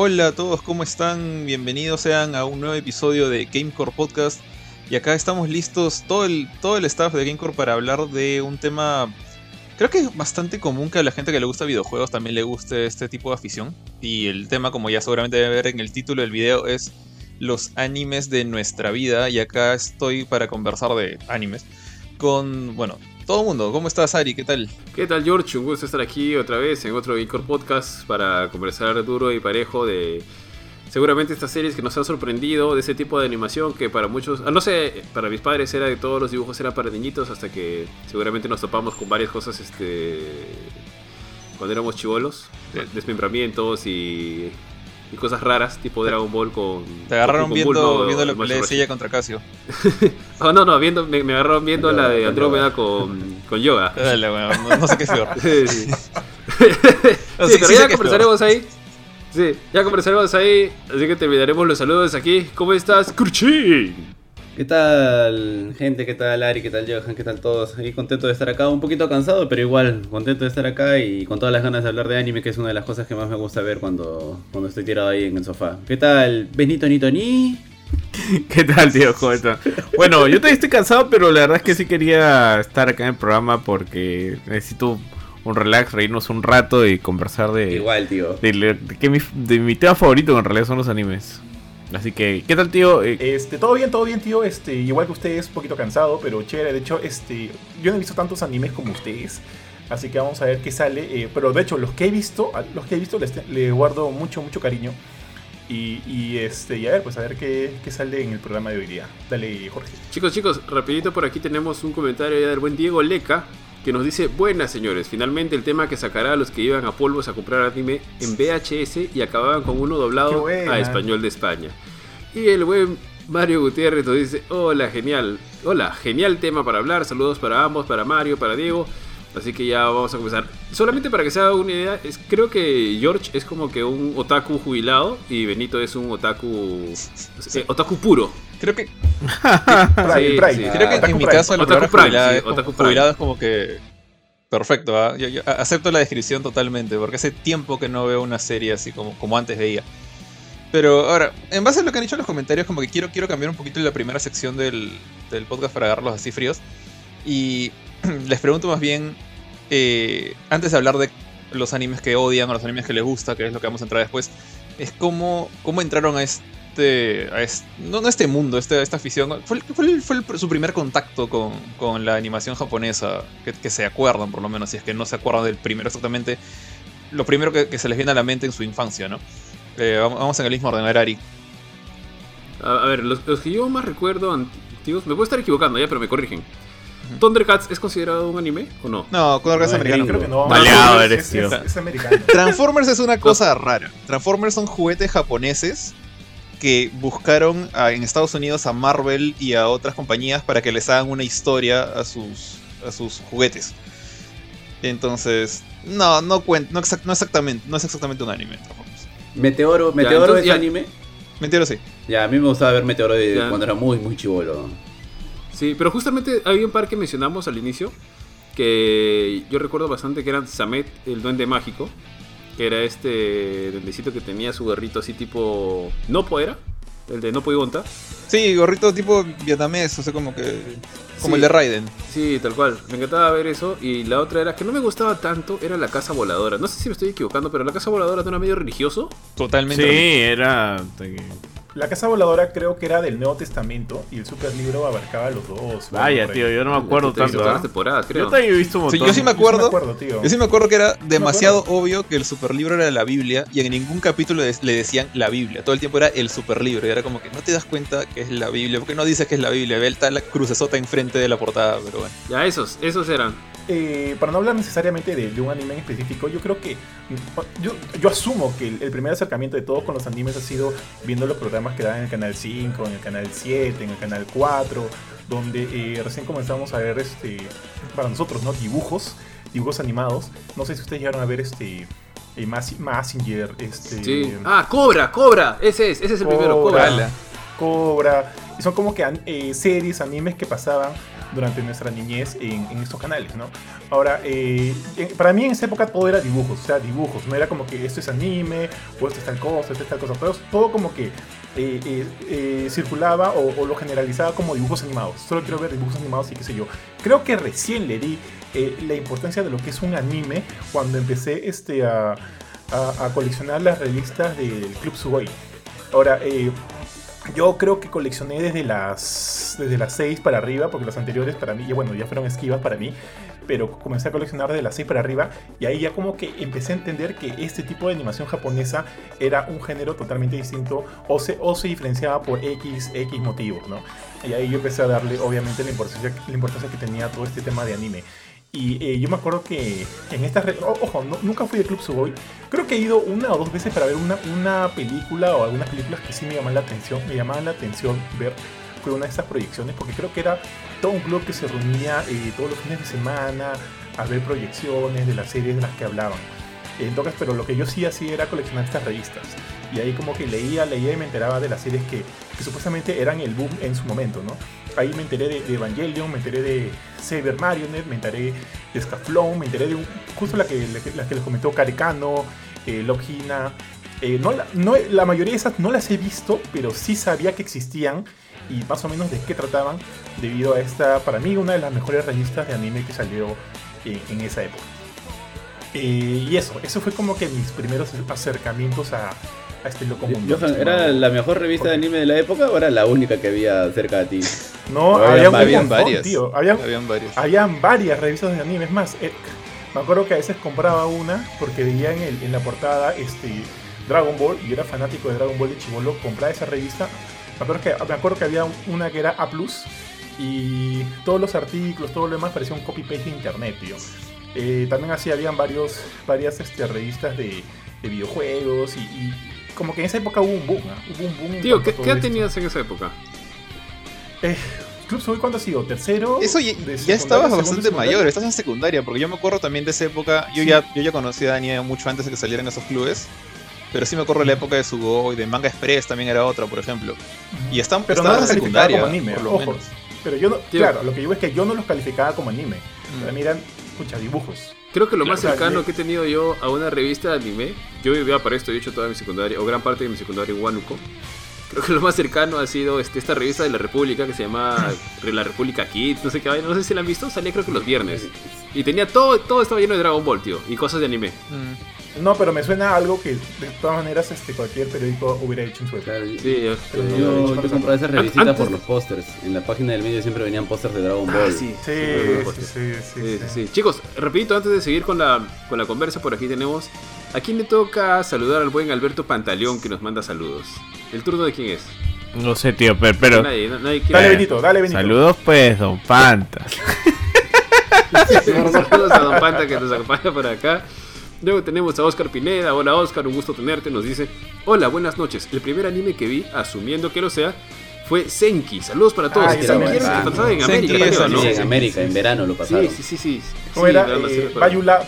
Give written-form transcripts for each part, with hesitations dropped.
Hola a todos, ¿cómo están? Bienvenidos sean a un nuevo episodio de GameCore Podcast. Y acá estamos listos, todo el staff de GameCore, para hablar de un tema... Creo que es bastante común que a la gente que le gusta videojuegos también le guste este tipo de afición. Y el tema, como ya seguramente debe ver en el título del video, es los animes de nuestra vida. Y acá estoy para conversar de animes con, bueno, todo el mundo. ¿Cómo estás, Ari? ¿Qué tal? ¿Qué tal, George? Un gusto estar aquí otra vez en otro GameCore Podcast para conversar duro y parejo de... Seguramente estas series que nos han sorprendido, de ese tipo de animación que para muchos, no sé, para mis padres era de todos los dibujos eran para niñitos, hasta que seguramente nos topamos con varias cosas cuando éramos chibolos, sí. Desmembramientos y cosas raras, tipo Dragon Ball con... Te agarraron viendo lo que le decía contra Casio. Oh, no, me agarraron viendo la de Andrómeda con Yoga. Dale, bueno, no sé qué es peor. Sí, pero sí, ya conversaremos ahí. Sí, ya conversaremos ahí, así que terminaremos los saludos aquí. ¿Cómo estás, Kurchin? ¿Qué tal, gente? ¿Qué tal, Ari? ¿Qué tal, Johan? ¿Qué tal todos? Aquí contento de estar acá, un poquito cansado, pero igual contento de estar acá y con todas las ganas de hablar de anime, que es una de las cosas que más me gusta ver cuando estoy tirado ahí en el sofá. ¿Qué tal, Benito Nitoni? ¿Qué tal, tío Jota? Bueno, yo todavía estoy cansado, pero la verdad es que sí quería estar acá en el programa porque necesito... un relax, reírnos un rato y conversar de... Igual, tío. De mi tema favorito, en realidad, son los animes. Así que, ¿qué tal, tío? Todo bien, tío. Igual que ustedes, un poquito cansado, pero chévere. De hecho, yo no he visto tantos animes como ustedes. Así que vamos a ver qué sale. Pero, de hecho, los que he visto les guardo mucho, mucho cariño. Y a ver, pues a ver qué sale en el programa de hoy día. Dale, Jorge. Chicos, rapidito por aquí tenemos un comentario del buen Diego Leca, que nos dice: buenas, señores, finalmente el tema que sacará a los que iban a polvos a comprar anime en VHS y acababan con uno doblado a español de España. Y el buen Mario Gutiérrez nos dice: hola, genial tema para hablar, saludos para ambos, para Mario, para Diego. Así que ya vamos a comenzar. Solamente para que se haga una idea, creo que George es como que un otaku jubilado y Benito es un otaku puro. Creo que... Prime. Creo que en mi caso el otaku jubilado es como que... Perfecto, ¿eh? Yo acepto la descripción totalmente, porque hace tiempo que no veo una serie así como antes veía. Pero ahora, en base a lo que han dicho en los comentarios, como que quiero cambiar un poquito la primera sección del podcast para agarrarlos así fríos. Y les pregunto más bien, antes de hablar de los animes que odian o los animes que les gusta, que es lo que vamos a entrar después, es cómo entraron a esta afición. ¿Fue su primer contacto con la animación japonesa? Que se acuerdan, por lo menos, si es que no se acuerdan del primero exactamente. Lo primero que se les viene a la mente en su infancia, ¿no? Vamos en el mismo orden, Ari. A ver, los que yo más recuerdo antiguos, me puedo estar equivocando ya, pero me corrigen. ¿Thundercats es considerado un anime o no? No, Thundercats es americano. Creo que no. Maleado eres, tío. Es americano. Transformers es una cosa rara. Transformers son juguetes japoneses que buscaron en Estados Unidos a Marvel y a otras compañías para que les hagan una historia a sus juguetes. Entonces, no es exactamente un anime. Transformers. Meteoro es anime. Meteoro sí. Ya, a mí me gustaba ver Meteoro cuando era muy, muy chibolo. Sí, pero justamente había un par que mencionamos al inicio, que yo recuerdo bastante, que eran Samet, el duende mágico, que era este duendecito que tenía su gorrito así tipo... ¿Nopo era? El de Nopo y Gonta. Sí, gorrito tipo vietnamés, o sea, como que... Como sí, el de Raiden. Sí, tal cual. Me encantaba ver eso. Y la otra era, que no me gustaba tanto, era la casa voladora. No sé si me estoy equivocando, pero la casa voladora no era medio religioso. Totalmente. Sí, era... La casa voladora creo que era del Nuevo Testamento y el superlibro abarcaba los dos. Vaya, tío, yo no me acuerdo tanto. Creo. Yo también he visto un montón. Sí, yo sí me acuerdo que era demasiado obvio que el superlibro era la Biblia y en ningún capítulo le decían la Biblia. Todo el tiempo era el superlibro y era como que no te das cuenta que es la Biblia. Porque no dices que es la Biblia. Ve la crucesota enfrente de la portada, pero bueno. Ya, esos eran. Para no hablar necesariamente de un anime en específico, yo creo que... Yo asumo que el primer acercamiento de todos con los animes ha sido viendo los programas que dan en el canal 5, en el canal 7, en el canal 4, donde recién comenzamos a ver, para nosotros, ¿no? Dibujos animados. No sé si ustedes llegaron a ver Mazinger, Sí. Ah, Cobra. Ese es el primero, Cobra. Y son como que series, animes que pasaban durante nuestra niñez en estos canales, ¿no? Ahora, para mí en esa época todo era dibujos, o sea, dibujos. No era como que esto es anime, o esto es tal cosa, pero todo como que circulaba o lo generalizaba como dibujos animados. Solo quiero ver dibujos animados y qué sé yo. Creo que recién le di la importancia de lo que es un anime cuando empecé a coleccionar las revistas del Club Sugoi. Ahora, yo creo que coleccioné desde las 6 para arriba, porque las anteriores para mí, bueno, ya fueron esquivas para mí, pero comencé a coleccionar desde las 6 para arriba y ahí ya como que empecé a entender que este tipo de animación japonesa era un género totalmente distinto o se diferenciaba por X motivos, ¿no? Y ahí yo empecé a darle obviamente la importancia que tenía todo este tema de anime. Y yo me acuerdo que en estas... Ojo, no, nunca fui de Club Sugoi. Creo que he ido una o dos veces para ver una película o algunas películas que sí me llamaban la atención ver. Fue una de esas proyecciones, porque creo que era todo un club que se reunía todos los fines de semana a ver proyecciones de las series de las que hablaban. Entonces, pero lo que yo sí hacía era coleccionar estas revistas. Y ahí como que leía y me enteraba de las series que supuestamente eran el boom en su momento, ¿no? Ahí me enteré de Evangelion, me enteré de Saber Marionette, me enteré de Scaflón, me enteré de justo la que les comentó Karekano, Love Hina. La mayoría de esas no las he visto, pero sí sabía que existían y más o menos de qué trataban debido a esta, para mí, una de las mejores revistas de anime que salió en esa época. Y eso fue como que mis primeros acercamientos a este loco mundial. ¿Era la mejor revista de anime de la época o era la única que había cerca de ti? No, habían varias. Habían varias revistas de anime. Es más, me acuerdo que a veces compraba una porque veía en la portada Dragon Ball, y yo era fanático de Dragon Ball de chibolo, compraba esa revista. Me acuerdo que había una que era A+, y todos los artículos, todo lo demás parecía un copy-paste de internet, tío. También así habían varias revistas de videojuegos y como que en esa época hubo un boom. Tío, ¿qué tenías en esa época? Club Sugoi, ¿cuánto ha sido? ¿Tercero? Eso ya estabas bastante mayor, estás en secundaria, porque yo me acuerdo también de esa época. Yo ya conocía a Dani mucho antes de que salieran esos clubes, pero sí me acuerdo la época de Sugoi, de Manga Express también era otra, por ejemplo. Uh-huh. Y pero no en secundaria, como anime, por lo menos. Pero yo no, claro, lo que yo veo es que yo no los calificaba como anime. Para mí eran dibujos. Creo que lo más cercano que he tenido yo a una revista de anime, yo vivía para esto, de hecho, toda mi secundaria, o gran parte de mi secundaria en Huánuco. Creo que lo más cercano ha sido esta revista de La República que se llama La República Kids, no sé qué, no sé si la han visto, salía creo que los viernes. Y tenía todo estaba lleno de Dragon Ball, tío, y cosas de anime. No, pero me suena a algo que de todas maneras cualquier periódico hubiera hecho en su época. Sí, yo compraba esas revistas por los pósters. En la página del medio siempre venían pósters de Dragon Ball. Sí. Chicos, rapidito, antes de seguir con la conversa, por aquí tenemos... Aquí le toca saludar al buen Alberto Pantaleón, que nos manda saludos. ¿El turno de quién es? No sé, tío, pero... Nadie quiere... Dale, Benito. Saludos, pues, don Panta. Saludos a don Panta, que nos acompaña por acá. Luego tenemos a Oscar Pineda. Hola Oscar, un gusto tenerte. Nos dice: hola, buenas noches. El primer anime que vi, asumiendo que lo sea, fue Senki. Saludos para todos. En América, en verano lo pasaron. Sí. ¿Cómo era? Bayula,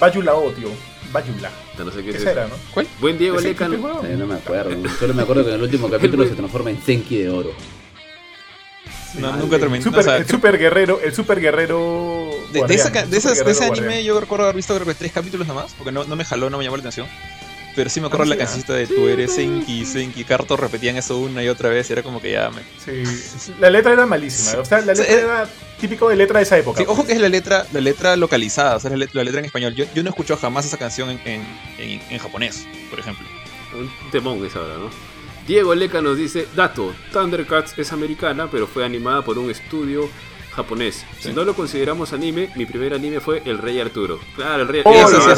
tío. Bayula. No sé qué era, ¿no? ¿Cuál? Buen Diego Lecano. No me acuerdo. Solo me acuerdo que en el último capítulo se transforma en Senki de oro. No, nunca terminé. El super guerrero. De ese anime yo recuerdo haber visto creo que 3 capítulos nomás, porque no me jaló, no me llamó la atención. Pero sí me acuerdo la cancioncita de tú eres Senki, Carto repetían eso una y otra vez, y era como que ya... Sí, la letra era malísima, o sea, la letra era típico de letra de esa época. Sí, ojo que es la letra localizada, o sea, la letra en español. Yo no escucho jamás esa canción en japonés, por ejemplo. Un temón esa hora, ¿no? Diego Leca nos dice: dato, Thundercats es americana, pero fue animada por un estudio japonés. Si no lo consideramos anime, mi primer anime fue El Rey Arturo. Claro, El Rey Arturo. El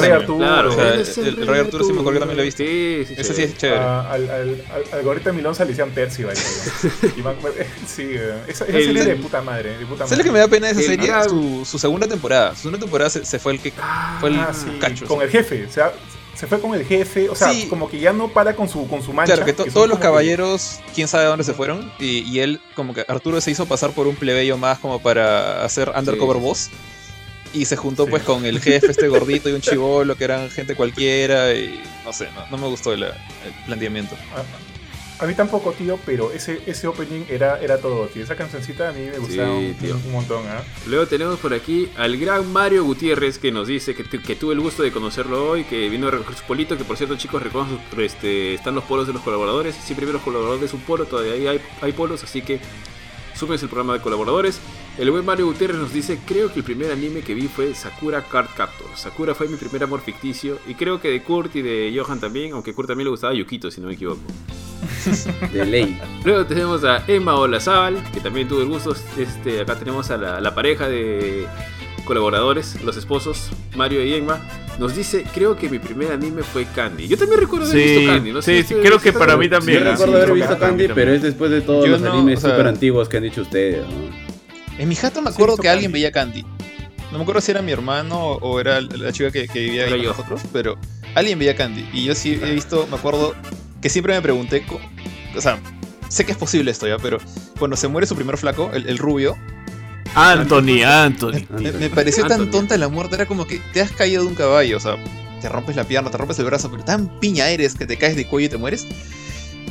Rey Arturo sí me acuerdo que también lo viste. Sí, ese sí es chévere. Al gorrito Milonza le decían Percy, vaya. Sí, esa serie de puta madre. ¿Sabes lo que me da pena de esa serie? Su segunda temporada. Su segunda temporada se fue el que... Fue el cacho. Con el jefe, o sea... Se fue con el jefe, o sea, sí, como que ya no para con su mancha. Claro, que todos los caballeros, quién sabe dónde se fueron, y él, como que Arturo se hizo pasar por un plebeyo más como para hacer undercover boss, y se juntó pues con el jefe, este gordito y un chibolo, que eran gente cualquiera, y no sé, no me gustó el planteamiento. A mí tampoco, tío, pero ese opening era todo, tío. Esa cancioncita a mí me gustaba un montón, ¿eh? Luego tenemos por aquí al gran Mario Gutiérrez, que nos dice que tuve el gusto de conocerlo hoy, que vino a recoger su polito, que por cierto, chicos, reconozco, están los polos de los colaboradores. Siempre veo los colaboradores un polo, todavía hay polos, así que súmense el programa de colaboradores. El buen Mario Gutiérrez nos dice: creo que el primer anime que vi fue Sakura Card Captor. Sakura fue mi primer amor ficticio. Y creo que de Kurt y de Johan también, aunque Kurt también le gustaba Yukito, si no me equivoco. De ley. Luego tenemos a Emma Olazábal, que también tuvo el gusto. Acá tenemos a la pareja de colaboradores, los esposos, Mario y Emma. Nos dice: creo que mi primer anime fue Candy. Yo también recuerdo haber visto Candy, ¿no? Sí, creo que para mí también. Yo recuerdo haber visto Candy, pero es después de todos los animes súper antiguos que han dicho ustedes, ¿no? En mi jato me acuerdo que alguien veía Candy. No me acuerdo si era mi hermano o era la chica que vivía ahí con nosotros, pero alguien veía Candy. Y yo sí he visto, me acuerdo que siempre me pregunté, o sea, sé que es posible esto ya, pero cuando se muere su primer flaco, el rubio. Anthony. Me pareció tan tonta la muerte, era como que te has caído de un caballo, o sea, te rompes la pierna, te rompes el brazo, pero tan piña eres que te caes de cuello y te mueres.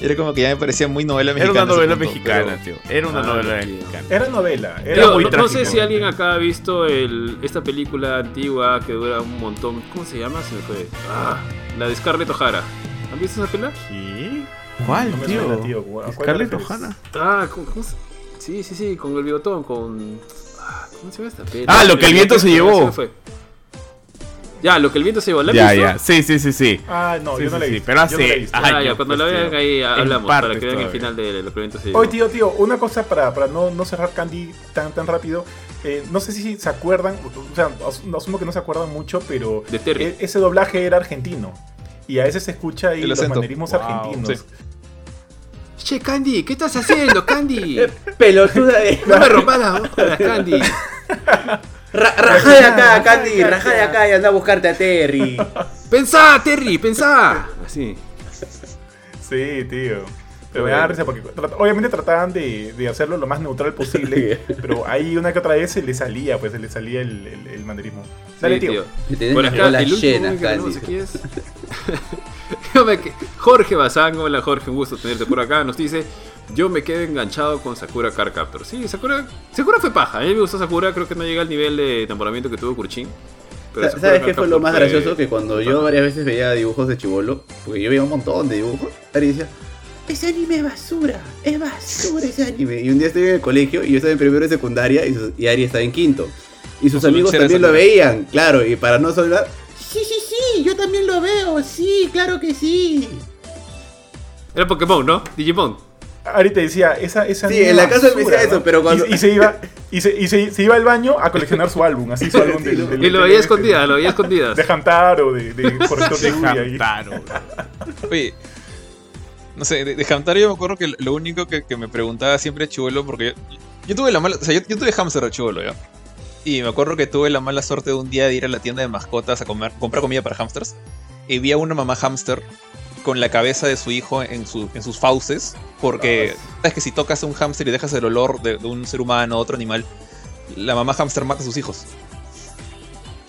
Era como que ya me parecía muy novela mexicana. Era una novela mexicana, pero... tío. Era una novela mexicana. Era novela. Era muy trágico. No sé si alguien acá ha visto esta película antigua que dura un montón. ¿Cómo se llama? Se me fue. La de Scarlett O'Hara. ¿Han visto esa película? Sí. ¿Cuál, tío? Novela, tío. ¿Cuál Scarlett O'Hara? ¿Cómo se...? Sí, con el bigotón, con... ¿Cómo se llama esta película? Lo que el viento se llevó. Se me fue. Ya, lo que el viento se llevó, ¿la has visto? Ya, sí. No la he visto. Pero hace años. Cuando la vean ahí hablamos, para que vean el final de lo que el viento se llevó. Oye, tío, una cosa para no cerrar Candy tan rápido. No sé si se acuerdan, o sea, asumo que no se acuerdan mucho, pero... De Terry. Ese doblaje era argentino. Y a veces se escucha ahí los manerismos argentinos. Sí. Che, Candy, ¿qué estás haciendo, Candy? Pelotuda de... No me rompas las hojas, Candy. Rajá de acá, Candy, rajá de acá y anda a buscarte a Terry. ¡Pensá, Terry, pensá! Así. Sí, tío. Pero me da risa porque obviamente trataban de hacerlo lo más neutral posible. Pero ahí una que otra vez se le salía el manderismo. Dale, sí, tío. Por acá, el llena, es... Jorge Bazán, hola Jorge, un gusto tenerte por acá. Nos dice: yo me quedé enganchado con Sakura Card Captor. Sí, Sakura fue paja. A mí me gustó Sakura, creo que no llega al nivel de enamoramiento que tuvo Kurchin. ¿Sabes qué fue lo más gracioso? Que cuando yo varias veces veía dibujos de chibolo, porque yo veía un montón de dibujos, y decía: ese anime es basura ese anime. Y un día estoy en el colegio y yo estaba en primero de secundaria y Ari estaba en quinto. Y sus amigos también lo veían, claro, y para no sonar, sí, yo también lo veo, sí, claro que sí. Era Pokémon, ¿no? Digimon. Ari te decía, esa sí, en la casa basura, me decía eso, ¿no? Pero cuando... Y se iba al baño a coleccionar su álbum, así su álbum de y lo veía escondida, lo veía escondidas. De Hamtaro, de corrector de Hamtaro. Oye, no sé, de Hamtaro yo me acuerdo que lo único que me preguntaba siempre chibolo, porque yo tuve la mala... O sea, yo tuve hamster chibolo, ¿ya? Y me acuerdo que tuve la mala suerte de un día de ir a la tienda de mascotas a comprar comida para hamsters. Y vi a una mamá hamster con la cabeza de su hijo en sus fauces. Porque sabes que si tocas a un hamster y dejas el olor de un ser humano a otro animal, la mamá hamster mata a sus hijos.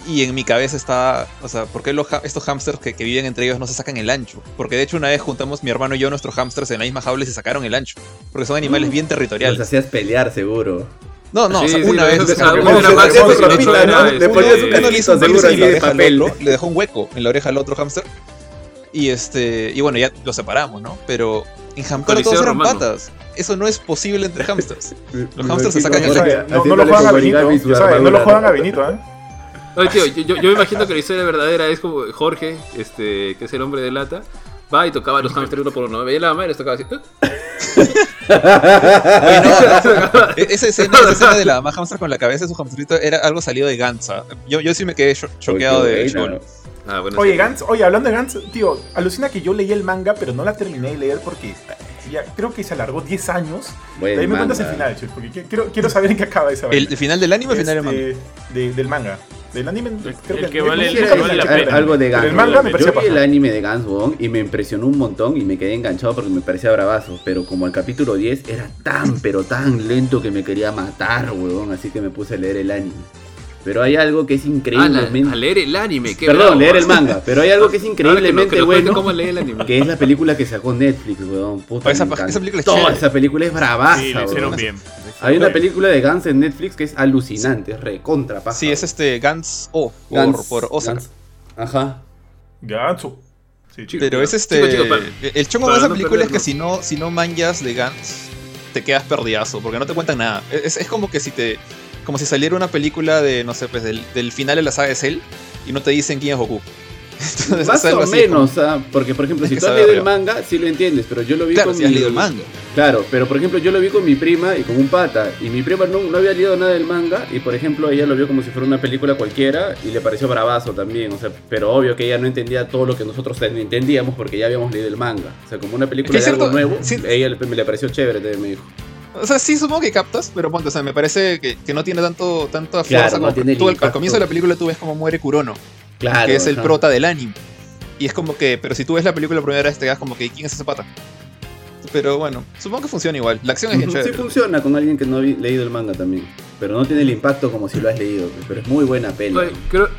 Y en mi cabeza está, o sea, ¿por qué estos hamsters que viven entre ellos no se sacan el ancho? Porque de hecho una vez juntamos mi hermano y yo nuestros hamsters en la misma jaula y se sacaron el ancho. Porque son animales bien territoriales. Los hacías pelear seguro. No, sí, o sea, una vez le ponía su canalito seguro y le dejó un hueco en la oreja al otro hámster. Y y bueno, ya lo separamos, ¿no? Pero en Hamtaro todos eran patas. Eso no es posible entre hámsters. Los hámsters se sacan el ancho. No lo juegan a Benito, no lo juegan a Benito, ¿eh? Oye, tío, yo me imagino que la historia verdadera es como Jorge, que es el hombre de lata, va y tocaba a los hamsters uno por uno. Veía la mamá y los tocaba así. No, esa escena de la mamá hamster con la cabeza de su hamsterito era algo salido de Gantz. Yo sí me quedé choqueado de Chibolo. Bueno, oye, Gantz, hablando de Gantz, tío, alucina que yo leí el manga, pero no la terminé de leer porque ya, creo que se alargó 10 años. Buen de ahí me cuentas el final, Chuy, porque quiero saber en qué acaba esa vaina. ¿El final del anime o el final del manga? Del manga. Del anime, creo el que vale la pena. Algo de Gantz. Yo vi el anime de Gantz Bond y me impresionó un montón y me quedé enganchado porque me parecía bravazo. Pero como el capítulo 10 era tan, pero tan lento que me quería matar, weón. Así que me puse a leer el anime. Pero hay algo que es increíblemente... Ah, a leer el anime, qué Perdón, bravo, leer el manga. Pero hay algo que es increíblemente que bueno, cómo leer el anime. Que es la película que sacó Netflix, weón. Puta, esa película es chévere. Esa película es bravaza, sí, le hicieron bien. Hay una película de Gantz en Netflix que es alucinante, es recontra paja. Sí, es Gantz O, por Osaka. Gantz. Ajá. Gantz O. Sí, chico, pero es el chongo de esa película es que si no manjas de Gantz, te quedas perdidazo, porque no te cuentan nada. Es como que como si saliera una película de, no sé, pues del final de la saga de Cell y no te dicen quién es Goku. Entonces, más o menos, como... porque por ejemplo, si tú has leído el manga, sí lo entiendes, pero yo lo vi con si has leído el manga. Claro, pero por ejemplo, yo lo vi con mi prima y con un pata, y mi prima no había leído nada del manga, y por ejemplo, ella lo vio como si fuera una película cualquiera, y le pareció bravazo también, o sea, pero obvio que ella no entendía todo lo que nosotros entendíamos porque ya habíamos leído el manga, o sea, como una película de algo nuevo, sí. Ella le pareció chévere, me dijo. O sea, sí supongo que captas, pero bueno, o sea, me parece que no tiene tanta fuerza, claro, como no tú al comienzo de la película tú ves cómo muere Kurono, claro, que es el prota del anime. Y es como que, pero si tú ves la película la primera vez te das como que, ¿quién es ese pata? Pero bueno, supongo que funciona igual. La acción es bien chévere. Sí funciona con alguien que no ha leído el manga también, pero no tiene el impacto como si lo has leído, pero es muy buena peli. Oye, creo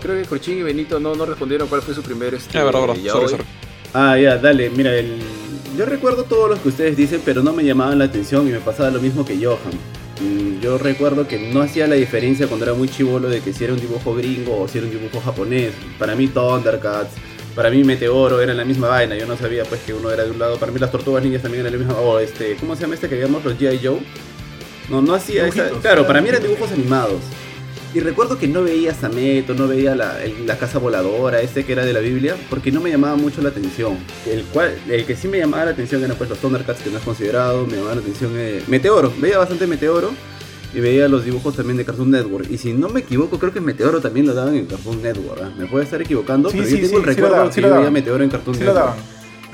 que Kurchin y Benito no respondieron cuál fue su primer sorry. Ah, ya, dale, mira, yo recuerdo todos los que ustedes dicen, pero no me llamaban la atención y me pasaba lo mismo que Johan. Yo recuerdo que no hacía la diferencia cuando era muy chibolo de que si era un dibujo gringo o si era un dibujo japonés. Para mí Thundercats, para mí Meteoro eran la misma vaina, yo no sabía pues que uno era de un lado. Para mí las Tortugas Ninjas también eran la misma, ¿cómo se llama este que veíamos? Los G.I. Joe. No hacía esa, claro, para mí eran dibujos animados. Y recuerdo que no veía Sameto, no veía la casa voladora, que era de la Biblia, porque no me llamaba mucho la atención. El que sí me llamaba la atención eran pues los Thundercats, que no es considerado, me llamaba la atención Meteoro, veía bastante Meteoro, y veía los dibujos también de Cartoon Network. Y si no me equivoco, creo que Meteoro también lo daban en Cartoon Network, ¿eh? Me puedo estar equivocando, sí, pero sí, yo tengo el recuerdo que yo veía Meteoro en Cartoon Network. A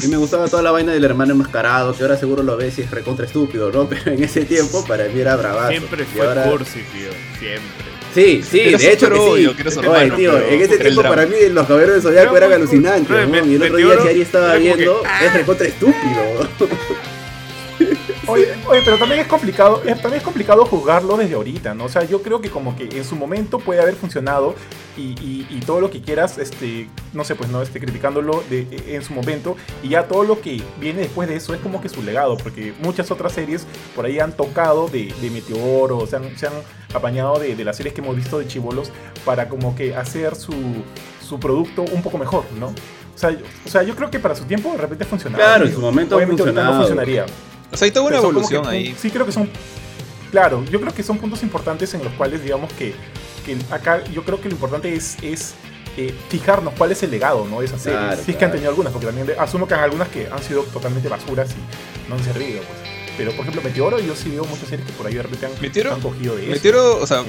mí me gustaba toda la vaina del hermano enmascarado, que ahora seguro lo ves y es recontra estúpido, ¿no? Pero en ese tiempo para mí era bravazo. Siempre fue cursi, tío, siempre. Sí, de hecho que sí. Oye, tío, en ese tiempo para mí los Caballeros del Zodiaco eran alucinantes, ¿no? Y el otro día que Ari estaba viendo, es recontra estúpido. Oye, pero también es complicado juzgarlo desde ahorita, ¿no? O sea, yo creo que como que en su momento puede haber funcionado y todo lo que quieras, no sé, pues no, criticándolo en su momento, y ya todo lo que viene después de eso es como que su legado, porque muchas otras series por ahí han tocado de Meteoro, o sea, se han apañado de las series que hemos visto de chibolos para como que hacer su producto un poco mejor, ¿no? O sea, yo creo que para su tiempo de repente funcionaba. Claro, en su momento no funcionaría. O sea, hay toda una evolución ahí. Sí, creo que son... Claro, yo creo que son puntos importantes en los cuales, digamos, que acá yo creo que lo importante es fijarnos cuál es el legado, ¿no? De esas series. Claro, sí, es que han tenido algunas, porque también asumo que hay algunas que han sido totalmente basuras y no han servido, pues. Pero, por ejemplo, Meteoro, yo sí veo muchas series que por ahí de repente han cogido de eso. Meteoro, o sea,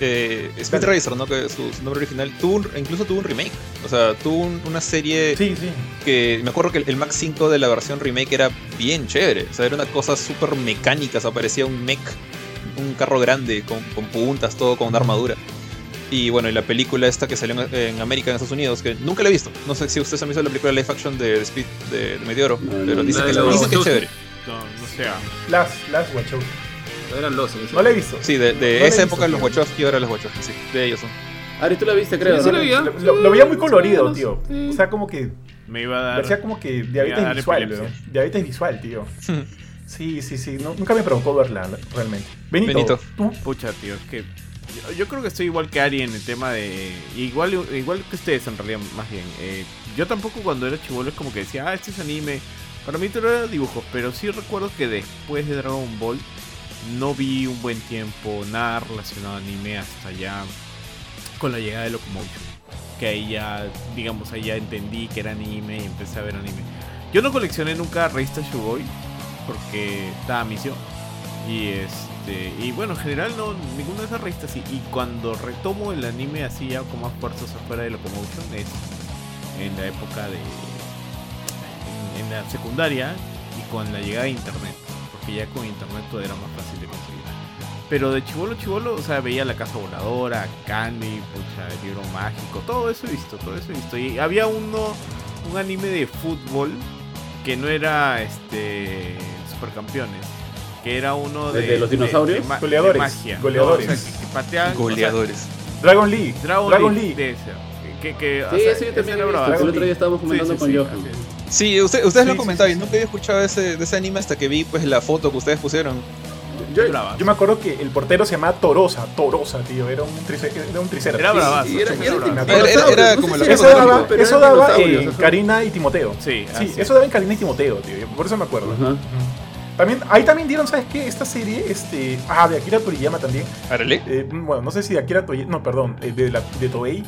Speedracer, ¿no? Que su nombre original, incluso tuvo un remake. O sea, tuvo una serie que me acuerdo que el Mach 5 de la versión remake era bien chévere. O sea, era una cosa súper mecánica. O sea, parecía un mech, un carro grande con puntas, todo con una armadura. Y bueno, y la película esta que salió en América, en Estados Unidos, que nunca la he visto. No sé si ustedes han visto la película live action de Meteoro, pero dicen que es chévere. No sea. Las Wachowski. No eran los. No la he visto. Sí, de esa época los Wachowski, ahora los Wachowski, sí. De ellos son. Ari, tú la viste, creo. Sí, ¿no? Lo veía muy colorido, tío. O sea, como que. Me iba a dar. Parecía como que diabetes visual, ¿no? Diabetes visual, tío. Sí. No, nunca me provocó verla, realmente. Benito. ¿Tú? Pucha, tío, es que. Yo creo que estoy igual que Ari en el tema de. Igual que ustedes, en realidad, más bien. Yo tampoco cuando era chibolo es como que decía, este es anime. Para mí todo era dibujos, pero sí recuerdo que después de Dragon Ball no vi un buen tiempo nada relacionado a anime hasta ya con la llegada de Locomotion, que ahí ya, digamos, entendí que era anime y empecé a ver anime. Yo no coleccioné nunca revistas Shugoi porque estaba misión y bueno, en general no, ninguna de esas revistas sí. Y cuando retomo el anime así ya con más fuerzas afuera de Locomotion es en la época en la secundaria y con la llegada de internet, porque ya con internet todo era más fácil de conseguir. Pero de chibolo, o sea, veía La Casa Voladora, Candy, pucha, El Libro Mágico, todo eso he visto. Y había un anime de fútbol que no era Supercampeones, que era uno de los dinosaurios goleadores, de magia, goleadores. ¿No? O sea, que pateaban, goleadores, o sea, Dragon League de ese, que sí, o sea, yo también lo el otro día estábamos comentando con Johan. Sí, ustedes lo comentaban, nunca había escuchado de ese anime hasta que vi pues la foto que ustedes pusieron. Yo me acuerdo que el portero se llamaba Torosa, tío. Era un triceratops. Era bravazo. Era como la cosa. Eso daba en Karina y Timoteo. Sí, eso daba en Karina y Timoteo, tío. Por eso me acuerdo. Uh-huh. Ahí también dieron, ¿sabes qué? Esta serie, de Akira Toriyama también. ¿Arale? Bueno, no sé si de Akira Toriyama, no, perdón, de Toei.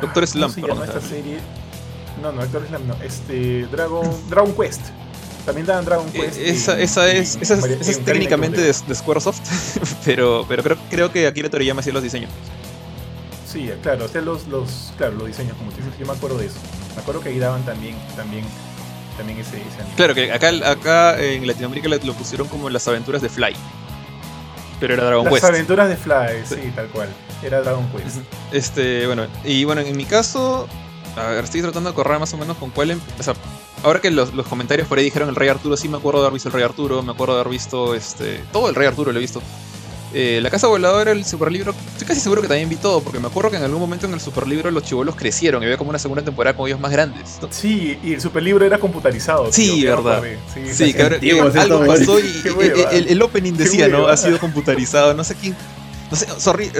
Doctor Slump. ¿Cómo se llama esta serie? No, Doctor Slump no. Dragon Quest. También daban Dragon Quest. Esa es técnicamente de Squaresoft, pero creo que Akira Toriyama hacía los diseños. Sí, claro, hacía los diseños, como te dices, yo me acuerdo de eso. Me acuerdo que ahí daban también ese anime. Claro, que acá en Latinoamérica lo pusieron como Las Aventuras de Fly. Pero era Dragon Quest. Las Aventuras de Fly, sí, tal cual. Era Dragon Quest. Bueno, en mi caso, a ver, estoy tratando de correr más o menos con cuál empezar. Ahora que los comentarios por ahí dijeron el Rey Arturo, sí me acuerdo de haber visto el Rey Arturo, me acuerdo de haber visto todo el Rey Arturo lo he visto. La Casa Voladora, el Superlibro, estoy casi seguro que también vi todo, porque me acuerdo que en algún momento en el Superlibro los chibolos crecieron y había como una segunda temporada con ellos más grandes, ¿no? Sí, y el Superlibro era computarizado. Sí, tío, verdad. Sí, cabrón, algo pasó y el opening decía, ¿no? Ha sido computarizado, no sé quién. No sé, sorry,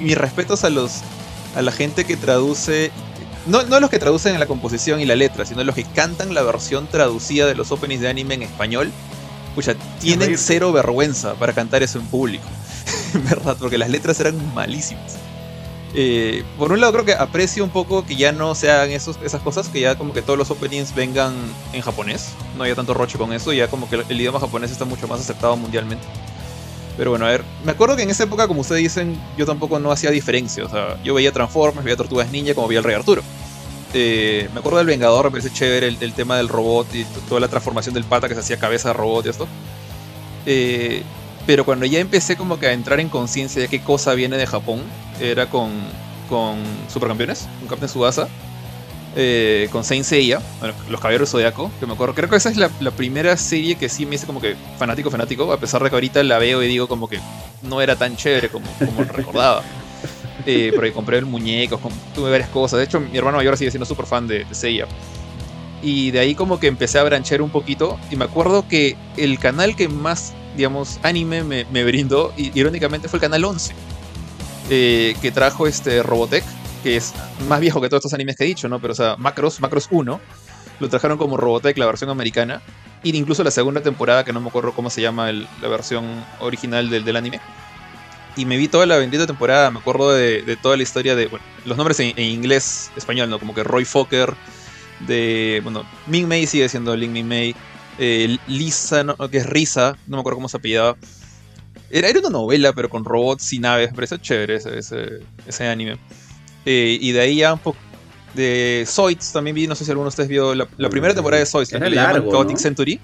mis respetos a la gente que traduce. No los que traducen en la composición y la letra, sino los que cantan la versión traducida de los openings de anime en español. Pucha, tienen cero vergüenza para cantar eso en público, ¿verdad? Porque las letras eran malísimas. Por un lado creo que aprecio un poco que ya no se hagan esas cosas, que ya como que todos los openings vengan en japonés. No haya tanto roche con eso, ya como que el idioma japonés está mucho más aceptado mundialmente. Pero bueno, a ver, me acuerdo que en esa época, como ustedes dicen, yo tampoco no hacía diferencia. O sea, yo veía Transformers, veía Tortugas Ninja, como veía el Rey Arturo. Me acuerdo del Vengador, me parece chévere el tema del robot y toda la transformación del pata que se hacía cabeza de robot y esto. Pero cuando ya empecé como que a entrar en conciencia de qué cosa viene de Japón, era con Supercampeones, con Captain Tsubasa, con Saint Seiya, bueno, Los Caballeros Zodiaco, que me acuerdo. Creo que esa es la primera serie que sí me hice como que fanático, a pesar de que ahorita la veo y digo como que no era tan chévere como recordaba. Porque compré el muñeco, tuve varias cosas. De hecho, mi hermano mayor sigue siendo súper fan de Seiya. Y de ahí como que empecé a branchear un poquito. Y me acuerdo que el canal que más, digamos, anime me brindó, irónicamente, fue el canal 11, que trajo Robotech, que es más viejo que todos estos animes que he dicho, ¿no? Pero, o sea, Macross 1, lo trajeron como Robotech, la versión americana, e incluso la segunda temporada, que no me acuerdo cómo se llama la versión original del anime. Y me vi toda la bendita temporada, me acuerdo de toda la historia de, bueno, los nombres en inglés, español, ¿no? Como que Roy Fokker, bueno, Ming Mei sigue siendo Ming Mei, Lisa, ¿no? Que es Risa, no me acuerdo cómo se apellidaba. Era una novela, pero con robots y naves, pero eso es chévere, ese anime. Y de ahí ya un poco de Zoids también vi, no sé si alguno de ustedes vio la primera temporada de Zoids, la que le llaman, ¿no? Chaotic Century.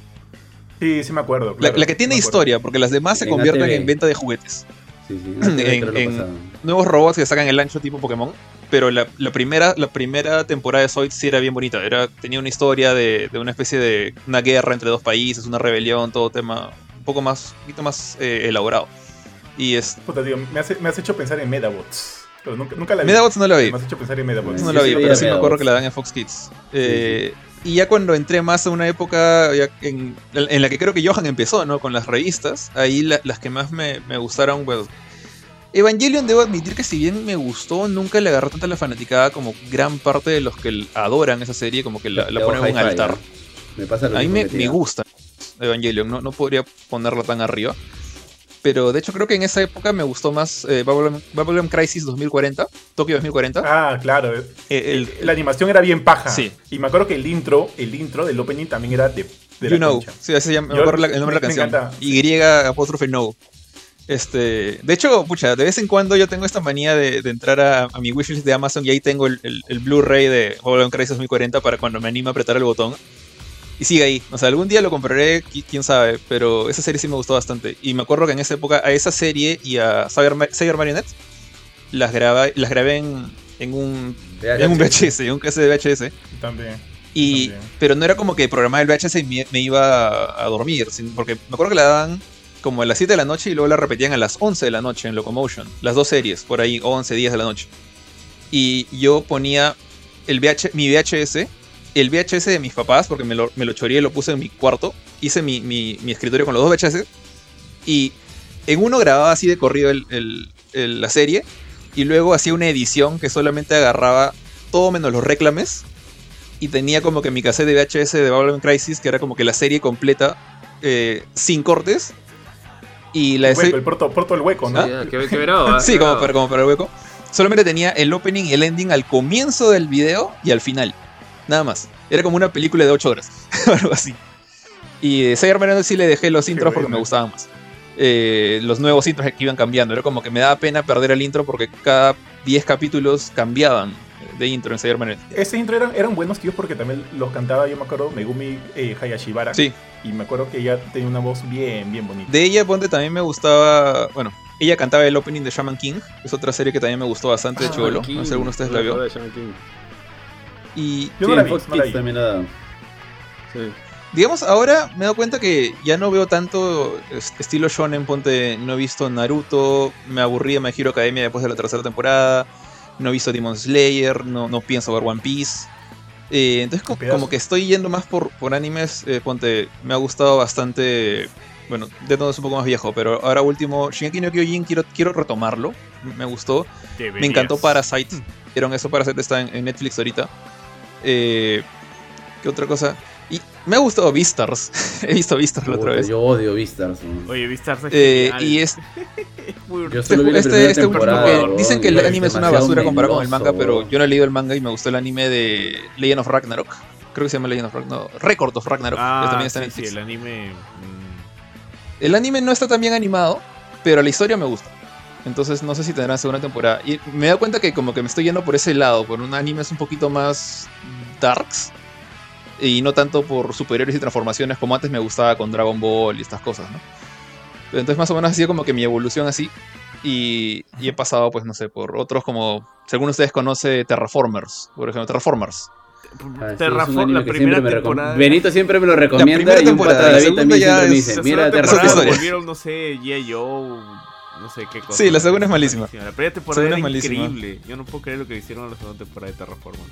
Sí, me acuerdo. Claro, la que tiene historia, porque las demás se convierten en venta de juguetes. En nuevos robots que sacan el ancho tipo Pokémon. Pero la primera temporada de Zoids sí era bien bonita. Tenía una historia de una especie de una guerra entre dos países, una rebelión, todo tema un poco más, un poquito más elaborado. Y es... Puta, tío, me has hecho pensar en Medabots. Pero nunca la vi. Medabots no la vi. Me has hecho pensar en Medabots. No la vi, pero sí me acuerdo que la dan en Fox Kids. Y ya cuando entré más a una época en la que creo que Johan empezó, ¿no? Con las revistas, ahí las que más me gustaron, pues, Evangelion, debo admitir que si bien me gustó, nunca le agarré tanta la fanaticada como gran parte de los que adoran esa serie, como que la ponen en un altar. Me pasa lo mismo. A mí me gusta Evangelion, no podría ponerla tan arriba. Pero de hecho creo que en esa época me gustó más Babylon Crisis 2040, Tokio 2040. Ah, claro. La animación era bien paja. Sí. Y me acuerdo que el intro del opening también era de la cancha. Sí, ese ya me acuerdo el nombre de la canción. Encanta. Y apóstrofe no. De hecho, pucha, de vez en cuando yo tengo esta manía de entrar a mi wishlist de Amazon y ahí tengo el Blu-ray de Babylon Crisis 2040 para cuando me anima a apretar el botón. Y sigue ahí, o sea, algún día lo compraré, quién sabe, pero esa serie sí me gustó bastante. Y me acuerdo que en esa época a esa serie y a Saber Marionette las grabé en un VHS, en un cassette de VHS. También. Y, pero no era como que programaba el VHS y me iba a dormir, porque me acuerdo que la daban como a las 7 de la noche y luego la repetían a las 11 de la noche en Locomotion. Las dos series, por ahí, 11, 10 de la noche. Y yo ponía el VHS de mis papás, porque me lo choreé y lo puse en mi cuarto. Hice mi escritorio con los dos VHS. Y en uno grababa así de corrido la serie. Y luego hacía una edición que solamente agarraba todo menos los reclames. Y tenía como que mi cassette de VHS de Babylon Crisis, que era como que la serie completa, sin cortes. Y la el hueco, ¿no? Yeah, qué bravo, sí, bravo. Como para el hueco. Solamente tenía el opening y el ending al comienzo del video y al final. Nada más. Era como una película de 8 horas. Algo así. Y de Sailor Merano sí le dejé los intros porque me gustaban más. Los nuevos intros que iban cambiando. Era como que me daba pena perder el intro porque cada 10 capítulos cambiaban de intro en Sailor Merano. Ese intro eran buenos, tíos, porque también los cantaba, yo me acuerdo, Megumi Hayashibara. Sí. Y me acuerdo que ella tenía una voz bien bonita. De ella, ponte, también me gustaba... Bueno, ella cantaba el opening de Shaman King. Es otra serie que también me gustó bastante de chibolo. No sé si alguno de ustedes la vio. Y yo no la vi, Fox Kids no también nada. Sí. Digamos, ahora me he dado cuenta que ya no veo tanto estilo shonen, ponte, no he visto Naruto, me aburría My Hero Academia después de la tercera temporada, no he visto Demon Slayer, no pienso ver One Piece. Entonces como que estoy yendo más por animes, ponte, me ha gustado bastante, bueno, de todo es un poco más viejo, pero ahora último, Shingeki no Kyojin, quiero retomarlo, me gustó. Deberías. Me encantó Parasite, vieron eso, Parasite está en Netflix ahorita. ¿Qué otra cosa? Y me ha gustado Beastars. He visto Beastars la otra vez. Yo odio Beastars, man. Oye, Beastars es genial. Y es... yo solo vi este último que... Dicen que el anime es una basura comparado con el manga, pero yo no he leído el manga y me gustó el anime de Legend of Ragnarok. Creo que se llama Legend of Ragnarok. No, Record of Ragnarok. Ah, también está en Netflix. Sí, el anime... El anime no está tan bien animado, pero la historia me gusta. Entonces no sé si tendrán segunda temporada. Y me he dado cuenta que como que me estoy yendo por ese lado, por un anime es un poquito más darks y no tanto por superiores y transformaciones como antes me gustaba con Dragon Ball y estas cosas, ¿no? Entonces más o menos ha sido como que mi evolución así y he pasado, pues no sé, por otros como, según ustedes conoce, Terraformers, por ejemplo, Terraform, la primera temporada. Benito siempre me lo recomienda y un pata de David también siempre me dice, mira Terraform, volvieron, no sé, G.I.O. no sé qué cosa. Sí, la segunda es malísima. La primera temporada era increíble. Yo no puedo creer lo que hicieron en la segunda temporada de Terraformers.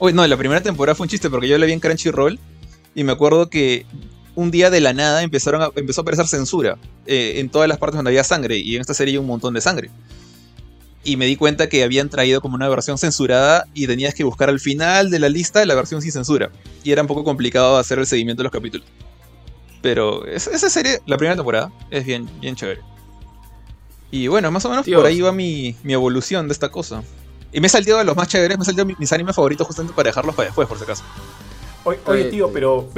Uy, no, la primera temporada fue un chiste porque yo la vi en Crunchyroll y me acuerdo que un día de la nada empezó a aparecer censura en todas las partes donde había sangre y en esta serie hay un montón de sangre. Y me di cuenta que habían traído como una versión censurada y tenías que buscar al final de la lista la versión sin censura. Y era un poco complicado hacer el seguimiento de los capítulos. Pero esa serie, la primera temporada, es bien chévere. Y bueno, más o menos por ahí va mi evolución de esta cosa. Y me he salteado de los más chéveres, me he salteado mis animes favoritos justamente para dejarlos para después, por si acaso. Oye, tío, pero...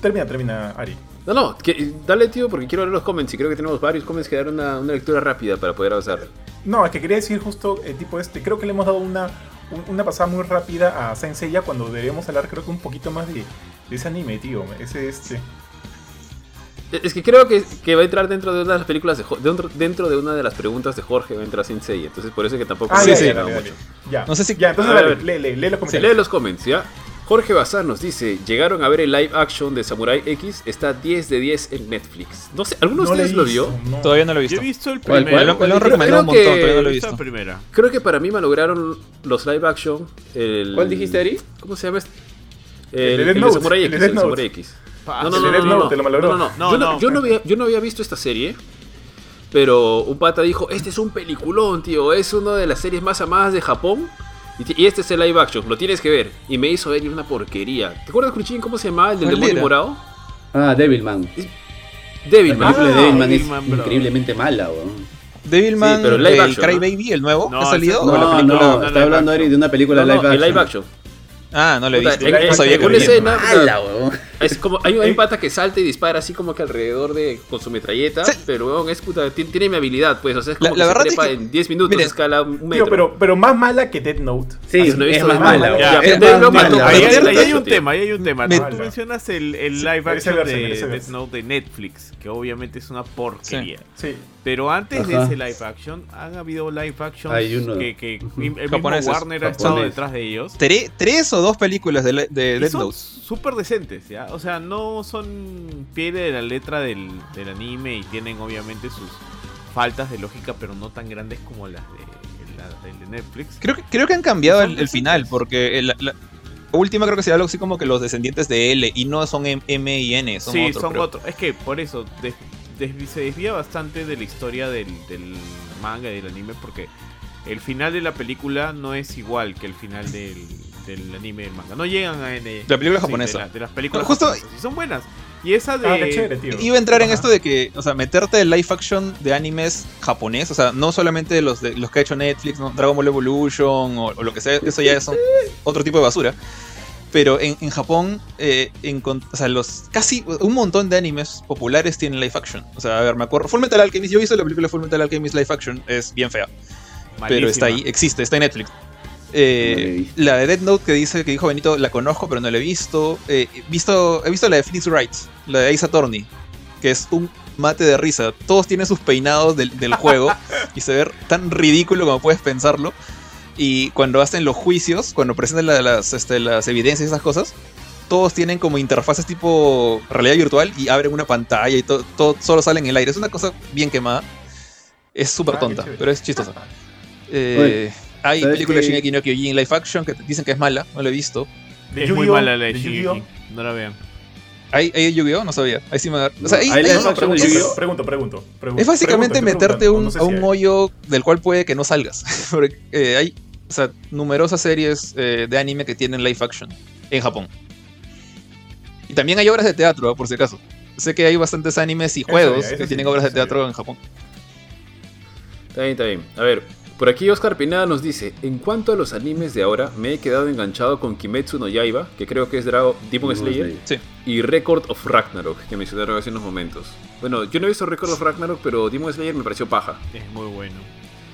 termina, Ari. No, dale, tío, porque quiero leer los comments y creo que tenemos varios comments que dar una lectura rápida para poder avanzar. No, es que quería decir justo, creo que le hemos dado una pasada muy rápida a Saint Seiya cuando deberíamos hablar, creo que un poquito más de ese anime, tío. Es que creo que va a entrar dentro de una de las películas de dentro de una de las preguntas de Jorge, va a entrar Saint Seiya, entonces por eso es que tampoco ya. No sé si ya, entonces lee los comentarios. Lee los comments, ¿ya? Jorge Bazán nos dice, llegaron a ver el live action de Samurai X, está 10 de 10 en Netflix. No sé, ¿alguno de ustedes lo vio? No. Todavía no lo he visto. Yo he visto el primero. Me lo han recomendado un montón, todavía no lo he visto. Creo que para mí malograron los live action. ¿Cuál dijiste, Ari? ¿Cómo se llama este? El de Samurai X. Yo no había visto esta serie, pero un pata dijo, este es un peliculón, tío, es una de las series más amadas de Japón y este es el live action, lo tienes que ver. Y me hizo ver una porquería. ¿Te acuerdas, Cruchín, cómo se llamaba? ¿El del demonio morado? Ah, Devilman. La película de Devilman es increíblemente mala, weón. Devilman, sí, pero el Crybaby, el nuevo, ¿ha salido? No, está hablando Ari de una película live action. Ah, no lo he visto. Hay una escena, Es como, hay un pata que salta y dispara así como que alrededor de, con su metralleta, sí, pero es puta, tiene mi habilidad, pues, o sea, es como la que se trepa, es que en 10 minutos, mire, escala un metro. Tío, pero más mala que Death Note. Sí, así, no es más mala. Ahí hay un tema, ahí hay un tema. Tú mencionas el live action de Death Note de Netflix, que obviamente es una porquería. Sí. Pero antes, ajá, de ese live action, han habido live actions que el japoneses, mismo Warner ha estado detrás de ellos. Tres o dos películas de Death Note. Súper decentes, ¿ya? O sea, no son pie de la letra del anime y tienen obviamente sus faltas de lógica, pero no tan grandes como las de Netflix. Creo que han cambiado el final, porque la última creo que será algo así como que los descendientes de L, y no son M y N, son otros. Sí, son otros. Es que por eso... se desvía bastante de la historia del manga y del anime, porque el final de la película no es igual que el final del anime y del manga. No llegan a N. La película japonesa. De las películas justo japonesas, y son buenas. Y esa de... qué chévere, tío. Iba a entrar, ajá, en esto de que, o sea, meterte el live action de animes japonés, o sea, no solamente los que ha hecho Netflix, ¿no? Dragon Ball Evolution o lo que sea, eso ya son otro tipo de basura. Pero en Japón, o sea, casi un montón de animes populares tienen live action. O sea, a ver, me acuerdo. Full Metal Alchemist, yo he visto la película Full Metal Alchemist live action, es bien fea. Malísima. Pero está ahí, existe, está en Netflix. La de Death Note que dijo Benito, la conozco, pero no la he visto. He visto la de Phoenix Wright, la de Ace Attorney, que es un mate de risa. Todos tienen sus peinados del juego y se ve tan ridículo como puedes pensarlo. Y cuando hacen los juicios, cuando presentan las evidencias y esas cosas, todos tienen como interfaces tipo realidad virtual y abren una pantalla y todo solo sale en el aire. Es una cosa bien quemada. Es súper tonta, pero es chistosa. Hay películas de Shingeki no Kyojin live action que dicen que es mala, no la he visto. Es muy mala la de Shingeki, no la vean. ¿Hay Yu-Gi-Oh? No sabía. Ahí sí me da... O sea, pregunto. Es básicamente meterte a un hoyo del cual puede que no salgas. Porque hay, o sea, numerosas series de anime que tienen live action en Japón. Y también hay obras de teatro, por si acaso. Sé que hay bastantes animes y juegos que tienen obras de teatro en Japón. Está bien. A ver, por aquí Oscar Pineda nos dice: en cuanto a los animes de ahora, me he quedado enganchado con Kimetsu no Yaiba, que creo que es Demon Slayer, sí, y Record of Ragnarok, que mencionaron hace unos momentos. Bueno, yo no he visto Record of Ragnarok, pero Demon Slayer me pareció paja. Es muy bueno.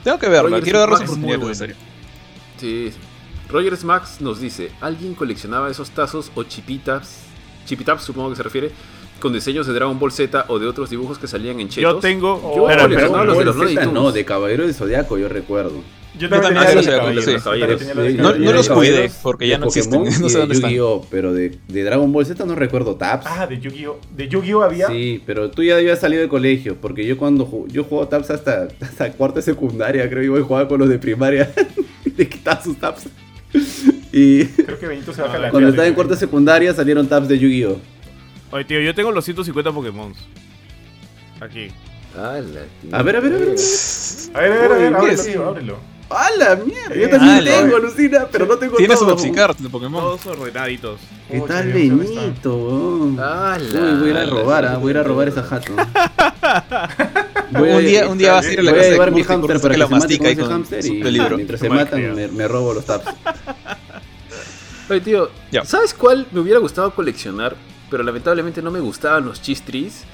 Tengo que verlo, quiero darlo por muy bueno, en serio. Sí. Rogers Max nos dice: ¿alguien coleccionaba esos tazos o chipitas? Chipitaps, supongo que se refiere, con diseños de Dragon Ball Z o de otros dibujos que salían en chetos. Yo tengo no, de Caballero del Zodiaco, yo recuerdo. Yo también tenía los de Caballeros. No los cuidé porque ya no existen, no sé dónde están. Pero de Dragon Ball Z no recuerdo taps. Ah, de Yu-Gi-Oh. ¿De Yu-Gi-Oh había? Sí, pero tú ya habías salido del colegio, porque yo cuando yo jugaba taps hasta cuarto de secundaria, creo, yo voy a jugar con los de primaria. De quitar sus taps. Y creo que Benito se baja la cuando estaba en cuarto de secundaria salieron taps de Yu-Gi-Oh. Oye, tío, yo tengo los 150 Pokémon. Aquí. A ver, ábrelo. ¡A la mierda! Yo también tengo, Lucina, pero no tengo todo. Tienes un Oxycart de Pokémon. Todos ordenaditos. ¿Qué tal, Benito? Voy a ir a robar esa jato. Un día vas a ir a la casa de llevar mi hamster para que la mastique con su peligro. Mientras se matan, me robo los taps. Oye, tío, ¿sabes cuál me hubiera gustado coleccionar? Pero lamentablemente no me gustaban los Chistris.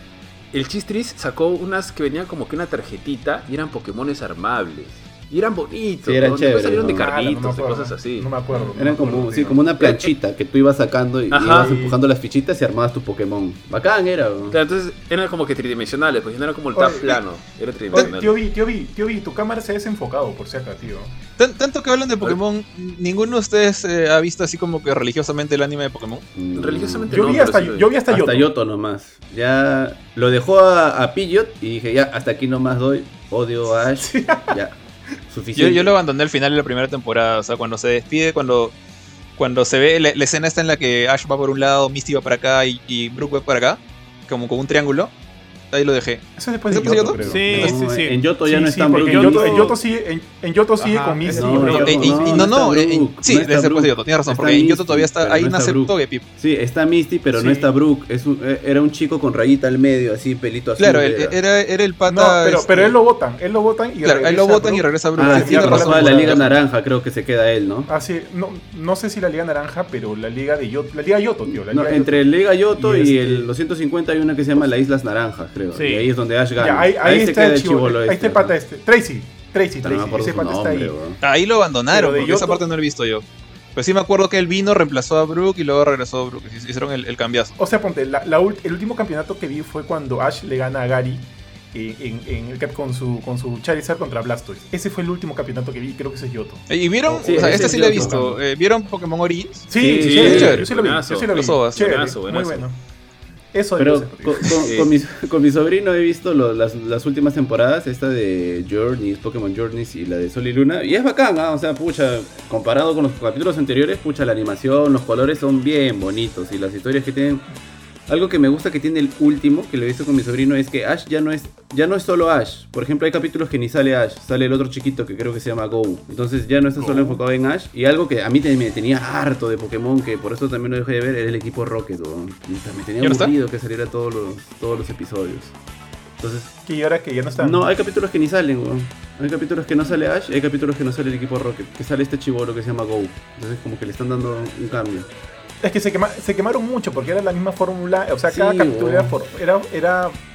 El Chistris sacó unas que venían como que una tarjetita y eran Pokémones armables. Y eran bonitos, sí, eran chéveres, salieron de carritos, no acuerdo, de cosas así. No me acuerdo. Eran como una planchita que tú ibas sacando y ibas empujando las fichitas y armabas tu Pokémon. Bacán era, ¿no? Claro, entonces eran como que tridimensionales, pues no era como el tap plano. Era tridimensional. Tío Vi, tu cámara se ha desenfocado por si acaso, tío. Tanto que hablan de Pokémon, ¿ninguno de ustedes ha visto así como que religiosamente el anime de Pokémon? Religiosamente no. Yo vi hasta Johto. Hasta Johto nomás. Ya lo dejó a Pidgeot y dije, ya, hasta aquí nomás doy. Odio a Ash. Sí. Ya. Yo lo abandoné al final de la primera temporada. O sea, cuando se despide, cuando se ve la escena está en la que Ash va por un lado, Misty va para acá y Brook va para acá, como con un triángulo. ahí lo dejé. ¿Eso después de Yoto? Sí. En Yoto ya no está Brook. En Yoto sigue con Missy. No. Sí, es después de Yoto, tienes razón. Porque en Yoto todavía está. Ahí nace Togepi. Sí, está Misty, pero no está Brook. Era un chico con rayita al medio, así, pelito azul. Claro, era el pata. Pero él lo botan y regresa. Él lo botan y regresa Brook. Ah, sí, la Liga Naranja, creo que se queda él, ¿no? Ah, sí. No sé si la Liga Naranja, pero la Liga de Yoto. La Liga Yoto, tío. Entre Liga Yoto y el 250 hay una que se llama La Islas Naranjas, creo. Sí. Y ahí es donde Ash gana. Ya, ahí se queda el chibolo este. Ahí está el pata este. Tracy. Ese pata está ahí. Bro. Ahí lo abandonaron, porque esa parte no la he visto yo. Pero sí me acuerdo que él vino, reemplazó a Brook y luego regresó a Brook. Hicieron el cambiazo. O sea, ponte, el último campeonato que vi fue cuando Ash le gana a Gary en el cap con su Charizard contra Blastoise. Ese fue el último campeonato que vi, creo que ese es Yoto. ¿Y vieron? Sí, o sea, este sí lo he visto. ¿Vieron Pokémon Origins? Sí, chévere. Yo sí lo vi. Muy bueno. Eso pero con mi sobrino he visto las últimas temporadas, esta de Journeys, Pokémon Journeys y la de Sol y Luna, y es bacán, ¿no? O sea, pucha, comparado con los capítulos anteriores, pucha, la animación, los colores son bien bonitos y las historias que tienen. Algo que me gusta que tiene el último, que lo he visto con mi sobrino, es que Ash ya no es solo Ash. Por ejemplo, hay capítulos que ni sale Ash, sale el otro chiquito que creo que se llama Go. Entonces ya no está solo enfocado en Ash. Y algo que a mí me tenía harto de Pokémon, que por eso también lo dejé de ver, era el equipo Rocket, ¿no? Me tenía aburrido que saliera todos los episodios. Entonces, ¿y ahora que ya no están? No, hay capítulos que ni salen, weón. Hay capítulos que no sale Ash, hay capítulos que no sale el equipo Rocket, que sale este chibolo que se llama Go. Entonces como que le están dando un cambio. Es que se quemaron mucho porque era la misma fórmula, o sea, cada capítulo era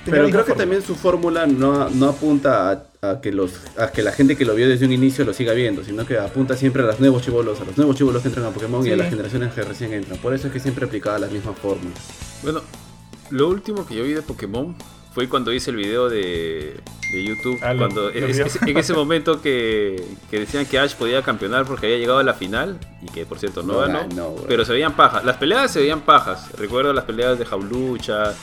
pero creo que también su fórmula no apunta a que la gente que lo vio desde un inicio lo siga viendo, sino que apunta siempre a los nuevos chibolos, que entran a Pokémon y a las generaciones que recién entran. Por eso es que siempre aplicaba las mismas fórmulas. Bueno, lo último que yo vi de Pokémon fue cuando hice el video de YouTube, cuando en ese momento que decían que Ash podía campeonar porque había llegado a la final y que por cierto no ganó, pero se veían pajas. Las peleas se veían pajas. Recuerdo las peleas de Jaulucha,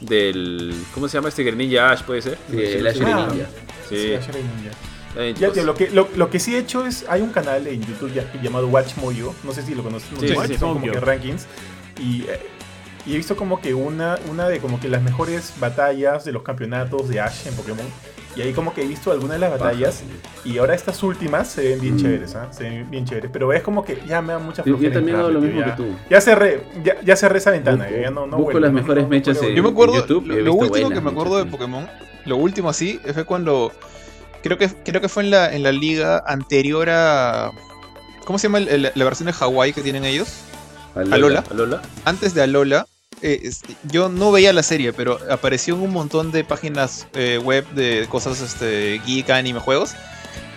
del ¿cómo se llama este Greninja Ash? ¿Puede ser? Sí, el Ash Greninja. Sí, Ash Greninja. Ya, tío, lo que sí he hecho es, hay un canal en YouTube llamado Watch Mojo, no sé si lo conoces, sí, son como que rankings y he visto como que una de como que las mejores batallas de los campeonatos de Ash en Pokémon. Y ahí como que he visto algunas de las batallas. Y ahora estas últimas se ven bien chéveres, ¿ah? Se ven bien chéveres. Pero es como que ya me da mucha flojera. Yo también hago lo mismo que tú. Ya cerré esa ventana. Busco, ya no busco las mejores mechas en YouTube. Lo último que me acuerdo de Pokémon, lo último así, fue cuando... Creo que fue en la liga anterior a... ¿Cómo se llama la versión de Hawái que tienen ellos? Alola. Antes de Alola, yo no veía la serie, pero apareció en un montón de páginas web de cosas geek, anime, juegos,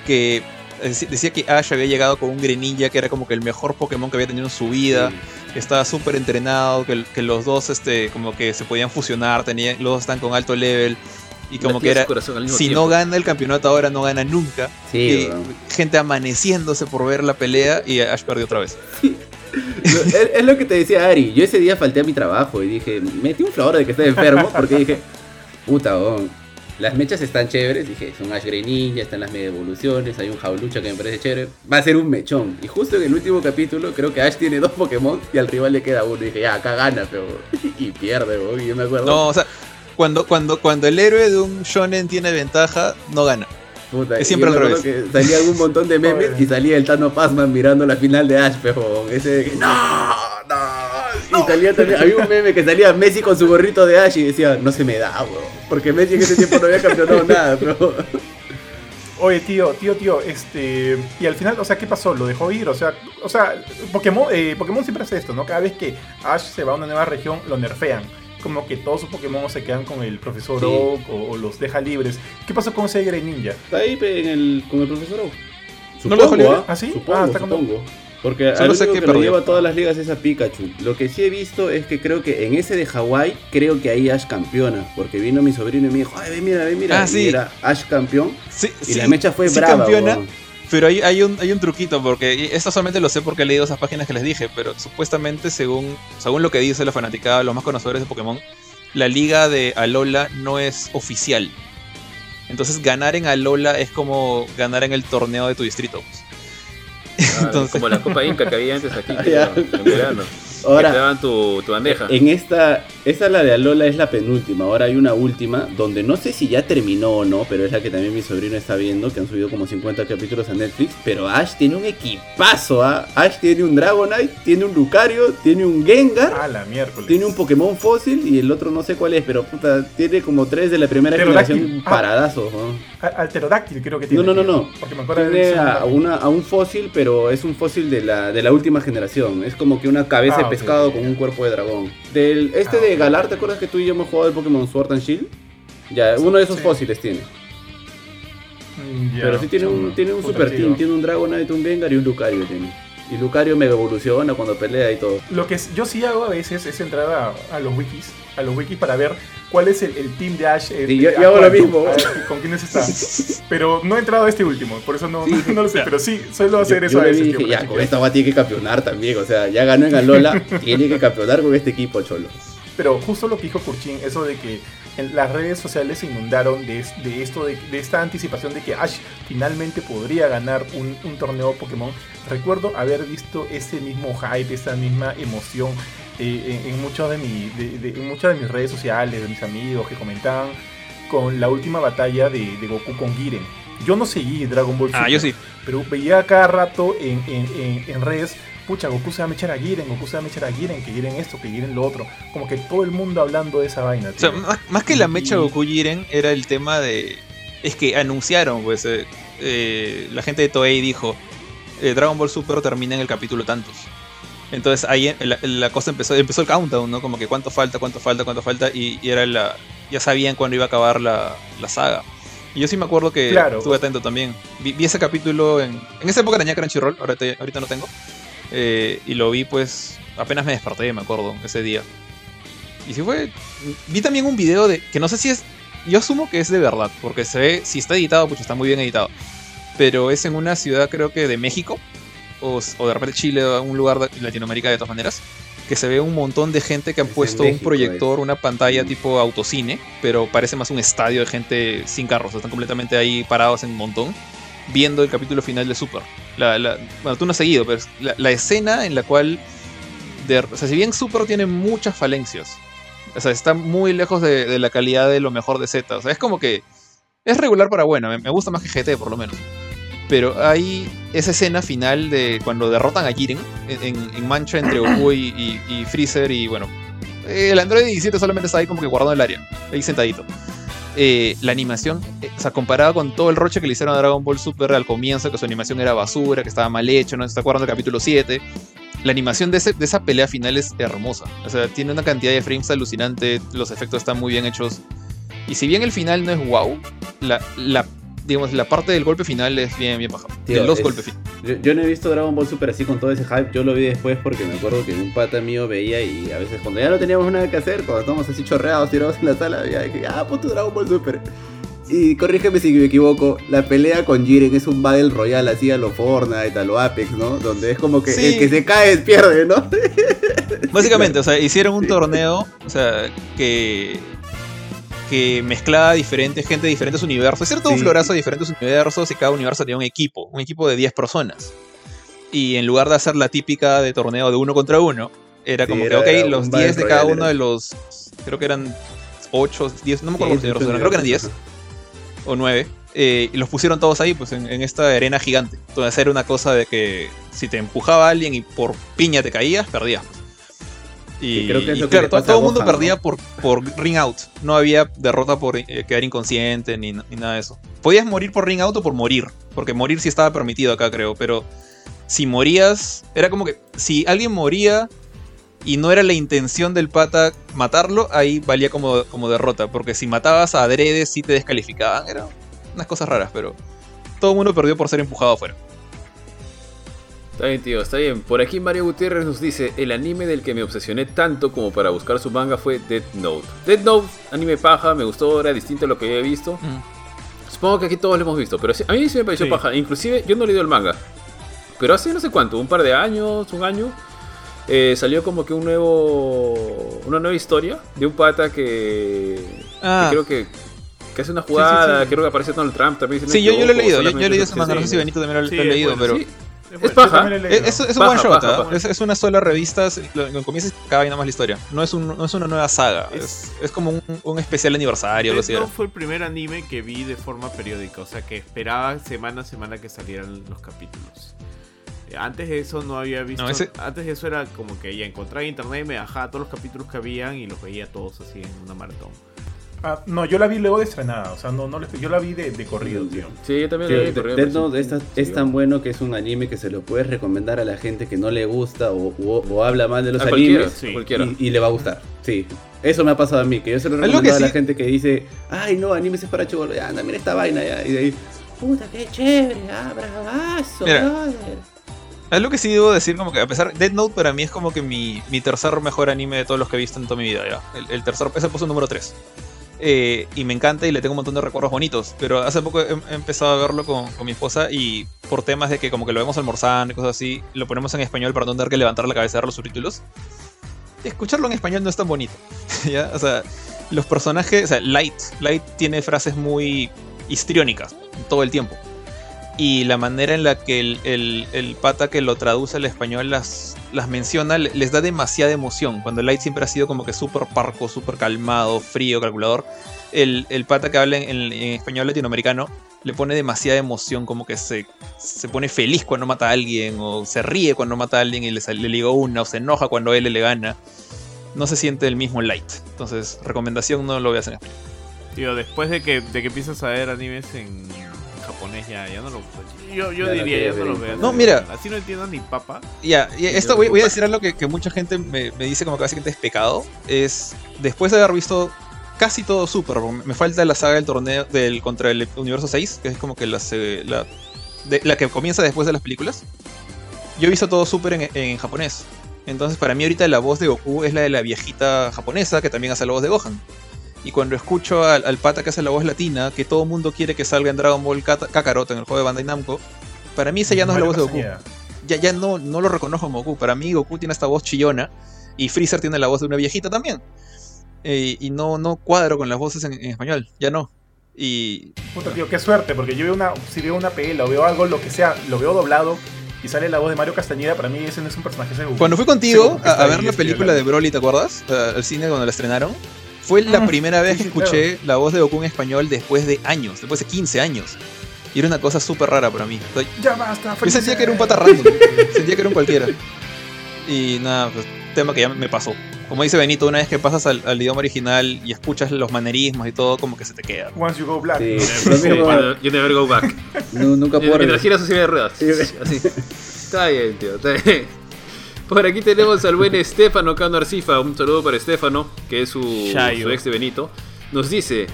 que decía que Ash había llegado con un Greninja que era como que el mejor Pokémon que había tenido en su vida, que estaba súper entrenado, que los dos como que se podían fusionar, los dos están con alto level. Y como que era, si no gana el campeonato ahora, no gana nunca. Sí, gente amaneciéndose por ver la pelea y Ash perdió otra vez. Es lo que te decía Ari, yo ese día falté a mi trabajo y dije, metí un flor de que esté enfermo porque dije, puta, las mechas están chéveres, dije, son Ash Greninja, están las media evoluciones, hay un Jaulucha que me parece chévere, va a ser un mechón. Y justo en el último capítulo creo que Ash tiene dos Pokémon y al rival le queda uno, y dije, ya, acá gana, pero y pierde, y yo me acuerdo. No, o sea, cuando el héroe de un shonen tiene ventaja, no gana. Puta, es siempre al revés. Que salía algún montón de memes y salía el Tano Pazman mirando la final de Ash, pejón. Ese de que ¡No! Y salía también, había un meme que salía Messi con su gorrito de Ash y decía, no se me da, bro. Porque Messi en ese tiempo no había campeonado nada, bro. Oye, tío, y al final, o sea, ¿qué pasó? ¿Lo dejó ir? O sea, Pokémon siempre hace esto, ¿no? Cada vez que Ash se va a una nueva región, lo nerfean. Como que todos sus Pokémon se quedan con el profesor Oak o los deja libres. ¿Qué pasó con ese Greninja? Está ahí con el profesor Oak. ¿No lo dejó libre? ¿Ah, sí? Supongo. Porque al único que lo lleva a todas las ligas es a Pikachu. Lo que sí he visto es que creo que en ese de Hawái, creo que ahí Ash campeona. Porque vino mi sobrino y me dijo, ay, ve mira. Ah, sí. Era Ash campeón. Sí, la mecha fue brava. Campeona. Pero hay un truquito, porque esto solamente lo sé porque he leído esas páginas que les dije, pero supuestamente según lo que dice la fanaticada, los más conocedores de Pokémon, la liga de Alola no es oficial. Entonces ganar en Alola es como ganar en el torneo de tu distrito. Entonces... Como la Copa Inca que había antes aquí, en verano. Ahora, te daban tu bandeja. En esta Esa, la de Alola, es la penúltima. Ahora hay una última, donde no sé si ya terminó o no, pero es la que también mi sobrino está viendo, que han subido como 50 capítulos a Netflix. Pero Ash tiene un equipazo, ¿ah? Ash tiene un Dragonite, tiene un Lucario, tiene un Gengar, tiene un Pokémon fósil y el otro no sé cuál es, pero puta, tiene como tres de la primera generación. Paradazos, ¿no? Al Pterodáctil creo que tiene. No. Porque me acuerdo tiene a un fósil, pero es un fósil de la última generación. Es como que una cabeza de pescado con un cuerpo de dragón. De Galar, ¿te acuerdas que tú y yo hemos jugado el Pokémon Sword and Shield? Ya, uno de esos fósiles tiene. Pero sí tiene un Super Team, tiene un Dragonite, un Gengar y un Lucario tiene. Y Lucario mega evoluciona cuando pelea y todo. Lo que yo sí hago a veces es entrar a los wikis para ver cuál es el team de Ash. Yo hago lo mismo. ¿Con quiénes está? Pero no he entrado a este último, por eso no lo sé. Pero sí, suelo hacer eso a veces. Dije, con esta va tiene que campeonar también. O sea, ya ganó en Alola, tiene que campeonar con este equipo, cholo. Pero justo lo que dijo Kurchin, eso de que las redes sociales se inundaron de esta anticipación de que Ash finalmente podría ganar un torneo Pokémon. Recuerdo haber visto ese mismo hype, esa misma emoción en muchas de mis redes sociales, de mis amigos que comentaban con la última batalla de Goku con Giren. Yo no seguí Dragon Ball Super, yo sí. Pero veía cada rato en redes... Pucha, Goku se va a mechar a Giren, que Giren esto, que Giren lo otro. Como que todo el mundo hablando de esa vaina, tío. O sea, más que la mecha Goku-Giren era el tema de... Es que anunciaron, pues, la gente de Toei dijo Dragon Ball Super termina en el capítulo tantos. Entonces ahí la cosa empezó el countdown, ¿no? Como que cuánto falta, y era ya sabían cuándo iba a acabar la saga. Y yo sí me acuerdo que estuve atento también. Vi ese capítulo en esa época tenía Crunchyroll, ahorita no tengo. Y lo vi, pues, apenas me desperté, me acuerdo, ese día. Y sí fue... Vi también un video que no sé si es... Yo asumo que es de verdad, porque se ve... Si está editado, pues está muy bien editado. Pero es en una ciudad, creo que de México, o de repente Chile, o un lugar de Latinoamérica, de todas maneras, que se ve un montón de gente que han puesto México, un proyector, una pantalla tipo autocine, pero parece más un estadio de gente sin carros. Están completamente ahí parados en un montón, viendo el capítulo final de Super. Bueno, tú no has seguido, pero la escena en la cual... O sea, si bien Super tiene muchas falencias, o sea, está muy lejos de la calidad de lo mejor de Z. O sea, es como que... Es regular para bueno, me gusta más que GT por lo menos. Pero hay esa escena final de cuando derrotan a Jiren en mancha entre Goku y Freezer y bueno... El Android 17 solamente está ahí como que guardado en el área, ahí sentadito. La animación, o sea, comparada con todo el roche que le hicieron a Dragon Ball Super al comienzo, que su animación era basura, que estaba mal hecho, ¿no? ¿Se acuerdan del capítulo 7? La animación de esa pelea final es hermosa. O sea, tiene una cantidad de frames alucinante, los efectos están muy bien hechos. Y si bien el final no es wow, digamos, la parte del golpe final es bien, bien baja. Tío, de los golpes finales. Yo no he visto Dragon Ball Super así con todo ese hype. Yo lo vi después porque me acuerdo que un pata mío veía y a veces cuando ya no teníamos nada que hacer, cuando estábamos así chorreados, tirados en la sala, dije, puto Dragon Ball Super. Y corrígeme si me equivoco, la pelea con Jiren es un Battle Royale así a lo Fortnite, a lo Apex, ¿no? Donde es como que el que se cae pierde, ¿no? Básicamente, o sea, hicieron un torneo, o sea, que mezclaba diferentes gente de diferentes universos. Es cierto, un florazo de diferentes universos y cada universo tenía un equipo de 10 personas. Y en lugar de hacer la típica de torneo de uno contra uno, era como era los 10 de cada uno de los... Creo que eran 8, 10, no me acuerdo cuántos universos eran, creo que eran 10 o 9. Y los pusieron todos ahí, pues en esta arena gigante. Entonces era una cosa de que si te empujaba a alguien y por piña te caías, perdías. Y creo que es claro, todo el mundo perdía por ring out. No había derrota por quedar inconsciente ni nada de eso. Podías morir por ring out o por morir, porque morir sí estaba permitido acá, creo. Pero si morías, era como que si alguien moría y no era la intención del pata matarlo, ahí valía como derrota. Porque si matabas a adrede sí te descalificaban. Eran unas cosas raras, pero todo el mundo perdió por ser empujado afuera. Está bien, tío, está bien. Por aquí Mario Gutiérrez nos dice: el anime del que me obsesioné tanto como para buscar su manga fue Death Note. Death Note, anime paja, me gustó, era distinto a lo que había visto. Supongo que aquí todos lo hemos visto, pero a mí sí me pareció paja. Inclusive, yo no he leído el manga, pero hace no sé cuánto, un año, salió como que una nueva historia de un pata que creo que hace una jugada, creo que aparece Donald Trump también. Sí, yo lo he leído ese manga, no sé si Benito también lo ha leído, pero... Es paja. Es un one shot. Es una sola revista. Lo comienza y acaba y nada más la historia. No es una nueva saga. Es como un especial aniversario. No fue el primer anime que vi de forma periódica. O sea que esperaba semana a semana que salieran los capítulos. Antes de eso no había visto. Antes de eso era como que ya encontraba en internet y me bajaba todos los capítulos que habían y los veía todos así en una maratón. Ah, no, yo la vi luego de estrenada, o sea, yo la vi de corrido, tío. Sí, yo también la vi de corrido. Death Note es tan bueno que es un anime que se lo puedes recomendar a la gente que no le gusta o habla mal de los animes, cualquiera. Y le va a gustar, sí. Eso me ha pasado a mí, que yo se lo recomiendo a la gente que dice, ay no, animes es para chivolo, anda, mira esta vaina, ya. Y de ahí, puta, qué chévere, bravazo, brother. Es lo que sí debo decir, como que a pesar, Death Note para mí es como que mi tercer mejor anime de todos los que he visto en toda mi vida, ya. El tercer, ese puso número 3. Y me encanta y le tengo un montón de recuerdos bonitos, pero hace poco he empezado a verlo con mi esposa y por temas de que como que lo vemos almorzando y cosas así, lo ponemos en español para no tener que levantar la cabeza y ver los subtítulos. Escucharlo en español no es tan bonito, ¿ya? O sea, los personajes, o sea, Light tiene frases muy histriónicas todo el tiempo. Y la manera en la que el pata que lo traduce al español las menciona, les da demasiada emoción. Cuando Light siempre ha sido como que súper parco, súper calmado, frío, calculador, el pata que habla en español latinoamericano le pone demasiada emoción, como que se pone feliz cuando mata a alguien, o se ríe cuando mata a alguien y le ligó una, o se enoja cuando él le gana. No se siente el mismo Light. Entonces, recomendación, no lo veas en español. Tío, después de que empiezas a ver animes en japonés ya no lo yo diría, ya no lo veo. No, mira, así no entiendo ni papa. Ya, esto voy a decir algo que mucha gente me dice como que básicamente es pecado. Es después de haber visto casi todo Super, me falta la saga del torneo del contra el universo 6, que es como que la que comienza después de las películas. Yo he visto todo Super en japonés. Entonces, para mí ahorita la voz de Goku es la de la viejita japonesa que también hace la voz de Gohan. Y cuando escucho al pata que hace la voz latina, que todo mundo quiere que salga en Dragon Ball Kakarot en el juego de Bandai Namco, para mí esa ya no es la voz de Goku. Ya no lo reconozco como Goku. Para mí Goku tiene esta voz chillona y Freezer tiene la voz de una viejita también. Y no cuadro con las voces en español, ya no. Y puta, tío, qué suerte, porque yo si veo una PL o veo algo, lo que sea, lo veo doblado y sale la voz de Mario Castañeda, para mí ese no es un personaje seguro. Cuando fui contigo a ver la película de Broly, ¿te acuerdas? Al cine cuando la estrenaron. Fue la primera vez que escuché la voz de Goku en español después de años, después de 15 años. Y era una cosa súper rara para mí. Ya basta, yo sentía que era un pata random, sentía que era un cualquiera. Y nada, pues, tema que ya me pasó. Como dice Benito, una vez que pasas al idioma original y escuchas los manerismos y todo, como que se te queda. Once you go black. Sí. You never go back. No, nunca puedo. Mientras giras su silla de ruedas. Así. Está bien, tío, está bien. Por aquí tenemos al buen Estefano Cano Arcifa. Un saludo para Estefano, que es su ex de Benito. Nos dice: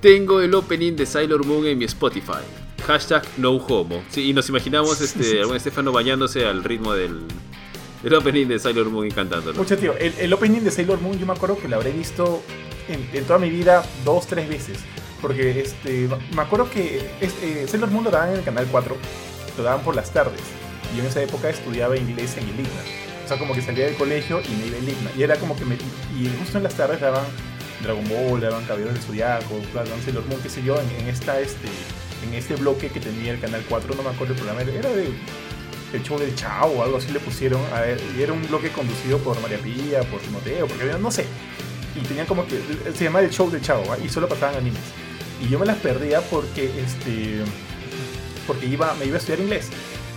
tengo el opening de Sailor Moon en mi Spotify. #NoHomo. Sí, y nos imaginamos al buen Estefano bañándose al ritmo del opening de Sailor Moon y cantándolo. Mucho, tío. El opening de Sailor Moon yo me acuerdo que lo habré visto en toda mi vida 2-3 veces. Porque me acuerdo que Sailor Moon lo daban en el Canal 4. Lo daban por las tardes. Yo en esa época estudiaba inglés en el IGNA. O sea, como que salía del colegio y me iba al IGNA. Y era como que y justo en las tardes daban Dragon Ball, daban Caballeros del Zodiaco, daban Sailor Moon, qué sé yo, en este bloque que tenía el Canal 4, no me acuerdo el programa, era de el show del Chao o algo así le pusieron. A ver, y era un bloque conducido por María Pía, por Timoteo, porque no sé. Y tenían como que, se llamaba el show del Chao, ¿eh? Y solo pasaban animes. Y yo me las perdía porque, porque me iba a estudiar inglés.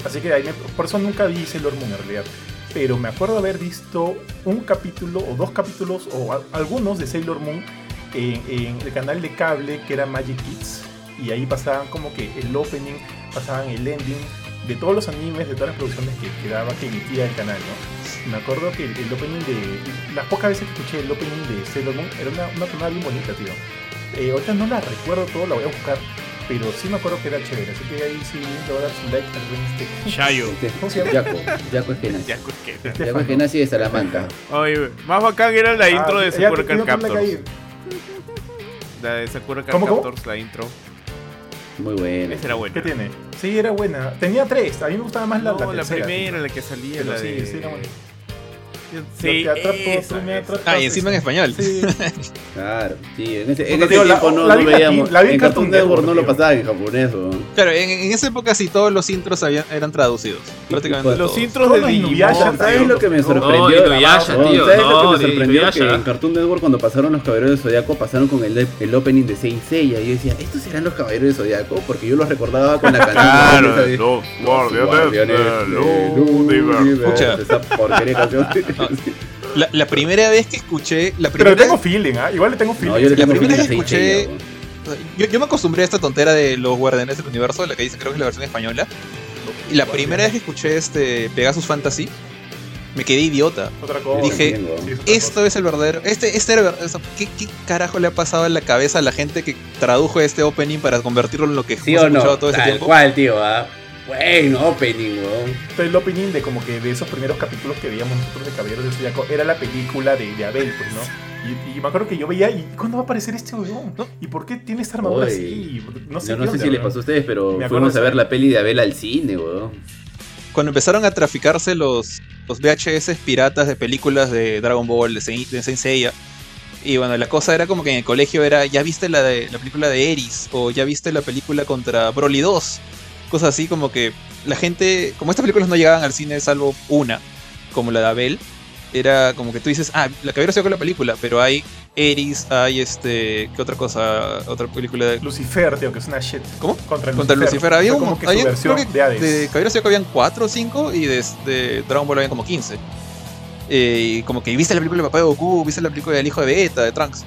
Así que por eso nunca vi Sailor Moon en realidad. Pero me acuerdo haber visto un capítulo o dos capítulos o algunos de Sailor Moon en el canal de cable que era Magic Kids. Y ahí pasaban como que el opening, pasaban el ending de todos los animes, de todas las producciones que emitía el canal, ¿no? Me acuerdo que el opening las pocas veces que escuché el opening de Sailor Moon era una tonada bien bonita, tío. Ahorita no la recuerdo todo, la voy a buscar. Pero sí me acuerdo que era chévere, así que ahí sí le voy a dar su like al Shayo. ¿Cómo se llama? Yaco Esquenazi. Yaco Esquenazi de Salamanca. Oye, más bacán era la intro de Sakura Card Captors. La de Sakura Card Captors, la intro. Muy buena. Esa era buena. ¿Qué tiene? Sí, era buena. Tenía tres, a mí me gustaba más la tercera. No, la primera, la que salía. Pero la sí, era buena. Sí, te atrapó, tú me atrapaste. Ah, y encima en español. Sí. Claro, sí. En ese tiempo no veíamos. La en Cartoon Network no lo pasaban en japonés. ¿O? Claro, en esa época sí todos los intros eran traducidos. Prácticamente los todos. Intros de Inuyasha. ¿Sabes lo que me sorprendió? Que en Cartoon Network cuando pasaron los Caballeros del Zodiaco pasaron con el opening de Saint Seiya. Y yo decía, ¿estos serán los Caballeros del Zodiaco? Porque yo los recordaba con la canción. Claro, los guardianes del universo. Esa porquería canción. No, la primera vez que escuché pero tengo feeling, ¿eh? Igual le tengo feeling. No, la primera vez que escuché yo me acostumbré a esta tontera de los guardianes del universo, la que dice, creo que es la versión española. Y la primera vez que escuché Pegasus Fantasy me quedé idiota. Otra cosa, dije, esto es el verdadero. Este era verdadero. ¿Qué carajo le ha pasado en la cabeza a la gente que tradujo este opening para convertirlo en lo que hemos escuchado todo ese tiempo? ¿Cuál, tío? Bueno, opening, weón. El opening de como que de esos primeros capítulos que veíamos nosotros de Caballeros del Zodiaco era la película de Abel, pues, ¿no? Y me acuerdo que yo veía, ¿y cuándo va a aparecer este weón? ¿No? ¿Y por qué tiene esta armadura así? No sé si les pasó a ustedes, pero fuimos a ver la peli de Abel al cine, weón. Cuando empezaron a traficarse los VHS piratas de películas de Dragon Ball, de Saint Seiya. Y bueno, la cosa era como que en el colegio era, ¿ya viste la película de Eris? O ¿ya viste la película contra Broly 2? Cosas así como que la gente, como estas películas no llegaban al cine salvo una, como la de Abel, era como que tú dices, la que había sido con la película, pero hay Eris, hay ¿qué otra cosa? Otra película de Lucifer, tío, que es una shit. ¿Cómo? Contra Lucifer. Había como que su versión de Hades. De Caballero Zodíaco habían 4 o 5 y de Dragon Ball habían como 15. Y como que viste la película de Papá de Goku, viste la película del hijo de Vegeta, de Trunks.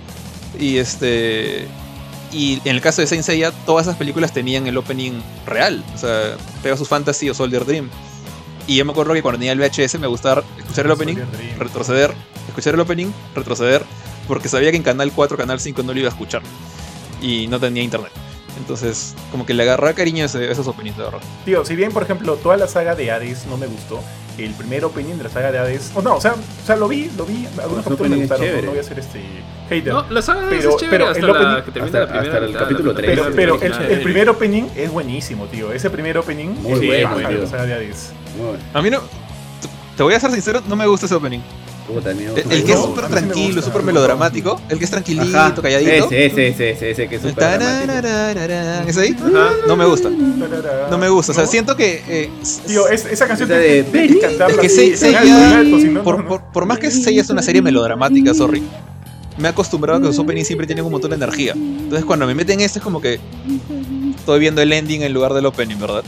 Y en el caso de Saint Seiya, todas esas películas tenían el opening real. O sea, Pegasus Fantasy o Soldier Dream. Y yo me acuerdo que cuando tenía el VHS me gustaba escuchar el opening, retroceder, escuchar el opening, retroceder, porque sabía que en Canal 4, Canal 5 no lo iba a escuchar. Y no tenía internet. Entonces, como que le agarraba cariño a esos openings, de verdad. Tío, si bien, por ejemplo, toda la saga de Hades no me gustó, el primer opening de la saga de Hades... O sea, lo vi. Algunos capítulos me gustaron, no voy a hacer hater. No, la saga de Hades es chévere hasta el capítulo 3. Pero el primer opening es buenísimo, tío. Ese primer opening es la saga de Hades. A mí no... Te voy a ser sincero, no me gusta ese opening. El que es súper tranquilo, súper melodramático. El que es tranquilito, calladito. Ese que es súper dramático. ¿Ese ahí? No me gusta. O sea, siento que... Tío, esa canción de... Es que Seiya... Por más que Seiya es una serie melodramática, sorry, me he acostumbrado a que los openings siempre tienen un montón de energía. Entonces cuando me meten esto es como que... Estoy viendo el ending en lugar del opening, ¿verdad?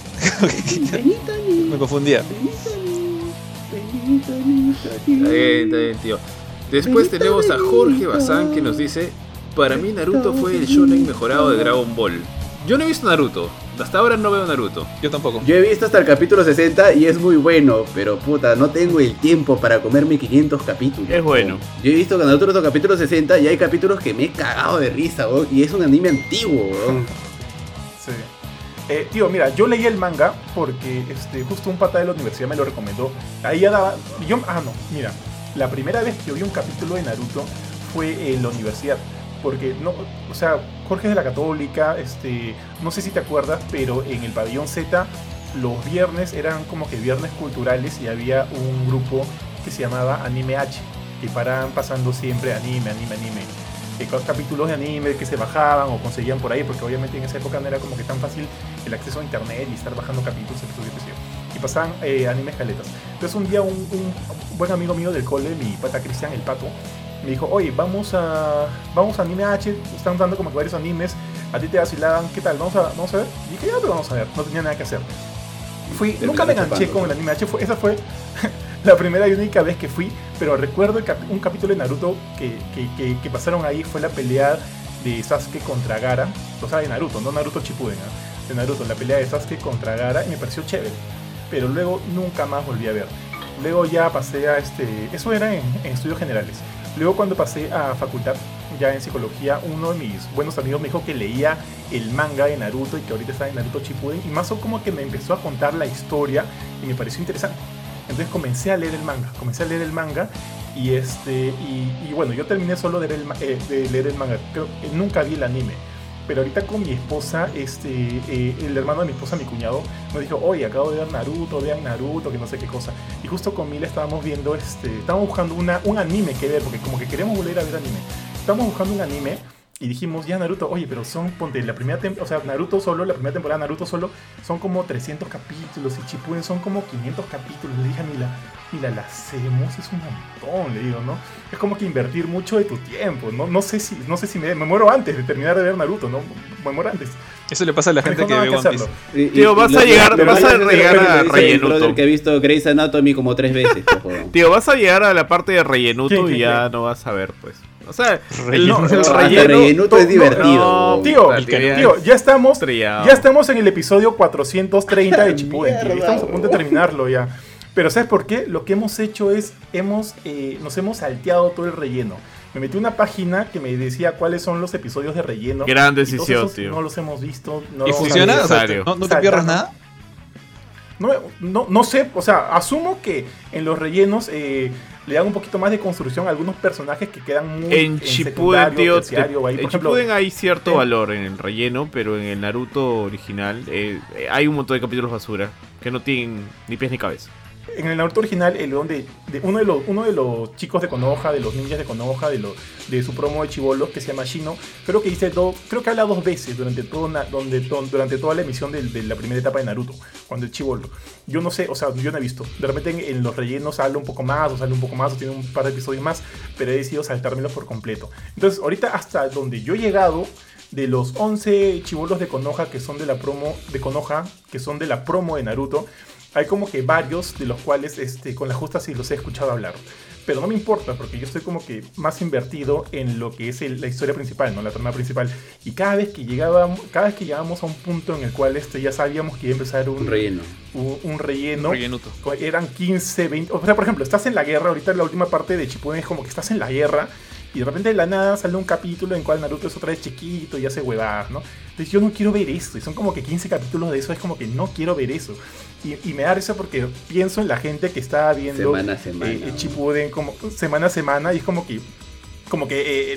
Me confundía. Está bien, tío. Después tenemos a Jorge Bazán que nos dice: para mí Naruto fue el shonen mejorado de Dragon Ball. Yo no he visto Naruto, hasta ahora no veo Naruto. Yo tampoco. Yo he visto hasta el capítulo 60 y es muy bueno, pero puta, no tengo el tiempo para comerme 500 capítulos. Es bueno. Yo he visto Naruto capítulo 60 y hay capítulos que me he cagado de risa, bro, y es un anime antiguo, bro. Sí. Tío, mira, yo leí el manga porque justo un pata de la universidad me lo recomendó. Ahí ya daba... mira, la primera vez que yo vi un capítulo de Naruto fue en la universidad. Porque, no, o sea, Jorge es de la Católica, no sé si te acuerdas, pero en el pabellón Z los viernes eran como que viernes culturales y había un grupo que se llamaba Anime H, que paraban pasando siempre anime. Capítulos de anime que se bajaban o conseguían por ahí, porque obviamente en esa época no era como que tan fácil el acceso a internet y estar bajando capítulos. Y pasaban animes caletas. Entonces un día un buen amigo mío del cole, mi pata Cristian, el Pato, me dijo: oye, vamos a Anime H, están dando como que varios animes, a ti te vacilaban, ¿qué tal? Vamos a ver. Y dije, ya, pero vamos a ver, no tenía nada que hacer. Fui, nunca me enganché con el Anime H, esa fue la primera y única vez que fui, pero recuerdo un capítulo de Naruto que pasaron ahí, fue la pelea de Sasuke contra Gaara, o sea, de Naruto, no Naruto Shippuden, de Naruto, la pelea de Sasuke contra Gaara, y me pareció chévere, pero luego nunca más volví a ver. Luego ya pasé a eso era en estudios generales. Luego cuando pasé a facultad, ya en psicología, uno de mis buenos amigos me dijo que leía el manga de Naruto y que ahorita está en Naruto Shippuden, y más o como que me empezó a contar la historia y me pareció interesante. Entonces comencé a leer el manga y bueno, yo terminé solo de leer el manga, pero nunca vi el anime. pero ahorita con mi esposa, el hermano de mi esposa, mi cuñado, nos dijo, oye, acabo de ver Naruto, vean Naruto, que no sé qué cosa. Y justo con Mila estábamos viendo, estábamos buscando un anime que ver, porque como que queremos volver a ver anime. Estábamos buscando un anime y dijimos, ya Naruto, oye, pero la primera temporada de Naruto solo, son como 300 capítulos, y Shippuden son como 500 capítulos. Le dije a Mila, la hacemos, es un montón, le digo, ¿no? Es como que invertir mucho de tu tiempo, ¿no? No sé si me muero antes de terminar de ver Naruto, ¿no? Me muero antes. Eso le pasa a la gente que ve One Piece. Tío, vas a llegar a Rellenuto. Que he visto Grey's Anatomy como 3 veces. Tío, vas a llegar a la parte de Rellenuto y ya no vas a ver, pues. O sea, Rellenuto es divertido. Tío, ya estamos en el episodio 430 de Shippuden, tío. Estamos a punto de terminarlo ya. Pero ¿sabes por qué? Lo que hemos hecho es, nos hemos salteado todo el relleno. Me metí una página que me decía cuáles son los episodios de relleno. Gran decisión, tío. No los hemos visto. No. ¿Y funciona? O sea, ¿no te pierdas nada? No sé, o sea, asumo que en los rellenos le dan un poquito más de construcción a algunos personajes que quedan muy en Shippuden, tío. En Shippuden hay cierto valor en el relleno, pero en el Naruto original hay un montón de capítulos basura que no tienen ni pies ni cabeza. En el Naruto original, uno de los chicos de Konoha, de los ninjas de Konoha, de su promo de chibolos, que se llama Shino, creo que habla 2 veces durante toda la emisión de la primera etapa de Naruto, cuando el chibolo. Yo no sé, o sea, yo no he visto. De repente en los rellenos habla un poco más, o tiene un par de episodios más, pero he decidido saltármelos por completo. Entonces, ahorita hasta donde yo he llegado, de los 11 chibolos de Konoha que son de la promo de Konoha, que son de la promo de Naruto, hay como que varios de los cuales con las justas sí los he escuchado hablar. Pero no me importa porque yo estoy como que más invertido en lo que es la historia principal, ¿no? La trama principal. Y cada vez que llegábamos a un punto en el cual ya sabíamos que iba a empezar un relleno. Un rellenuto. Eran 15, 20... O sea, por ejemplo, estás en la guerra. Ahorita en la última parte de Shippuden es como que estás en la guerra. Y de repente de la nada sale un capítulo en cual Naruto es otra vez chiquito y hace huevadas, ¿no? Entonces yo no quiero ver eso. Y son como que 15 capítulos de eso. Es como que no quiero ver eso. Y me da risa porque pienso en la gente que está viendo semana a semana, Shippuden como semana a semana, y es como que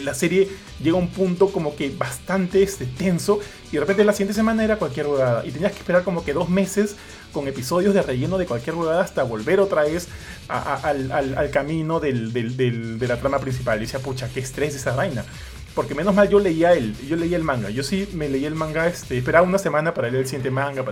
la serie llega a un punto como que bastante tenso, y de repente la siguiente semana era cualquier huevada y tenías que esperar como que 2 meses con episodios de relleno de cualquier huevada hasta volver otra vez al camino de la trama principal. Y decía, pucha, qué estrés esa vaina. Porque menos mal yo leía el manga. Yo sí me leía el manga, esperaba una semana para leer el siguiente manga,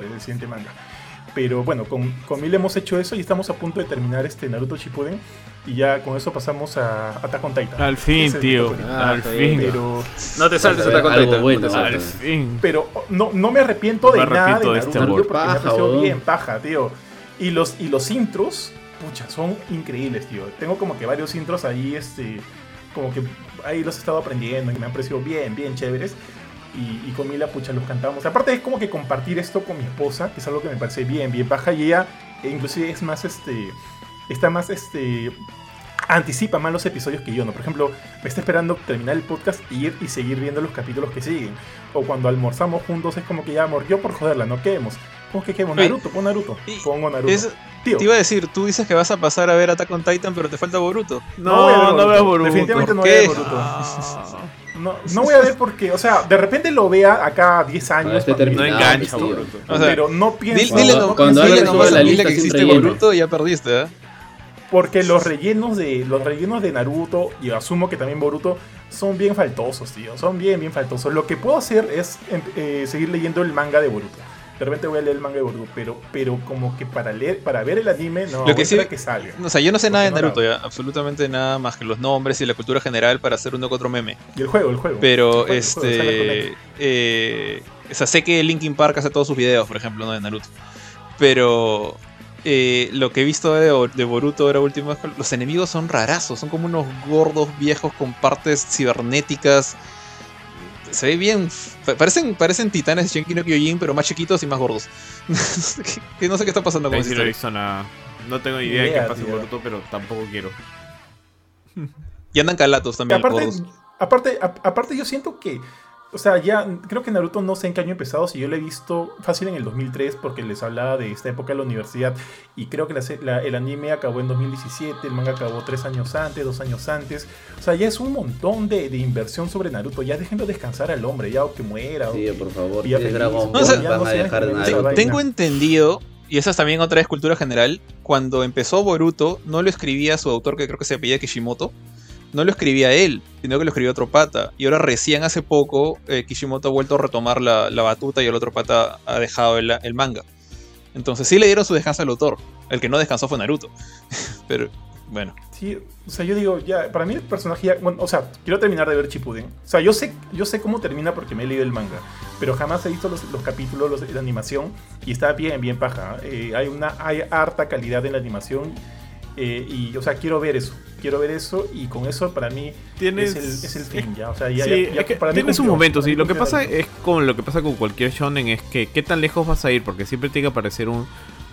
Pero bueno, con Mil hemos hecho eso y estamos a punto de terminar Naruto Shippuden. Y ya con eso pasamos a Attack on Titan. Al fin, tío. Al fin. Pero... No te saltes Attack on Titan. Bueno, al fin. Pero no me arrepiento de nada de Naruto porque me ha parecido bien paja, tío. Y los intros, pucha, son increíbles, tío. Tengo como que varios intros ahí, como que ahí los he estado aprendiendo y me han parecido bien, bien chéveres. Y con Mila, pucha, los cantamos. Aparte es como que compartir esto con mi esposa, que es algo que me parece bien, bien baja. Y ella inclusive es más, está más, anticipa más los episodios que yo, ¿no? Por ejemplo, me está esperando terminar el podcast e ir y seguir viendo los capítulos que siguen. O cuando almorzamos juntos es como que ya, amor, yo por joderla, ¿no? ¿Qué vemos? ¿Cómo que vemos? Naruto, pongo Naruto. Tío. Te iba a decir, tú dices que vas a pasar a ver Attack on Titan, pero te falta Boruto. No veo Boruto. Definitivamente no veo Boruto. No voy a ver porque, o sea, de repente lo vea acá 10 años. No engancha, Boruto. O sea, pero no pienso. Dile nomás a Mila que existe Boruto y ya perdiste, ¿eh? Porque los rellenos de Naruto, y asumo que también Boruto, son bien faltosos, tío. Son bien, bien faltosos. Lo que puedo hacer es seguir leyendo el manga de Boruto. De repente voy a leer el manga de Boruto, pero como que para ver el anime, no, lo que sí, que salga. O sea, yo no sé nada de Naruto, ya, absolutamente nada más que los nombres y la cultura general para hacer uno que otro meme. Y el juego. Pero o sea, sé que Linkin Park hace todos sus videos, por ejemplo, no de Naruto. Pero lo que he visto de Boruto ahora último es que los enemigos son rarazos, son como unos gordos viejos con partes cibernéticas. Se ve bien, parecen titanes de Shingeki no Kyojin, pero más chiquitos y más gordos. Que no sé qué está pasando con eso. No tengo idea de qué pasa con Boruto, pero tampoco quiero. Y andan calatos también. Aparte, yo siento que O sea, ya creo que Naruto no sé en qué año he empezado, si yo lo he visto fácil en el 2003 porque les hablaba de esta época de la universidad y creo que el anime acabó en 2017, el manga acabó 3 años antes, 2 años antes. O sea, ya es un montón de inversión sobre Naruto, ya déjenlo descansar al hombre, ya o que muera. Sí, o por favor, ya feliz, Dragon Ball, o sea, van no a dejar de nada. Tengo entendido, y esa es también otra vez cultura general, cuando empezó Boruto no lo escribía su autor, que creo que se apellía Kishimoto. No lo escribía él, sino que lo escribió otro pata. Y ahora recién hace poco Kishimoto ha vuelto a retomar la batuta y el otro pata ha dejado el manga. Entonces sí le dieron su descanso al autor. El que no descansó fue Naruto. Pero bueno. Sí, o sea, yo digo, ya, para mí el personaje ya, bueno, o sea, quiero terminar de ver Shippuden. O sea, yo sé cómo termina porque me he leído el manga, pero jamás he visto los capítulos, la animación, y está bien paja. Hay harta calidad en la animación. Y, o sea, quiero ver eso y con eso para mí es el fin ya, o sea, ya, sí, ya es que para mí tiene su momento, sí, lo que pasa es con lo que pasa con cualquier shonen es que qué tan lejos vas a ir, porque siempre tiene que aparecer un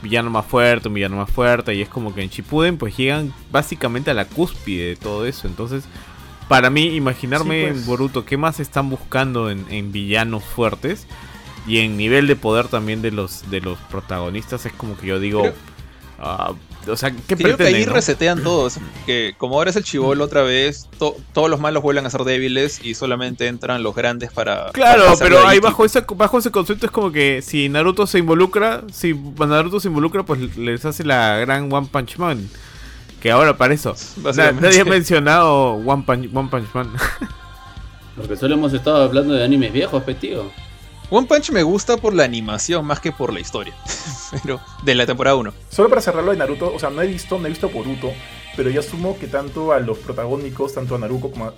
villano más fuerte y es como que en Shippuden pues llegan básicamente a la cúspide de todo eso, entonces para mí imaginarme sí, pues, en Boruto qué más están buscando en villanos fuertes y en nivel de poder también de los protagonistas es como que yo digo o sea, ¿qué creo pretenden, que ahí ¿no? resetean todos, que como ahora es el chibolo otra vez, todos los malos vuelven a ser débiles y solamente entran los grandes para... Claro, para pero ahí bajo ese concepto es como que si Naruto se involucra, pues les hace la gran One Punch Man, que ahora para eso nadie ha mencionado One Punch Man. Porque solo hemos estado hablando de animes viejos, tío. One Punch me gusta por la animación más que por la historia, pero de la temporada 1. Solo para cerrarlo de Naruto, o sea, no he visto Boruto, pero yo asumo que tanto a los protagónicos, tanto a Naruto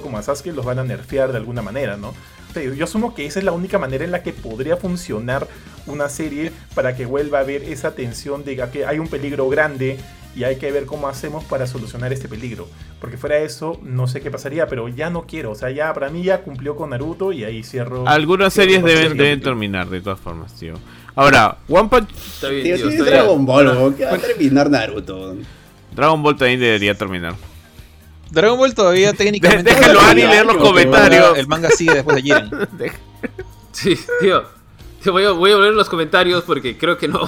como a Sasuke, los van a nerfear de alguna manera, ¿no? O sea, yo asumo que esa es la única manera en la que podría funcionar una serie para que vuelva a haber esa tensión de que hay un peligro grande y hay que ver cómo hacemos para solucionar este peligro. Porque fuera de eso, no sé qué pasaría, pero ya no quiero. O sea, ya para mí ya cumplió con Naruto y ahí cierro. Algunas series deben terminar, de todas formas, tío. Ahora, One Punch... Está bien, tío, sí, Dragon Ball, ¿qué va a terminar Naruto? Dragon Ball también debería terminar. Dragon Ball todavía técnicamente... Déjalo a Ani leer los comentarios. El manga sigue después de Jiren. Sí, tío. Voy a volver los comentarios porque creo que no,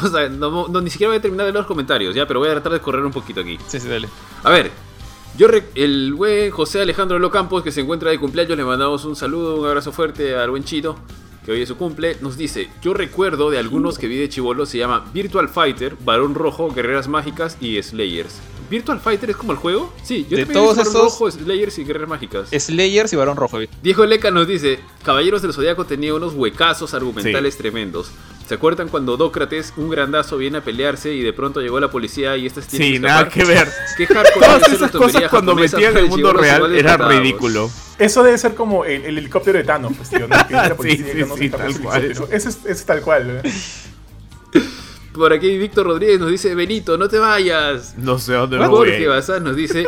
ni siquiera voy a terminar de leer los comentarios, ya, pero voy a tratar de correr un poquito aquí. Sí, dale. A ver... el buen José Alejandro Locampos, que se encuentra de cumpleaños, le mandamos un saludo, un abrazo fuerte al buen Chito, que hoy es su cumple. Nos dice: yo recuerdo de algunos que vi de chibolo, se llama Virtual Fighter, Barón Rojo, Guerreras Mágicas y Slayers. ¿Virtual Fighter es como el juego? Sí, yo de también todos vi Barón Rojo, Slayers y Guerreras Mágicas. Slayers y Barón Rojo. Diego Leca nos dice: Caballeros del Zodiaco tenía unos huecazos argumentales tremendos. ¿Se acuerdan cuando Dócrates, un grandazo, viene a pelearse y de pronto llegó la policía y estas tienen que escapar? Sí, nada que ver. Todas esas cosas cuando metían en el mundo real era ridículo. Eso debe ser como el helicóptero de Thanos, pues, tío, ¿no? Sí, tal cual. Es tal cual. Por aquí Víctor Rodríguez nos dice: Benito, no te vayas. No sé dónde me voy. Jorge Bazán nos dice...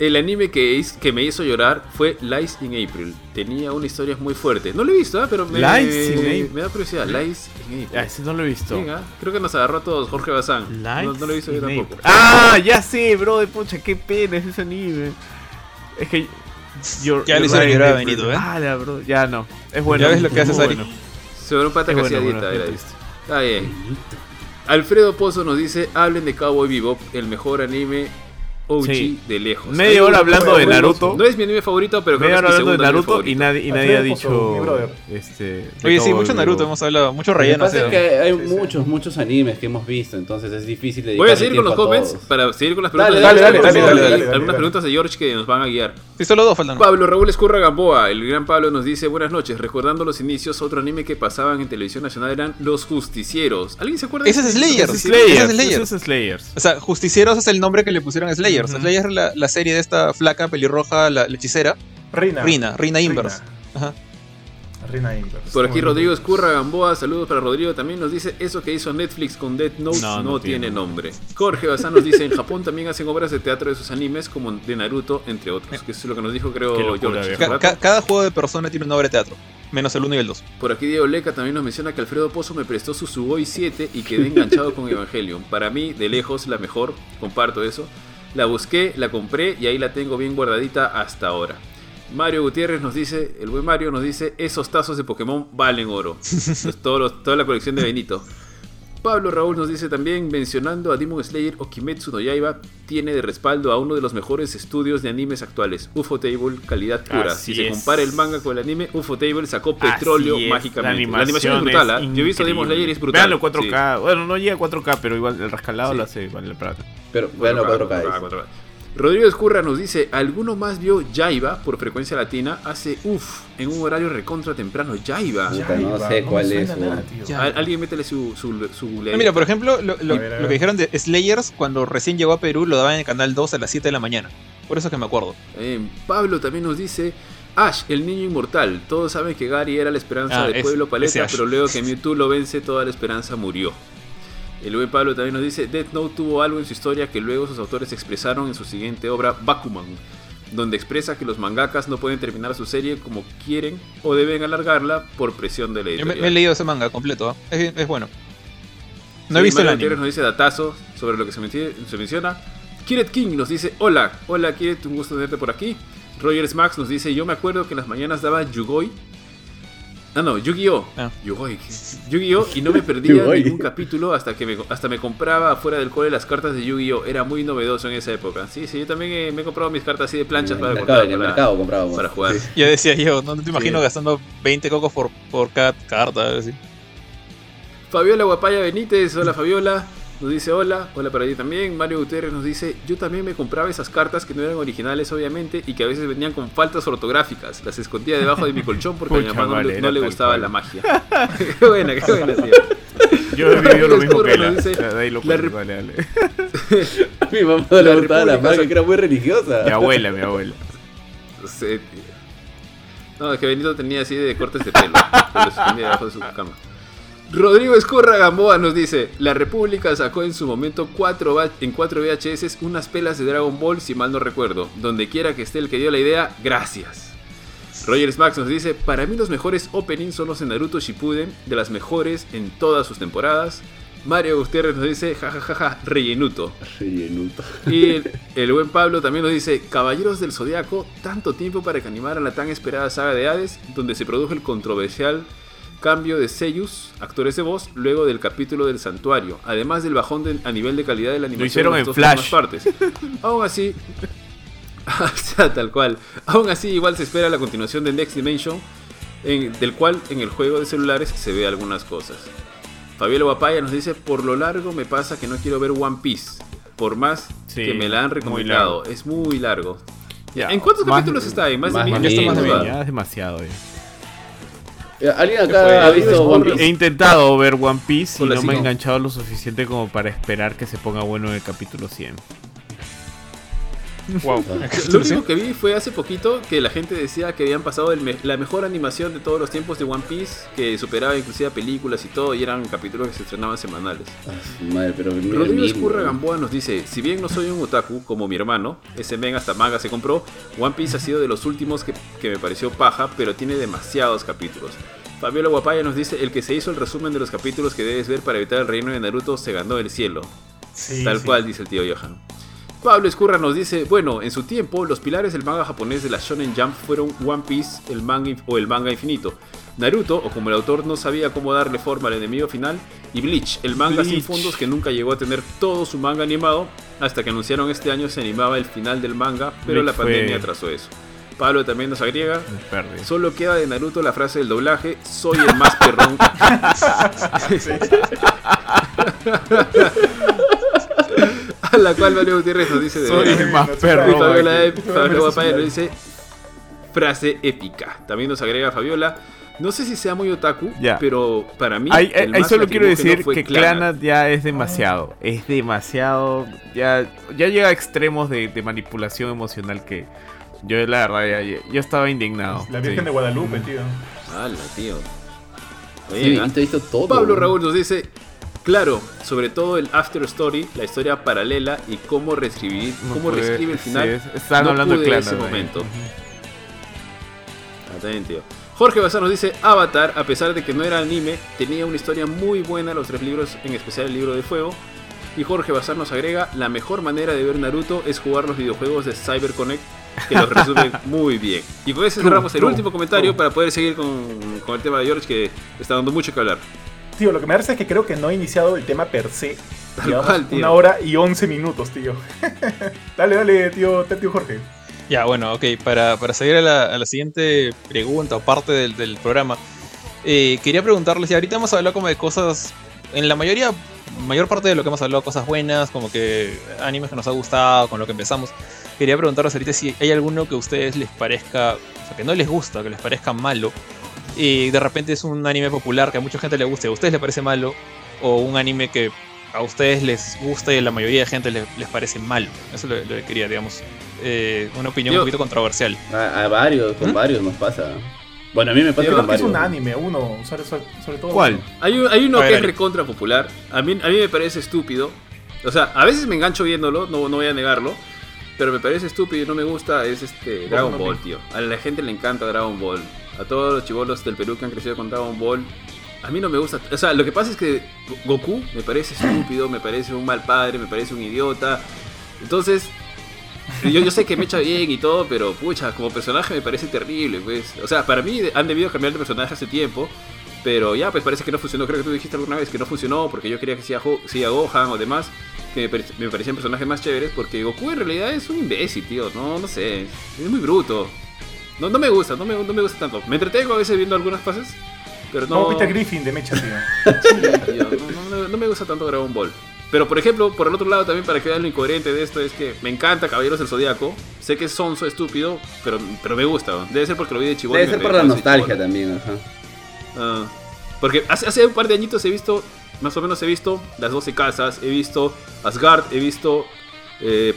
El anime que me hizo llorar fue Lies in April. Tenía una historia muy fuerte. No lo he visto, pero me da curiosidad. Lies in April. Sí, no lo he visto. Venga, creo que nos agarró a todos Jorge Bazán. No lo he visto yo tampoco. Ah, ya sé, bro, de pocha, qué pena es ese anime. Es que ya le hizo llorar a Benito, ¿eh? Ah, bro, ya no. Es bueno. Ya ves lo que hace Sari. Sobre un pata que hacía dieta, era esto. Está bien. Alfredo Pozo nos dice: hablen de Cowboy Bebop, el mejor anime Ouchi, sí, de lejos. Media hora hablando de Naruto. No es mi anime favorito, pero creo que es mi Naruto y nadie ha dicho oye, sí, mucho Naruto hemos hablado, mucho relleno. Lo que pasa es que hay muchos animes que hemos visto, entonces es difícil de... Voy a seguir con los comments para seguir con las preguntas. Dale, algunas preguntas de George que nos van a guiar. Sí, solo 2 faltan. Pablo Raúl Escurra Gamboa, el gran Pablo, nos dice: buenas noches, recordando los inicios, otro anime que pasaban en televisión nacional eran Los Justicieros. ¿Alguien se acuerda? Ese es Slayers. O sea, Justicieros es el nombre que le pusieron a Slayers. Uh-huh. Slayers es la serie de esta flaca pelirroja, la hechicera. Rina Inverse. Ajá. Rina Inverse. Por aquí Rodrigo Escurra Gamboa, saludos para Rodrigo, también nos dice: eso que hizo Netflix con Death Note no tiene nombre. Jorge Bazán nos dice: en Japón también hacen obras de teatro de sus animes, como de Naruto, entre otros. Que es lo que nos dijo, creo, George. Cada juego de persona tiene una obra de teatro, menos el 1 y el 2. Por aquí Diego Leca también nos menciona que Alfredo Pozo me prestó su Sugoi 7 y quedé enganchado con Evangelion. Para mí, de lejos, la mejor, comparto eso. La busqué, la compré y ahí la tengo bien guardadita hasta ahora. Mario Gutiérrez nos dice, el buen Mario nos dice, esos tazos de Pokémon valen oro. Entonces, toda la colección de Benito. Pablo Raúl nos dice también, mencionando a Demon Slayer o Kimetsu no Yaiba, tiene de respaldo a uno de los mejores estudios de animes actuales, Ufotable, calidad pura. Así se compara el manga con el anime, Ufotable sacó petróleo mágicamente. La animación es brutal, ¿eh? Yo he visto Demon Slayer y es brutal. Veanlo 4K, sí. Bueno, no llega a 4K, pero igual el rascalado sí lo hace vale la plata. Pero veanlo 4K. Rodrigo Escurra nos dice, ¿alguno más vio Yaiba por Frecuencia Latina? Hace en un horario recontra temprano. Yaiba. Puta, no sé cuál es. Alguien métele su mira, por ejemplo, lo que dijeron de Slayers, cuando recién llegó a Perú, lo daban en el canal 2 a las 7 de la mañana. Por eso es que me acuerdo. Pablo también nos dice, Ash, el niño inmortal. Todos saben que Gary era la esperanza del pueblo paleta, pero luego que Mewtwo lo vence, toda la esperanza murió. El buen Pablo también nos dice, Death Note tuvo algo en su historia que luego sus autores expresaron en su siguiente obra, Bakuman, donde expresa que los mangakas no pueden terminar su serie como quieren o deben alargarla por presión de la editorial. Me he leído ese manga completo, ¿eh? Es bueno. No he visto el anime. Nos dice datazo sobre lo que se menciona. Kiret King nos dice, hola Kiret, un gusto tenerte por aquí. Rogers Max nos dice, yo me acuerdo que en las mañanas daba Yu-Gi-Oh! Yu-Gi-Oh! Y no me perdía ningún capítulo hasta me compraba afuera del cole las cartas de Yu-Gi-Oh! Era muy novedoso en esa época. Sí, yo también me he comprado mis cartas así de planchas para para jugar. Sí. Yo decía no te imagino gastando 20 cocos por cada carta. Así. Fabiola Guapaya Benítez, hola Fabiola, nos dice hola para ti también. Mario Gutiérrez nos dice, yo también me compraba esas cartas que no eran originales obviamente y que a veces venían con faltas ortográficas, las escondía debajo de mi colchón porque a mi mamá no le gustaba la magia. qué buena yo he vivido lo mismo que dale. Mi mamá no le gustaba la magia, que era muy religiosa. Mi abuela no, es que Benito tenía así de cortes de pelo que los escondía debajo de su cama. Rodrigo Escorra Gamboa nos dice, la República sacó en su momento en cuatro VHS unas pelas de Dragon Ball, si mal no recuerdo. Donde quiera que esté el que dio la idea, gracias. Rogers Max nos dice, para mí los mejores openings son los de Naruto Shippuden, de las mejores en todas sus temporadas. Mario Gutiérrez nos dice, jajajaja, rellenuto. Y el buen Pablo también nos dice, Caballeros del Zodiaco, tanto tiempo para que animaran la tan esperada saga de Hades, donde se produjo el controversial cambio de seiyus, actores de voz, luego del capítulo del santuario, además del bajón a nivel de calidad de la animación. Lo hicieron en Flash. Partes. Aún así, tal cual. Aún así, igual se espera la continuación de Next Dimension, del cual en el juego de celulares se ve algunas cosas. Fabiola Guapaya nos dice, por lo largo me pasa que no quiero ver One Piece, por más que me la han recomendado. Es muy largo. Ya, ¿en cuántos capítulos está? ¿En más de 1000? Ya es demasiado. ¿Alguien acá ha visto One Piece? He intentado ver One Piece y no me ha enganchado lo suficiente como para esperar que se ponga bueno en el capítulo 100. Wow. Lo único que vi fue hace poquito que la gente decía que habían pasado la mejor animación de todos los tiempos de One Piece, que superaba inclusive películas y todo, y eran capítulos que se estrenaban semanales. Madre, pero Rodrigo Escurra Gamboa nos dice, si bien no soy un otaku como mi hermano, ese men hasta manga se compró, One Piece ha sido de los últimos que me pareció paja, pero tiene demasiados capítulos. Fabiola Guapaya nos dice, el que se hizo el resumen de los capítulos que debes ver para evitar el relleno de Naruto se ganó el cielo. Tal cual dice el tío Johan. Pablo Escurra nos dice, bueno, en su tiempo, los pilares del manga japonés de la Shonen Jump fueron One Piece el manga infinito, Naruto, o como el autor no sabía cómo darle forma al enemigo final, y Bleach, el manga sin fondos que nunca llegó a tener todo su manga animado, hasta que anunciaron este año se animaba el final del manga, pero la pandemia atrasó eso. Pablo también nos agrega, solo queda de Naruto la frase del doblaje, soy el más perrón. A la cual Mario Gutiérrez nos dice, soy el más perro. Y Fabiola Guapaya nos dice, frase épica. También nos agrega Fabiola, no sé si sea muy otaku, pero para mí ahí solo quiero decir que Clannad ya es demasiado. Es demasiado. Ya llega a extremos de manipulación emocional que yo, la verdad, yo estaba indignado. La Virgen de Guadalupe, tío. Mala, tío. Oye, te he visto todo. Pablo Raúl nos dice, claro, sobre todo el after story, la historia paralela y cómo reescribir, reescribe el final. Están hablando de ese momento. Atento. Jorge Bazán nos dice, Avatar, a pesar de que no era anime, tenía una historia muy buena, los 3 libros, en especial el libro de fuego. Y Jorge Bazán nos agrega, la mejor manera de ver Naruto es jugar los videojuegos de CyberConnect, que lo resumen muy bien. Y con eso cerramos el último comentario para poder seguir con el tema de George, que está dando mucho que hablar. Tío, lo que me parece es que creo que no he iniciado el tema per se. Llevamos 1 hora y 11 minutos, tío. Dale, tío Jorge. Ya, bueno, ok, para seguir a la siguiente pregunta o parte del programa, quería preguntarles, y ahorita hemos hablado como de cosas, en la mayor parte de lo que hemos hablado, cosas buenas, como que animes que nos ha gustado, con lo que empezamos. Quería preguntarles ahorita si hay alguno que a ustedes les parezca, o sea, que no les gusta, que les parezca malo, y de repente es un anime popular que a mucha gente le gusta y a ustedes les parece malo, o un anime que a ustedes les gusta y a la mayoría de gente les parece malo. Eso es lo que quería, digamos, una opinión un poquito controversial. A varios, con varios nos pasa. Bueno, a mí me pasa con varios. Es un anime, uno, sobre todo. ¿Cuál? Hay uno que es recontra popular. A mí me parece estúpido. O sea, a veces me engancho viéndolo, no voy a negarlo. Pero me parece estúpido y no me gusta, es Dragon Ball, tío. A la gente le encanta Dragon Ball. A todos los chibolos del Perú que han crecido con Dragon Ball. A mí no me gusta. O sea, lo que pasa es que Goku me parece estúpido, me parece un mal padre, me parece un idiota. Entonces, yo sé que me echa bien y todo, pero pucha, como personaje me parece terrible, pues. O sea, para mí han debido cambiar de personaje hace tiempo. Pero ya, pues parece que no funcionó. Creo que tú dijiste alguna vez que no funcionó porque yo quería que siga Gohan o demás. Que me parecían personajes más chéveres porque Goku en realidad es un imbécil, tío. No sé, es muy bruto. No me gusta, no me gusta tanto. Me entretengo a veces viendo algunas fases, pero no... Como Peter Griffin de mecha, tío. Sí, tío, no me gusta tanto Dragon Ball. Pero, por ejemplo, por el otro lado también, para que vean lo incoherente de esto, es que me encanta Caballeros del Zodiaco. Sé que es sonso, estúpido, pero me gusta. Debe ser porque lo vi de chibón. Debe ser por la nostalgia también, ajá. Porque hace un par de añitos he visto Las 12 Casas, he visto Asgard, he visto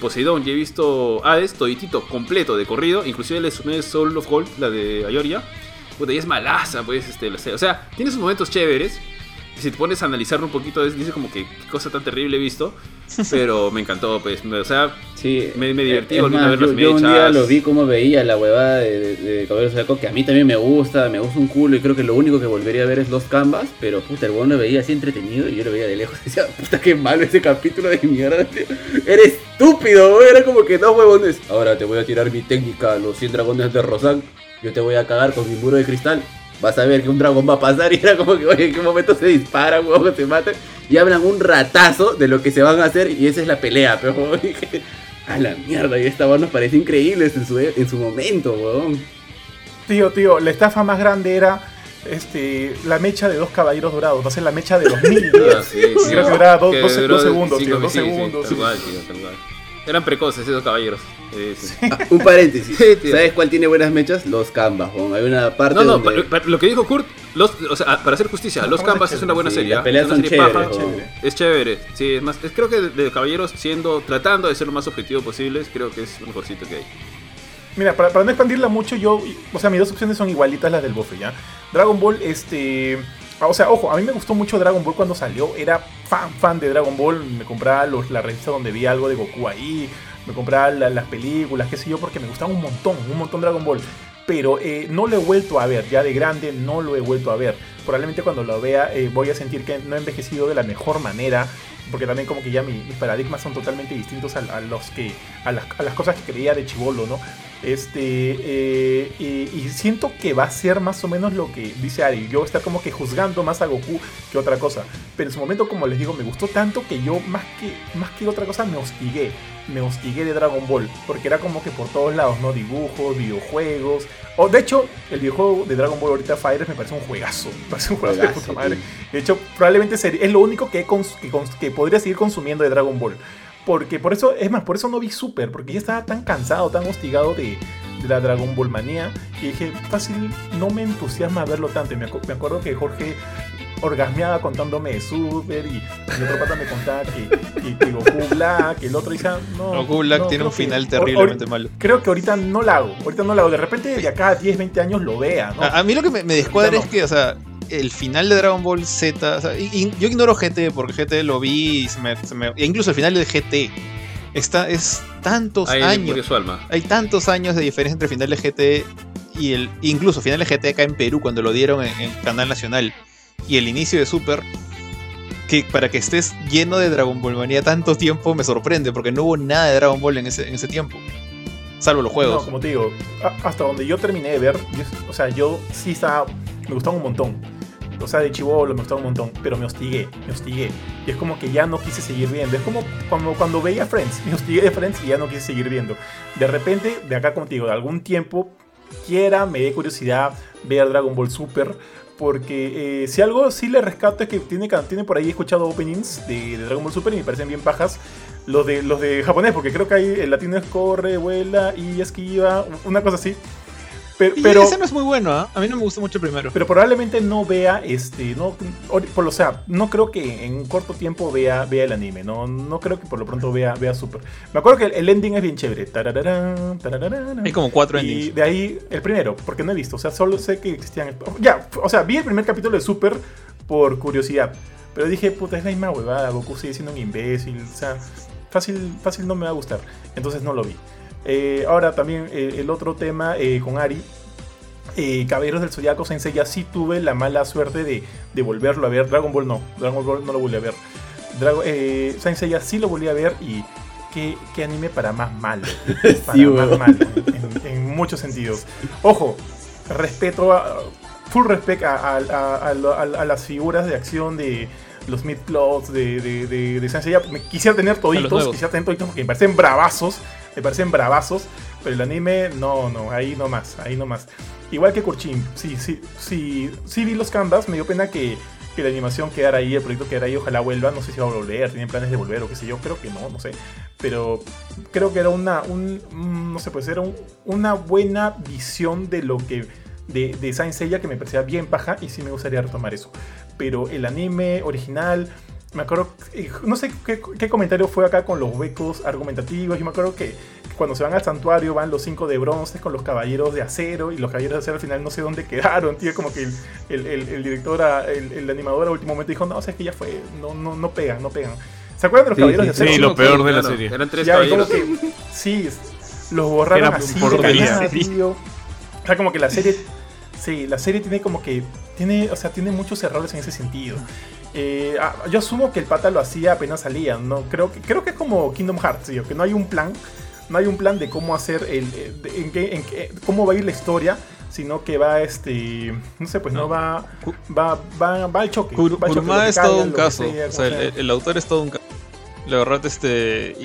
Poseidón, y he visto Hades, toditito, completo, de corrido. Inclusive le sumé Soul of Gold, la de Ayoria. Puta, y es malaza, pues, o sea, tiene sus momentos chéveres. Y si te pones a analizarlo un poquito, dices como que qué cosa tan terrible he visto. Pero me encantó, pues, o sea, sí, me divertí volviendo a ver las mechas. Yo un día lo vi como veía la huevada de Caballeros del Zodiaco, que a mí también me gusta un culo. Y creo que lo único que volvería a ver es Lost Canvas. Pero puta, el huevón lo veía así entretenido y yo lo veía de lejos. Decía, puta, qué malo ese capítulo de mierda, tío. Eres estúpido, era como que no, huevones. Ahora te voy a tirar mi técnica, los 100 dragones de Rosan. Yo te voy a cagar con mi muro de cristal. Vas a ver que un dragón va a pasar. Y era como que, oye, en qué momento se disparan, huevón, se matan. Y hablan un ratazo de lo que se van a hacer. Y esa es la pelea, pero huevón, dije, a la mierda. Y esta voz nos parece increíble en su momento, huevón. Tío, la estafa más grande era la mecha de 2 caballeros dorados. Va a ser la mecha de 2000. Sí, creo que duraba 2 segundos, tío. 2 segundos. Eran precoces esos caballeros. Un paréntesis. Sí, ¿sabes cuál tiene buenas mechas? Los Canvas, bon. Hay una parte donde... lo que dijo Kurt, o sea, para hacer justicia, Los Canvas es una buena serie. Las peleas son chéveres, es chévere. Sí, es más, creo que de caballeros tratando de ser lo más objetivo posible, creo que es lo mejorcito que hay. Mira, para no expandirla mucho, o sea, mis dos opciones son igualitas las del bofe, ¿ya? Dragon Ball, o sea, ojo, a mí me gustó mucho Dragon Ball cuando salió. Era fan de Dragon Ball. Me compraba la revista donde vi algo de Goku ahí. Me compraba las películas, qué sé yo, porque me gustaba un montón Dragon Ball. Pero no lo he vuelto a ver, ya de grande no lo he vuelto a ver. Probablemente cuando lo vea voy a sentir que no he envejecido de la mejor manera. Porque también como que ya mis paradigmas son totalmente distintos a las cosas que creía de chibolo, ¿no? Y siento que va a ser más o menos lo que dice Ari. Yo voy a estar como que juzgando más a Goku que otra cosa. Pero en su momento, como les digo, me gustó tanto que yo más que otra cosa me hostigué de Dragon Ball, porque era como que por todos lados, ¿no? Dibujos, videojuegos. De hecho, el videojuego de Dragon Ball ahorita, Fighters, me parece un juegazo de puta madre. De hecho, probablemente es lo único que podría seguir consumiendo de Dragon Ball. Porque por eso, es más, por eso no vi Super, porque ya estaba tan cansado, tan hostigado de la Dragon Ball manía, que dije, fácil, no me entusiasma verlo tanto. Y me acuerdo que Jorge orgasmeaba contándome de Super, y el otro pata me contaba que Goku Black, el otro dice, Goku Black tiene un final terriblemente malo. Creo que ahorita no lo hago, de repente de acá a 10, 20 años lo vea, ¿no? A mí lo que me descuadra es que, o sea, el final de Dragon Ball Z, o sea, y yo ignoro GT porque GT lo vi y e incluso el final de GT es tantos años. Hay tantos años de diferencia entre final de GT y incluso final de GT acá en Perú cuando lo dieron en Canal Nacional y el inicio de Super, que para que estés lleno de Dragon Ball manía tanto tiempo me sorprende porque no hubo nada de Dragon Ball en ese tiempo. salvo los juegos. No, como te digo, hasta donde yo terminé de ver, o sea, yo sí estaba, me gustaba un montón. O sea, de chibolo me gustaba un montón, pero me hostigué. Y es como que ya no quise seguir viendo. Es como cuando veía Friends, me hostigué de Friends y ya no quise seguir viendo. De repente, de acá como te digo, de algún tiempo, me dé curiosidad ver Dragon Ball Super. Porque si algo sí le rescato es que tiene por ahí, he escuchado openings de Dragon Ball Super y me parecen bien pajas. Los de japonés, porque creo que hay el latino es corre, vuela y esquiva, una cosa así. Pero ese no es muy bueno, ¿eh? A mí no me gustó mucho el primero. Pero probablemente no vea no creo que en un corto tiempo vea el anime. No creo que por lo pronto vea Super. Me acuerdo que el ending es bien chévere. Tarararán, tarararán. Hay como 4 endings. Y de ahí el primero, porque no he visto. O sea, solo sé que existían. Ya, o sea, vi el primer capítulo de Super por curiosidad. Pero dije, puta, es la misma huevada. Goku sigue siendo un imbécil. O sea, fácil no me va a gustar. Entonces no lo vi. Ahora también el otro tema con Ari, Caballeros del Zodiaco Sensei, ya sí tuve la mala suerte de volverlo a ver. Dragon Ball no lo volví a ver. Sensei ya sí lo volví a ver y qué anime para más malo. Para sí, más malo en muchos sentidos. Ojo, full respect a las figuras de acción de los mid-clouds de Sensei ya. Quisiera tener toditos porque me parecen bravazos. Pero el anime, no, ahí no más. Igual que Kurchin, sí vi los canvas, me dio pena que la animación quedara ahí, el proyecto quedara ahí, ojalá vuelva, no sé si va a volver, tienen planes de volver o qué sé yo, creo que no sé. Pero creo que era una buena visión de lo que, de Saint Seiya, que me parecía bien paja y sí me gustaría retomar eso. Pero el anime original... Me acuerdo, no sé qué comentario fue acá con los becos argumentativos. Yo me acuerdo que cuando se van al santuario van los 5 de bronce con los caballeros de acero. Y los caballeros de acero al final no sé dónde quedaron, tío. Como que el director, el animador al último momento dijo, no, o sea, es que ya fue, no pegan. ¿Se acuerdan de los caballeros de acero? Sí, lo peor de la serie. Eran 3 caballeros. Que, sí, los borraron así. Tío. O sea, como que la serie... Sí, la serie tiene como que... Tiene muchos errores en ese sentido. Yo asumo que el pata lo hacía apenas salía, ¿no? Creo que es como Kingdom Hearts, ¿sí? Que no hay un plan de cómo hacer cómo va a ir la historia, sino que va va al choque. Kurumada es todo un caso, o sea, el autor es todo un caso. La verdad,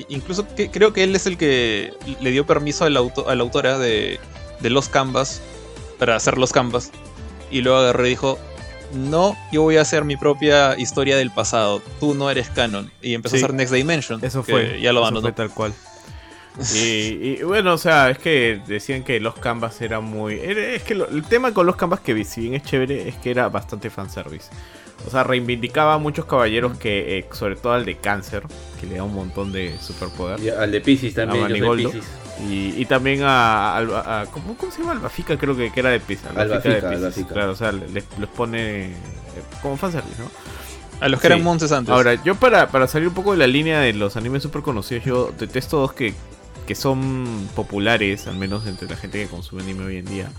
incluso creo que él es el que le dio permiso a la autora de los canvas para hacer los canvas, y luego agarró y dijo, no, yo voy a hacer mi propia historia del pasado. Tú no eres canon. Y empezó a hacer Next Dimension. Eso fue. Ya lo abandonó. Tal cual. Y bueno, o sea, es que decían que los canvas era muy... Es que el tema con los canvas, que si bien es chévere, es que era bastante fanservice. O sea, reivindicaba a muchos caballeros que... sobre todo al de Cáncer, que le da un montón de superpoder. Y al de Piscis también. A Manigoldo. Y también a ¿cómo se llama? Albafica, creo que era de Piscis. Albafica. Claro, o sea, los pone como fanservice, ¿no? A los que eran monces antes. Ahora, yo para salir un poco de la línea de los animes super conocidos, yo detesto dos que son populares, al menos entre la gente que consume anime hoy en día.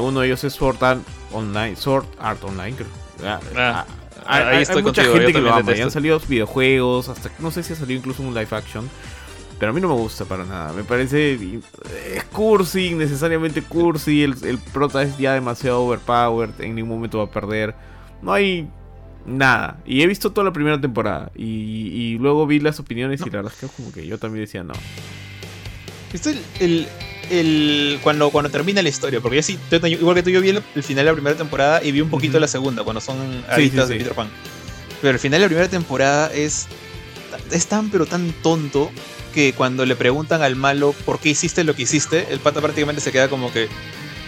Uno de ellos es Sword Art Online, creo. Hay mucha gente que lo ama. Ya han salido videojuegos, hasta no sé si ha salido incluso un live action, pero a mí no me gusta para nada. Me parece cursi, innecesariamente cursi. El prota es ya demasiado overpowered, en ningún momento va a perder. No hay nada. Y he visto toda la primera temporada y luego vi las opiniones y la verdad es que como que yo también decía no. Esto es cuando termina la historia, porque yo sí, igual que tú, yo vi el final de la primera temporada y vi un poquito de la segunda, cuando son aritas de Peter Pan. Pero el final de la primera temporada es tan pero tan tonto que cuando le preguntan al malo por qué hiciste lo que hiciste, el pata prácticamente se queda como que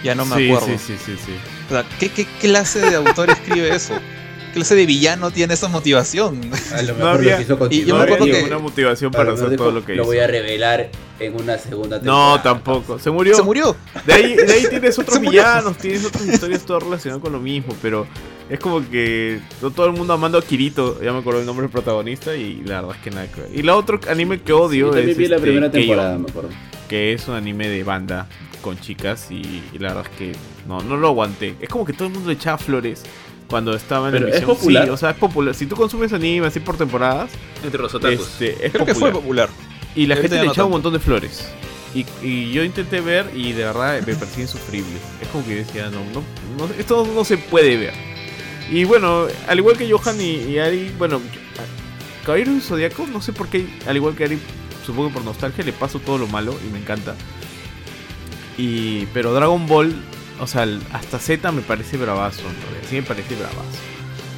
ya no me acuerdo. Sí. O sea, ¿qué clase de autor escribe eso? ¿Qué clase de villano tiene esa motivación? A lo mejor lo quiso continuar. Y yo me acuerdo que una motivación para hacer todo lo que hizo. Lo voy a revelar en una segunda temporada. No, tampoco. Se murió. De ahí tienes otros villanos, tienes otras historias todas relacionadas con lo mismo, pero es como que todo el mundo amando a Kirito, ya me acuerdo el nombre del protagonista, y la verdad es que nada que ver. Y la otro anime que odio es... Yo vi la primera temporada, me acuerdo. Que es un anime de banda con chicas y la verdad es que no lo aguanté. Es como que todo el mundo le echaba flores cuando estaba en emisión. Es popular. Sí, o sea, es popular. Si tú consumes anime así por temporadas, entre los otakus, creo que fue popular. Y la gente le echaba un montón de flores. Y yo intenté ver y de verdad me parecía insufrible. Es como que decía, no, esto no se puede ver. Y bueno, al igual que Johan y Ari, bueno, Caballero y Zodíaco, no sé por qué, al igual que Ari, supongo que por nostalgia, le paso todo lo malo y me encanta. Y pero Dragon Ball, o sea, hasta Z me parece bravazo, en sí me parece bravazo.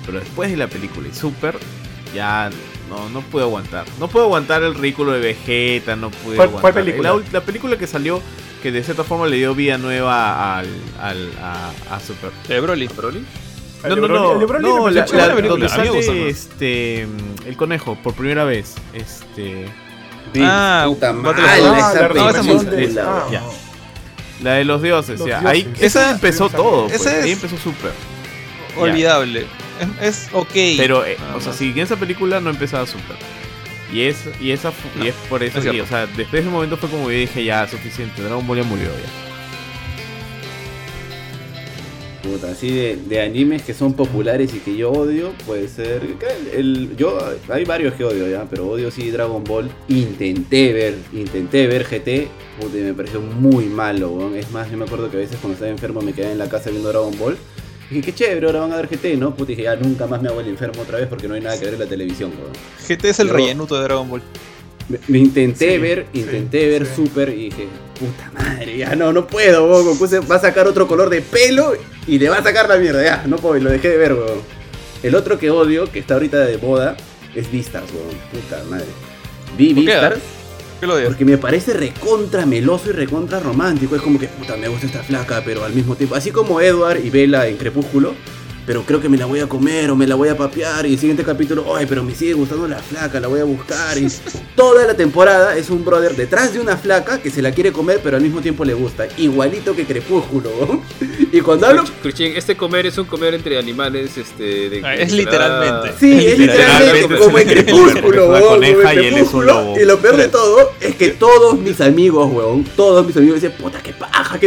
Pero después de la película y Super, ya no puedo aguantar. No puedo aguantar el ridículo de Vegeta, no puedo aguantar. ¿Cuál película? La película que salió, que de cierta forma le dio vida nueva a Super. ¿De Broly? No, donde sale el conejo por primera vez. Puta madre, la de los dioses, ya. Ahí esa empezó todo, pues. Ahí empezó Super. Olvidable. Es ok. Pero, o sea, si en esa película no empezaba Super. Y es por eso que, o sea, después de ese momento fue como yo dije, ya, suficiente, Dragon Ball ya murió, ya. Así de animes que son populares y que yo odio, puede ser hay varios que odio ya, pero odio sí Dragon Ball. Intenté ver GT, puta, me pareció muy malo, weón. Es más, yo me acuerdo que a veces cuando estaba enfermo me quedaba en la casa viendo Dragon Ball. Y dije, qué chévere, ahora van a ver GT, ¿no? Puta, dije, ya nunca más me hago el enfermo otra vez porque no hay nada que ver en la televisión, weón. GT es el rellenuto de Dragon Ball. Me intenté ver Super y dije, puta madre, ya no puedo, bo. Goku se va a sacar otro color de pelo y le va a sacar la mierda, ya, no puedo, y lo dejé de ver, weón. El otro que odio, que está ahorita de moda, es Beastars, weón, puta madre. Vi Beastars, ¿qué lo odio? Porque me parece recontra meloso y recontra romántico, es como que, puta, me gusta esta flaca, pero al mismo tiempo, así como Edward y Bella en Crepúsculo, pero creo que me la voy a comer o me la voy a papear y el siguiente capítulo, ay, pero me sigue gustando la flaca, la voy a buscar y toda la temporada es un brother detrás de una flaca que se la quiere comer pero al mismo tiempo le gusta, igualito que Crepúsculo, ¿no? Y cuando hablo... Cruchín, este comer es un comer entre animales, es literalmente. Sí, es literalmente como en Crepúsculo, la coneja y él es un lobo. Y lo peor de todo es que todos mis amigos, huevón, todos mis amigos dicen, puta, qué paja,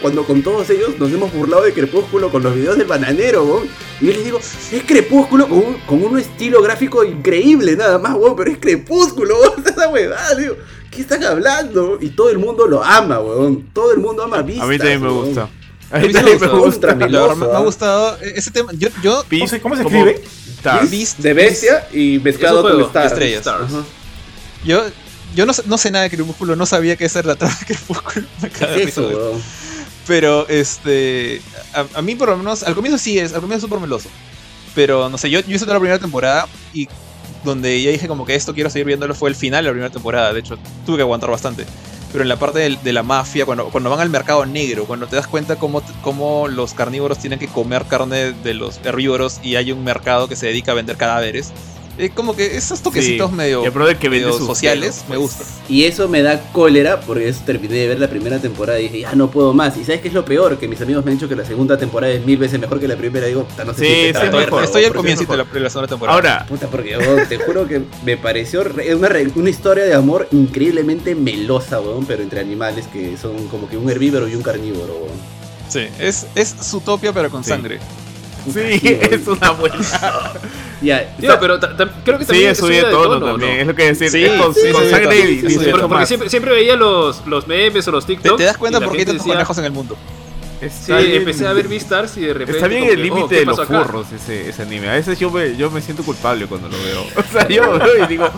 cuando con todos ellos nos hemos burlado de Crepúsculo con los videos del bananero. Y yo les digo, es Crepúsculo con un estilo gráfico increíble nada más, weón, pero es Crepúsculo, weón, esa huevada, digo, ¿qué están hablando? Y todo el mundo lo ama, weón, todo el mundo ama Beastars. A mí también me gusta. A mí también me gusta. Me ha gustado ese tema. Yo ¿Cómo se escribe? Beast, de bestia y mezclado con estrellas. Uh-huh. Yo no sé nada de Crepúsculo, no sabía que esa era la trama de Crepúsculo. ¿Qué es eso, weón? Pero a mí por lo menos al comienzo es súper meloso. Pero no sé, yo hice toda la primera temporada y donde ya dije como que esto quiero seguir viéndolo fue el final de la primera temporada. De hecho, tuve que aguantar bastante. Pero en la parte de la mafia, cuando van al mercado negro, cuando te das cuenta cómo los carnívoros tienen que comer carne de los herbívoros y hay un mercado que se dedica a vender cadáveres. Como que esos toquecitos medio sociales me gustan. Y eso me da cólera porque eso terminé de ver la primera temporada y dije, ya no puedo más. ¿Y sabes qué es lo peor? Que mis amigos me han dicho que la segunda temporada es 1000 veces mejor que la primera. Digo, no sé si es mejor. Estoy al comienzo de la segunda temporada. Ahora. Puta, porque te juro que me pareció una historia de amor increíblemente melosa, weón, pero entre animales que son como que un herbívoro y un carnívoro, weón. Sí, es Zootopia pero con sangre. Sí, es una buena. Pero creo que también es subida de tono también, ¿no? Es lo que decir, con sangre y porque siempre veía los memes o los TikToks. ¿Te das cuenta por qué hay tantos conejos en el mundo? Sí, empecé a ver Beastars y de repente está bien el límite de los furros ese anime. A veces yo me siento culpable cuando lo veo. O sea, yo y digo,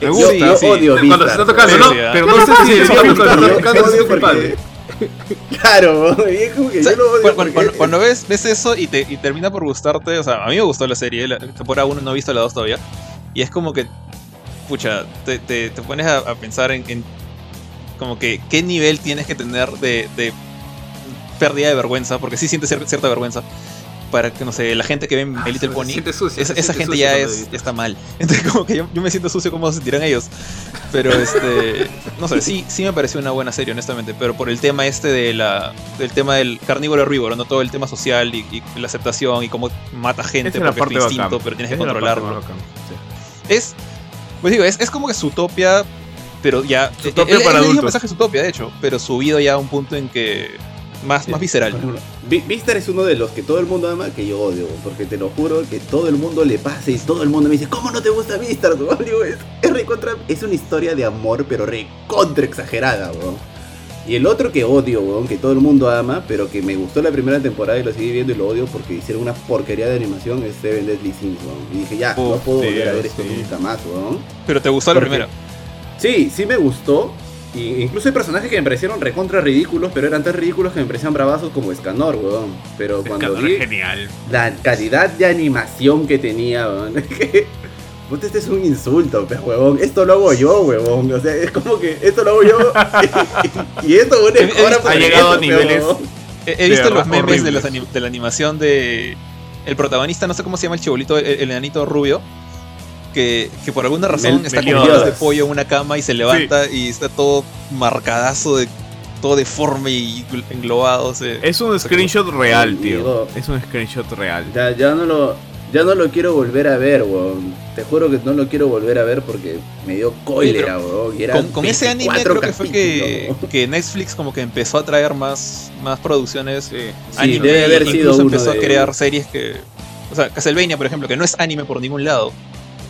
me gusta, odio Beastars. Cuando se está tocando, ¿no? Pero no sé si es culpable. Claro, es como que yo lo odio cuando ves eso y termina por gustarte. O sea, a mí me gustó la serie, la temporada 1, no he visto la 2 todavía. Y es como que, pucha, te pones a pensar en como que qué nivel tienes que tener de pérdida de vergüenza, porque sí sientes cierta vergüenza. Para que, no sé, la gente que ve My Little Pony, esa gente ya está mal. Entonces como que yo me siento sucio como se sentirán ellos. Pero no sé, sí me pareció una buena serie, honestamente. Pero por el tema del tema del carnívoro herbívoro, no, todo el tema social y la aceptación y cómo mata gente porque es tu instinto, bacán, pero tienes que controlarlo. Bacán, sí. Pues digo, es como que Zootopia, pero ya. Zootopia para adultos. Es un mensaje Zootopia, de hecho, pero subido ya a un punto en que más visceral. Vistar es uno de los que todo el mundo ama, que yo odio, porque te lo juro que todo el mundo le pasa y todo el mundo me dice, ¿cómo no te gusta Vistar? Es recontra, es una historia de amor, pero recontra exagerada, weón. Y el otro que odio, weón, que todo el mundo ama, pero que me gustó la primera temporada y lo seguí viendo y lo odio porque hicieron una porquería de animación, es Seven Deadly Sins, weón. Y dije, ya, no puedo volver a ver esto nunca más, weón. Pero te gustó la primera. Sí, sí me gustó. Y incluso hay personajes que me parecieron recontra ridículos, pero eran tan ridículos que me parecían bravazos, como Escanor, weón. Pero cuando Escanor vi genial. La calidad de animación que tenía, weón, este es un insulto, pues, huevón. Esto lo hago yo, huevón. O sea, es como que esto lo hago yo. Y esto, weón, es ahora ha llegado a niveles. He visto los memes horribles de la animación de el protagonista, no sé cómo se llama el chibolito, el enanito rubio. Que por alguna razón está con bolas de pollo en una cama y se levanta y está todo marcadazo, todo deforme y englobado. Es un screenshot real, tío. Es un screenshot real. Ya no lo quiero volver a ver, weón. Te juro que no lo quiero volver a ver porque me dio cólera, weón. Con ese anime creo que fue que Netflix como que empezó a traer más producciones. Sí. Anime, debe haber sido uno. Empezó a crear series que... O sea, Castlevania, por ejemplo, que no es anime por ningún lado,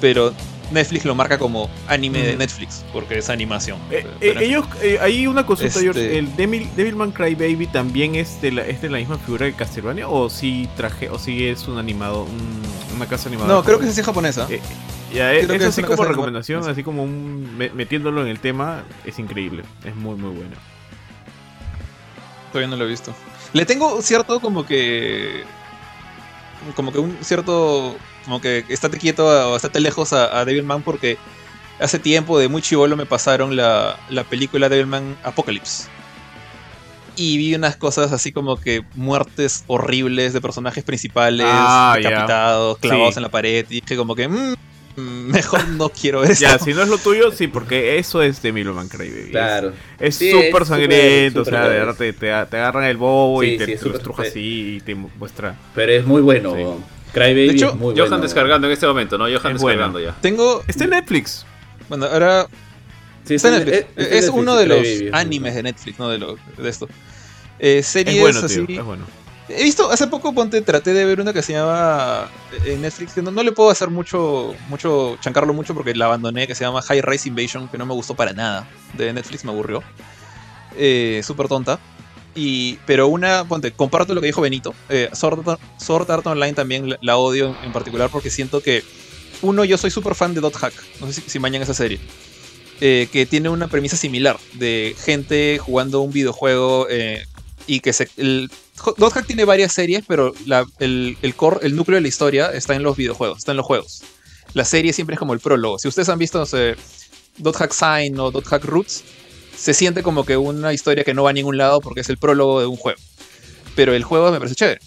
pero Netflix lo marca como anime de Netflix porque es animación. Hay una consulta, George, ¿el Devilman Crybaby también es de la misma figura que Castlevania o si es un animado, una casa animada? No, creo que es japonesa. Eso así como recomendación, así como metiéndolo en el tema, es increíble, es muy muy bueno. Todavía no lo he visto. Le tengo cierto como que un cierto, como que estate quieto o estate lejos a Devilman, porque hace tiempo, de muy chibolo, me pasaron la película Devilman Apocalypse y vi unas cosas así como que muertes horribles de personajes principales, decapitados, clavados en la pared, y dije como que mejor no quiero eso. Ya, si no es lo tuyo, sí, porque eso es de Devilman Crybaby. Claro. Es súper sangriento, o sea, de verdad te agarran el bobo y te estruja así y te muestra. Pero es muy bueno. Sí. Crybaby, de hecho, es muy Johan bueno, descargando en este momento, ¿no? Johan es descargando bueno. Ya. Está en Netflix. Bueno, ahora. Sí, está en Netflix. Es uno de los animes de Netflix, ¿no? De esto. Series es bueno, así. Tío, es bueno. He visto hace poco, traté de ver una que se llamaba en Netflix, que no le puedo hacer mucho chancarlo mucho porque la abandoné, que se llama High Rise Invasion, que no me gustó para nada. De Netflix me aburrió. Súper tonta. Pero comparto lo que dijo Benito. Sword Art Online también la odio en particular porque siento que, yo soy súper fan de Dot Hack, no sé si mañana esa serie, que tiene una premisa similar de gente jugando un videojuego, y que Dot Hack tiene varias series, pero el núcleo de la historia está en los videojuegos, está en los juegos. La serie siempre es como el prólogo. Si ustedes han visto, no sé, Dot Hack Sign o Dot Hack Roots, se siente como que una historia que no va a ningún lado porque es el prólogo de un juego. Pero el juego me parece chévere.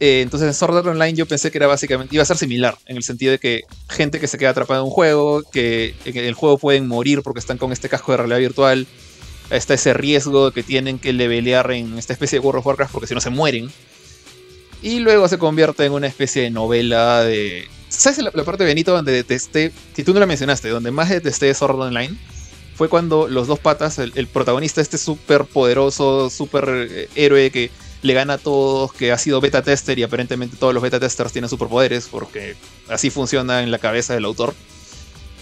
Entonces en Sword Art Online yo pensé que era básicamente, iba a ser similar, en el sentido de que gente que se queda atrapada en un juego, que en el juego pueden morir porque están con este casco de realidad virtual. Está ese riesgo que tienen que levelear en esta especie de World of Warcraft porque si no se mueren. Y luego se convierte en una especie de novela de... ¿Sabes la parte de Benito donde detesté? Si tú no la mencionaste, donde más detesté Sword Art Online fue cuando los dos patas, el protagonista, este súper poderoso, súper héroe que le gana a todos, que ha sido beta tester y aparentemente todos los beta testers tienen superpoderes porque así funciona en la cabeza del autor.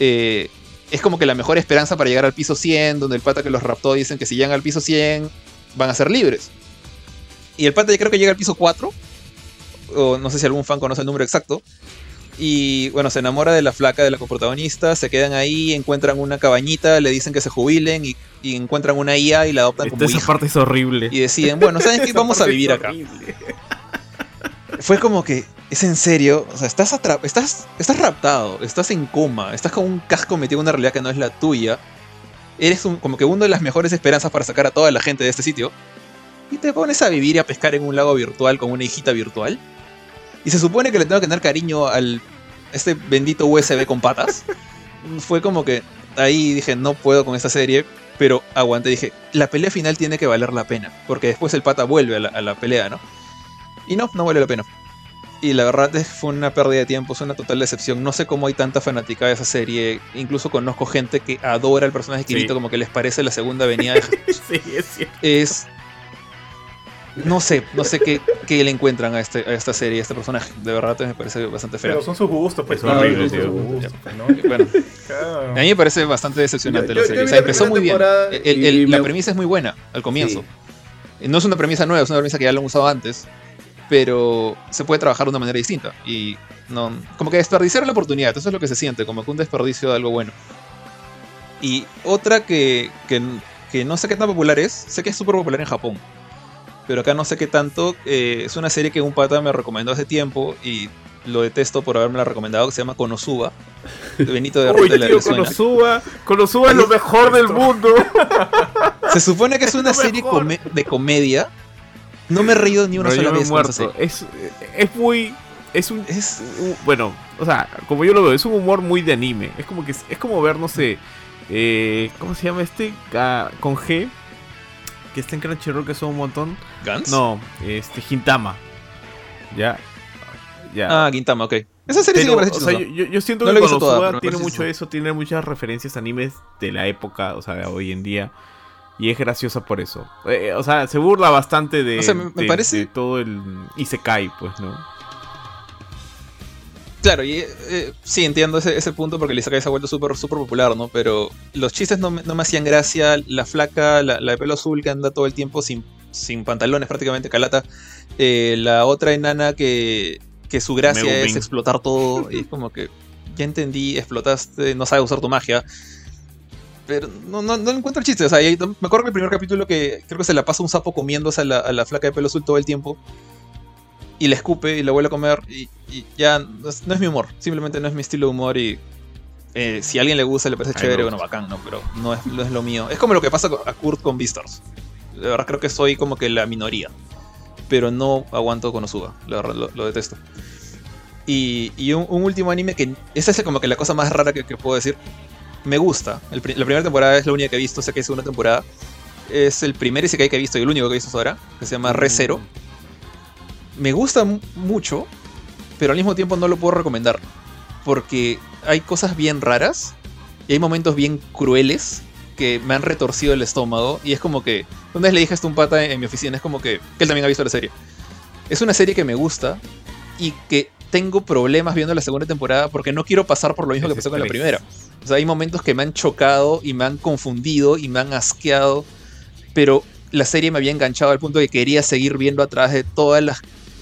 Es como que la mejor esperanza para llegar al piso 100, donde el pata que los raptó dicen que si llegan al piso 100 van a ser libres. Y el pata, yo creo que llega al piso 4, o no sé si algún fan conoce el número exacto. Y bueno, se enamora de la flaca, de la coprotagonista, se quedan ahí, encuentran una cabañita, le dicen que se jubilen y encuentran una IA y la adoptan como hija. Esa parte es horrible. Y deciden, bueno, ¿saben qué? Vamos a vivir acá. Fue como que, ¿es en serio? O sea, estás raptado, estás en coma, estás con un casco metido en una realidad que no es la tuya. Eres como que una de las mejores esperanzas para sacar a toda la gente de este sitio. Y te pones a vivir y a pescar en un lago virtual con una hijita virtual. Y se supone que le tengo que tener cariño al este bendito USB con patas. Fue como que ahí dije, no puedo con esta serie, pero aguanté. Dije, la pelea final tiene que valer la pena, porque después el pata vuelve a la pelea, ¿no? Y no vale la pena. Y la verdad es que fue una pérdida de tiempo, es una total decepción. No sé cómo hay tanta fanática de esa serie. Incluso conozco gente que adora el personaje de Kirito, como que les parece la segunda venida de Jesús. Sí, es cierto. No sé qué le encuentran a esta serie, a este personaje. De verdad me parece bastante feo. Pero son sus gustos, pues. Son horribles, tío. Bueno, a mí me parece bastante decepcionante la serie. O sea, empezó muy bien. La premisa es muy buena al comienzo. Sí. No es una premisa nueva, es una premisa que ya lo han usado antes, pero se puede trabajar de una manera distinta. Y no, como que desperdiciar la oportunidad, eso es lo que se siente, como que un desperdicio de algo bueno. Y otra que no sé qué tan popular es, sé que es súper popular en Japón. Pero acá no sé qué tanto, es una serie que un pata me recomendó hace tiempo y lo detesto por haberme la recomendado, que se llama Konosuba, de Benito de Ruta. Uy, tío, Konosuba es lo mejor del mundo. Se supone que es una serie de comedia. No me he reído ni una sola vez con esa serie. Es muy... bueno, o sea, como yo lo veo, es un humor muy de anime. Es como ver, no sé, ¿cómo se llama este? Con G... que está en Crunchyroll, que son un montón. ¿Guns? No, Gintama. Ya. Ah, Gintama, ok. Esa serie sí me parece chistosa. O sea, yo siento que Konosuba tiene mucho eso, tiene muchas referencias a animes de la época, o sea, de hoy en día. Y es graciosa por eso. O sea, se burla bastante de, o sea, me parece... de todo el Isekai, pues, ¿no? Claro, y sí, entiendo ese punto porque el Isekai se ha vuelto súper super popular, ¿no? Pero los chistes no me hacían gracia. La flaca, la de pelo azul que anda todo el tiempo sin pantalones prácticamente, calata. La otra enana que su gracia es explotar todo. Y es como que, ya entendí, explotaste, no sabes usar tu magia. Pero no encuentro el chiste. O sea, me acuerdo que el primer capítulo que creo que se la pasa un sapo comiéndose a la flaca de pelo azul todo el tiempo. Y la escupe y la vuelve a comer y ya no es mi humor, simplemente no es mi estilo de humor y si a alguien le gusta, le parece chévere, bueno, bacán, ¿no? Pero no es lo mío. Es como lo que pasa a Kurt con Beastars. La verdad creo que soy como que la minoría, pero no aguanto Konosuba, la verdad lo detesto. Y un último anime que esa es como que la cosa más rara que puedo decir. Me gusta, la primera temporada es la única que he visto, o sea que hay segunda temporada. Es el primer isekai que he visto y el único que he visto hasta ahora, que se llama Re:Zero. Me gusta mucho, pero al mismo tiempo no lo puedo recomendar. Porque hay cosas bien raras y hay momentos bien crueles que me han retorcido el estómago. Y es como que... Una vez le dije esto a un pata en mi oficina, es como que... Que él también ha visto la serie. Es una serie que me gusta y que tengo problemas viendo la segunda temporada porque no quiero pasar por lo mismo que pasó con la primera. O sea, hay momentos que me han chocado y me han confundido y me han asqueado. Pero la serie me había enganchado al punto de que quería seguir viendo a través de todas las...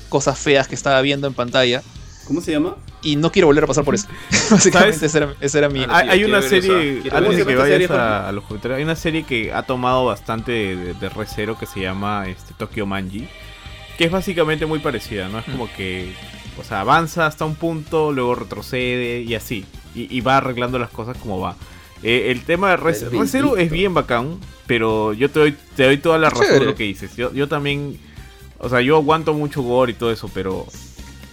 cosas feas que estaba viendo en pantalla. ¿Cómo se llama? Y no quiero volver a pasar por eso. Básicamente ese era mi... Hay una serie... Antes que vayas a los comentarios, hay una serie que ha tomado bastante de Re:Zero que se llama Tokyo Manji, que es básicamente muy parecida, ¿no? Es como que... O sea, avanza hasta un punto, luego retrocede y así. Y va arreglando las cosas como va. El tema de Re:Zero es bien bacán, pero yo te doy toda la razón de lo que dices. Yo también... O sea, yo aguanto mucho gore y todo eso, pero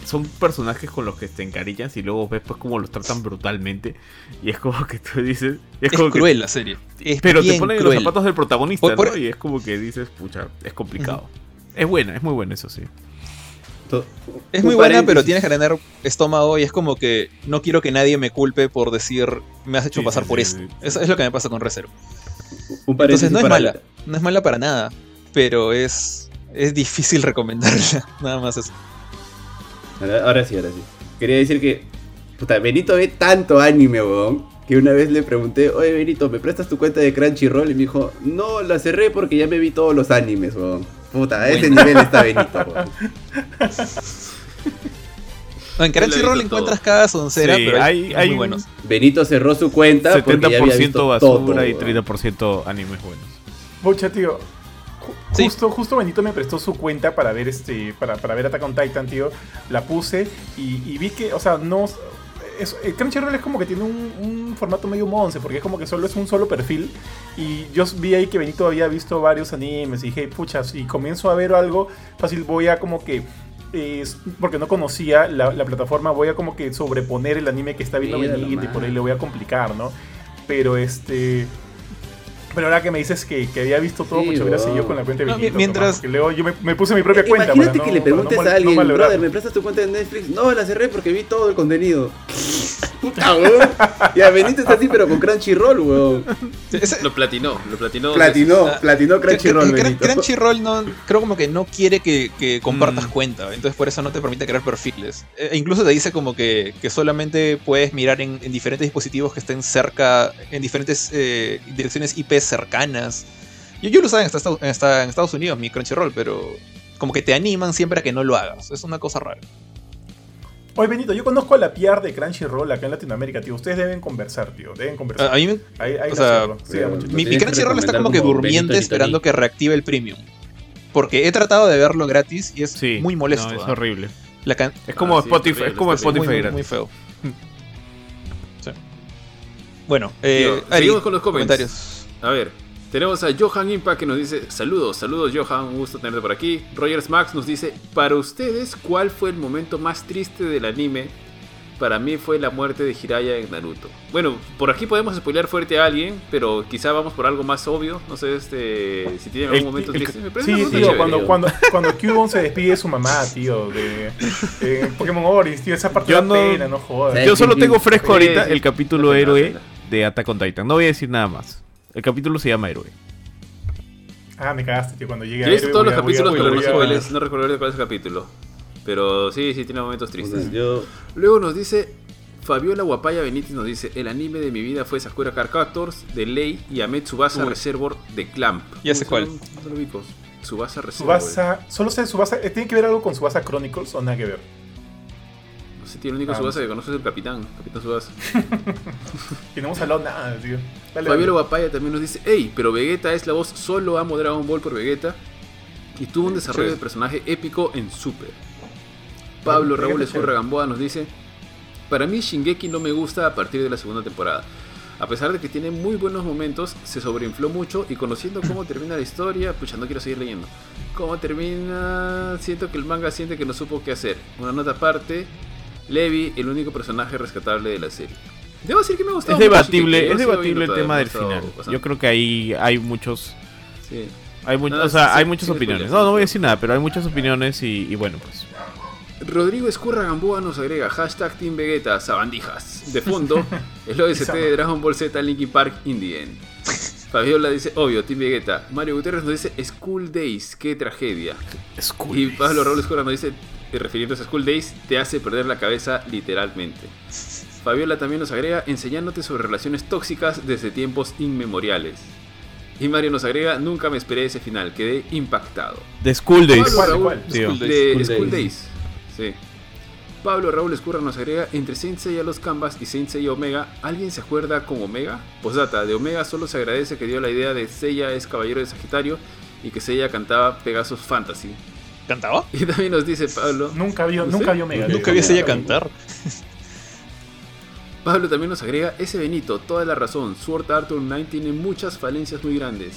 son personajes con los que te encarillas y luego ves pues cómo los tratan brutalmente. Y es como que tú dices... Es como cruel que, la serie. Es pero te ponen en los zapatos del protagonista, ¿no? Y es como que dices, pucha, es complicado. Uh-huh. Es muy buena, eso sí. Es muy buena, pero tienes que tener estómago y es como que no quiero que nadie me culpe por decir, me has hecho pasar por esto. Sí. Eso es lo que me pasa con Re:Zero. Entonces no es mala. No es mala para nada, pero es difícil recomendarla, nada más eso. Ahora sí. Quería decir que... Puta, Benito ve tanto anime, weón, que una vez le pregunté, oye Benito, ¿me prestas tu cuenta de Crunchyroll? Y me dijo, no, la cerré porque ya me vi todos los animes, weón. Puta, a ese nivel está Benito, weón. No, en Crunchyroll encuentras cada soncera, sí, pero hay muy buenos. Benito cerró su cuenta 70% porque ya había visto basura todo, y 30% weón. Animes buenos. Mucha, tío. Justo Benito me prestó su cuenta para ver para ver Attack on Titan, tío. La puse y vi que, o sea, no. El Crunchyroll es como que tiene un formato medio monce, porque es como que solo es un solo perfil. Y yo vi ahí que Benito había visto varios animes. Y dije, pucha, si comienzo a ver algo fácil, voy a como que. Porque no conocía la plataforma, voy a como que sobreponer el anime que está viendo Benito y por ahí le voy a complicar, ¿no? Pero Pero ahora que me dices que había visto todo, sí, mucho gracias yo con la cuenta de Benito. Mientras... Luego yo me puse mi propia cuenta. Imagínate que le preguntes a alguien, brother, ¿me prestas tu cuenta de Netflix? No, la cerré porque vi todo el contenido. puta, weón. Ya, Benito está así, pero con Crunchyroll, weón. Lo platinó Crunchyroll, Benito. Crunchyroll no, creo como que no quiere que compartas cuenta, entonces por eso no te permite crear perfiles. E incluso te dice como que solamente puedes mirar en diferentes dispositivos que estén cerca, en diferentes direcciones IP cercanas. Yo lo sabía en Estados Unidos, mi Crunchyroll, pero como que te animan siempre a que no lo hagas. Es una cosa rara. Oye, Benito, yo conozco a la PR de Crunchyroll acá en Latinoamérica, tío. Ustedes deben conversar, tío. Deben conversar. A mí me... Ahí o sea, sí, mi Crunchyroll está como que durmiente esperando que reactive el premium. Porque he tratado de verlo gratis y es muy molesto. No, es horrible. Es como Spotify, horrible, es como Spotify muy, gratis. Muy feo. Sí. Bueno, seguimos con los comentarios. A ver, tenemos a Johan Impact que nos dice: Saludos Johan, un gusto tenerte por aquí. Rogers Max nos dice: para ustedes, ¿cuál fue el momento más triste del anime? Para mí fue la muerte de Jiraiya en Naruto. Bueno, por aquí podemos spoilear fuerte a alguien, pero quizá vamos por algo más obvio. No sé si tienen algún momento triste. Sí, tío, cuando Cubone se despide de su mamá, tío, de Pokémon Oris, tío, esa parte de la pena, no jodas. Yo solo tengo fresco ahorita el capítulo héroe de Attack on Titan. No voy a decir nada más. El capítulo se llama Héroe. Ah, me cagaste, tío, cuando llegué a Héroe. Yo he visto todos los capítulos, pero no recuerdo cuál es el capítulo. Pero sí, tiene momentos tristes. Luego nos dice Fabiola Guapaya Benítez, nos dice: el anime de mi vida fue Sakura Card Captors de Ley y Ahmed Tsubasa Reservoir de Clamp. Ya sé cuál. Tsubasa Reservoir. Solo sé Tsubasa. ¿Tiene que ver algo con Tsubasa Chronicles o nada que ver? No sé, tío, el único Tsubasa que conoces es el Capitán Tsubasa. Que no hemos hablado nada, tío. Fabiola Guapaya también nos dice: hey, pero Vegeta es la voz, solo amo Dragon Ball por Vegeta. Y tuvo un desarrollo de personaje épico en Super. Pablo Raúl Esurra Gamboa nos dice: para mí Shingeki no me gusta a partir de la segunda temporada. A pesar de que tiene muy buenos momentos, se sobreinfló mucho y conociendo cómo termina la historia, pucha, no quiero seguir leyendo. Cómo termina, siento que el manga siente que no supo qué hacer. Una nota aparte, Levi, el único personaje rescatable de la serie. Debo decir que me gustó. Es debatible el tema del final. Yo creo que ahí hay muchos... Sí. Hay muchas opiniones. No voy a decir nada, pero hay muchas opiniones y bueno, pues... Rodrigo Escurra Gamboa nos agrega: hashtag Team Vegeta, sabandijas. De fondo, el OST de Dragon Ball Z, Linkin Park, in the end. Fabiola dice: obvio, Team Vegeta. Mario Gutiérrez nos dice: School Days, qué tragedia. Y Pablo Raúl Escurra nos dice, refiriéndose a School Days, te hace perder la cabeza literalmente. Fabiola también nos agrega: enseñándote sobre relaciones tóxicas desde tiempos inmemoriales. Y Mario nos agrega: nunca me esperé ese final, quedé impactado. De School Days. De School Days. Sí. Pablo Raúl Escurra nos agrega: entre Saint Seiya los Canvas y Saint Seiya Omega, ¿alguien se acuerda con Omega? Posdata, de Omega solo se agradece que dio la idea de Seiya es caballero de Sagitario y que Seiya cantaba Pegasus Fantasy. ¿Cantaba? Y también nos dice Pablo... Nunca vio Omega. Nunca vio Seiya cantar. Pablo también nos agrega: ese Benito, toda la razón, Sword Art Online tiene muchas falencias muy grandes.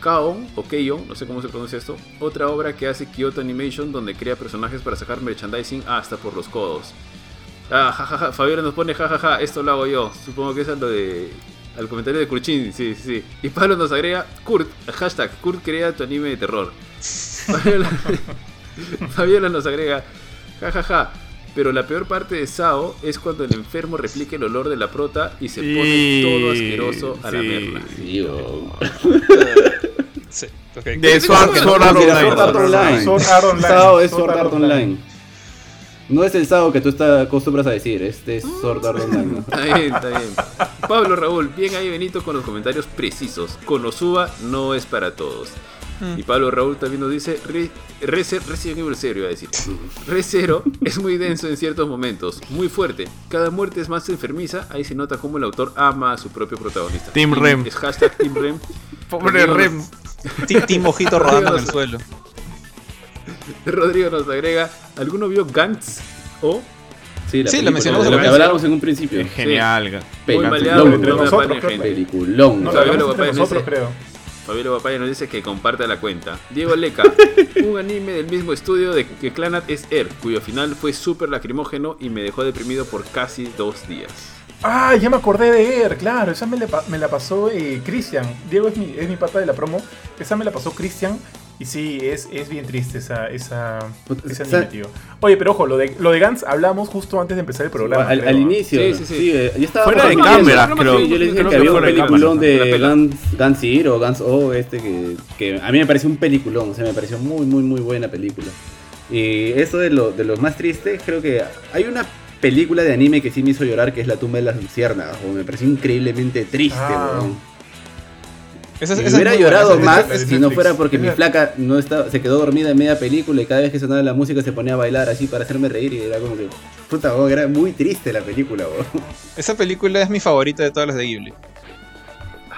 Kaon, o Keion, no sé cómo se pronuncia esto, otra obra que hace Kyoto Animation donde crea personajes para sacar merchandising hasta por los codos. Ah, jajaja, ja, ja. Fabiola nos pone jajaja, ja, ja, esto lo hago yo. Supongo que es al comentario de Kurchin, sí. Y Pablo nos agrega: Kurt, hashtag Kurt crea tu anime de terror. Fabiola nos agrega: jajaja, ja, ja. Pero la peor parte de Sao es cuando el enfermo replica el olor de la prota y se pone todo asqueroso a la merla. Sí, okay. De Sword Art Online. Sao es Sword Art Online. No es el Sao que tú acostumbras a decir, este es Sword Art Online. Está bien. Pablo Raúl, bien ahí Benito con los comentarios precisos. Konosuba no es para todos. Y Pablo Raúl también nos dice: Re Zero es muy denso en ciertos momentos, muy fuerte. Cada muerte es más enfermiza. Ahí se nota cómo el autor ama a su propio protagonista. Team Rem. Es hashtag Team Rem. Pobre Rem. Team Ojito rodando en el suelo. Rodrigo nos agrega: ¿alguno vio Gantz? Sí, la mencionamos en lo que hablábamos en un principio. Genial. Peliculón. Nosotros creo. Fabiola Papaya nos dice que comparta la cuenta. Diego Leca, un anime del mismo estudio de que Clannad es Air, cuyo final fue súper lacrimógeno y me dejó deprimido por casi 2 días. Ah, ya me acordé de Air, claro, esa me la pasó Cristian. Diego es mi pata de la promo, esa me la pasó Cristian. Y sí, es bien triste ese animativo. Oye, pero ojo, lo de Gantz hablamos justo antes de empezar el programa. Al inicio. Sí. Yo estaba fuera de cámara, creo. Yo les dije que había un peliculón de Gantz Ir o Gantz O, que a mí me pareció un peliculón. O sea, me pareció muy, muy, muy buena película. Y eso de los más tristes, creo que hay una película de anime que sí me hizo llorar, que es La tumba de las luciérnagas. Me pareció increíblemente triste, weón. Me hubiera llorado más si no fuera porque mi flaca no estaba, se quedó dormida en media película y cada vez que sonaba la música se ponía a bailar así para hacerme reír, y era como que puta, era muy triste la película, bro. Esa película es mi favorita de todas las de Ghibli.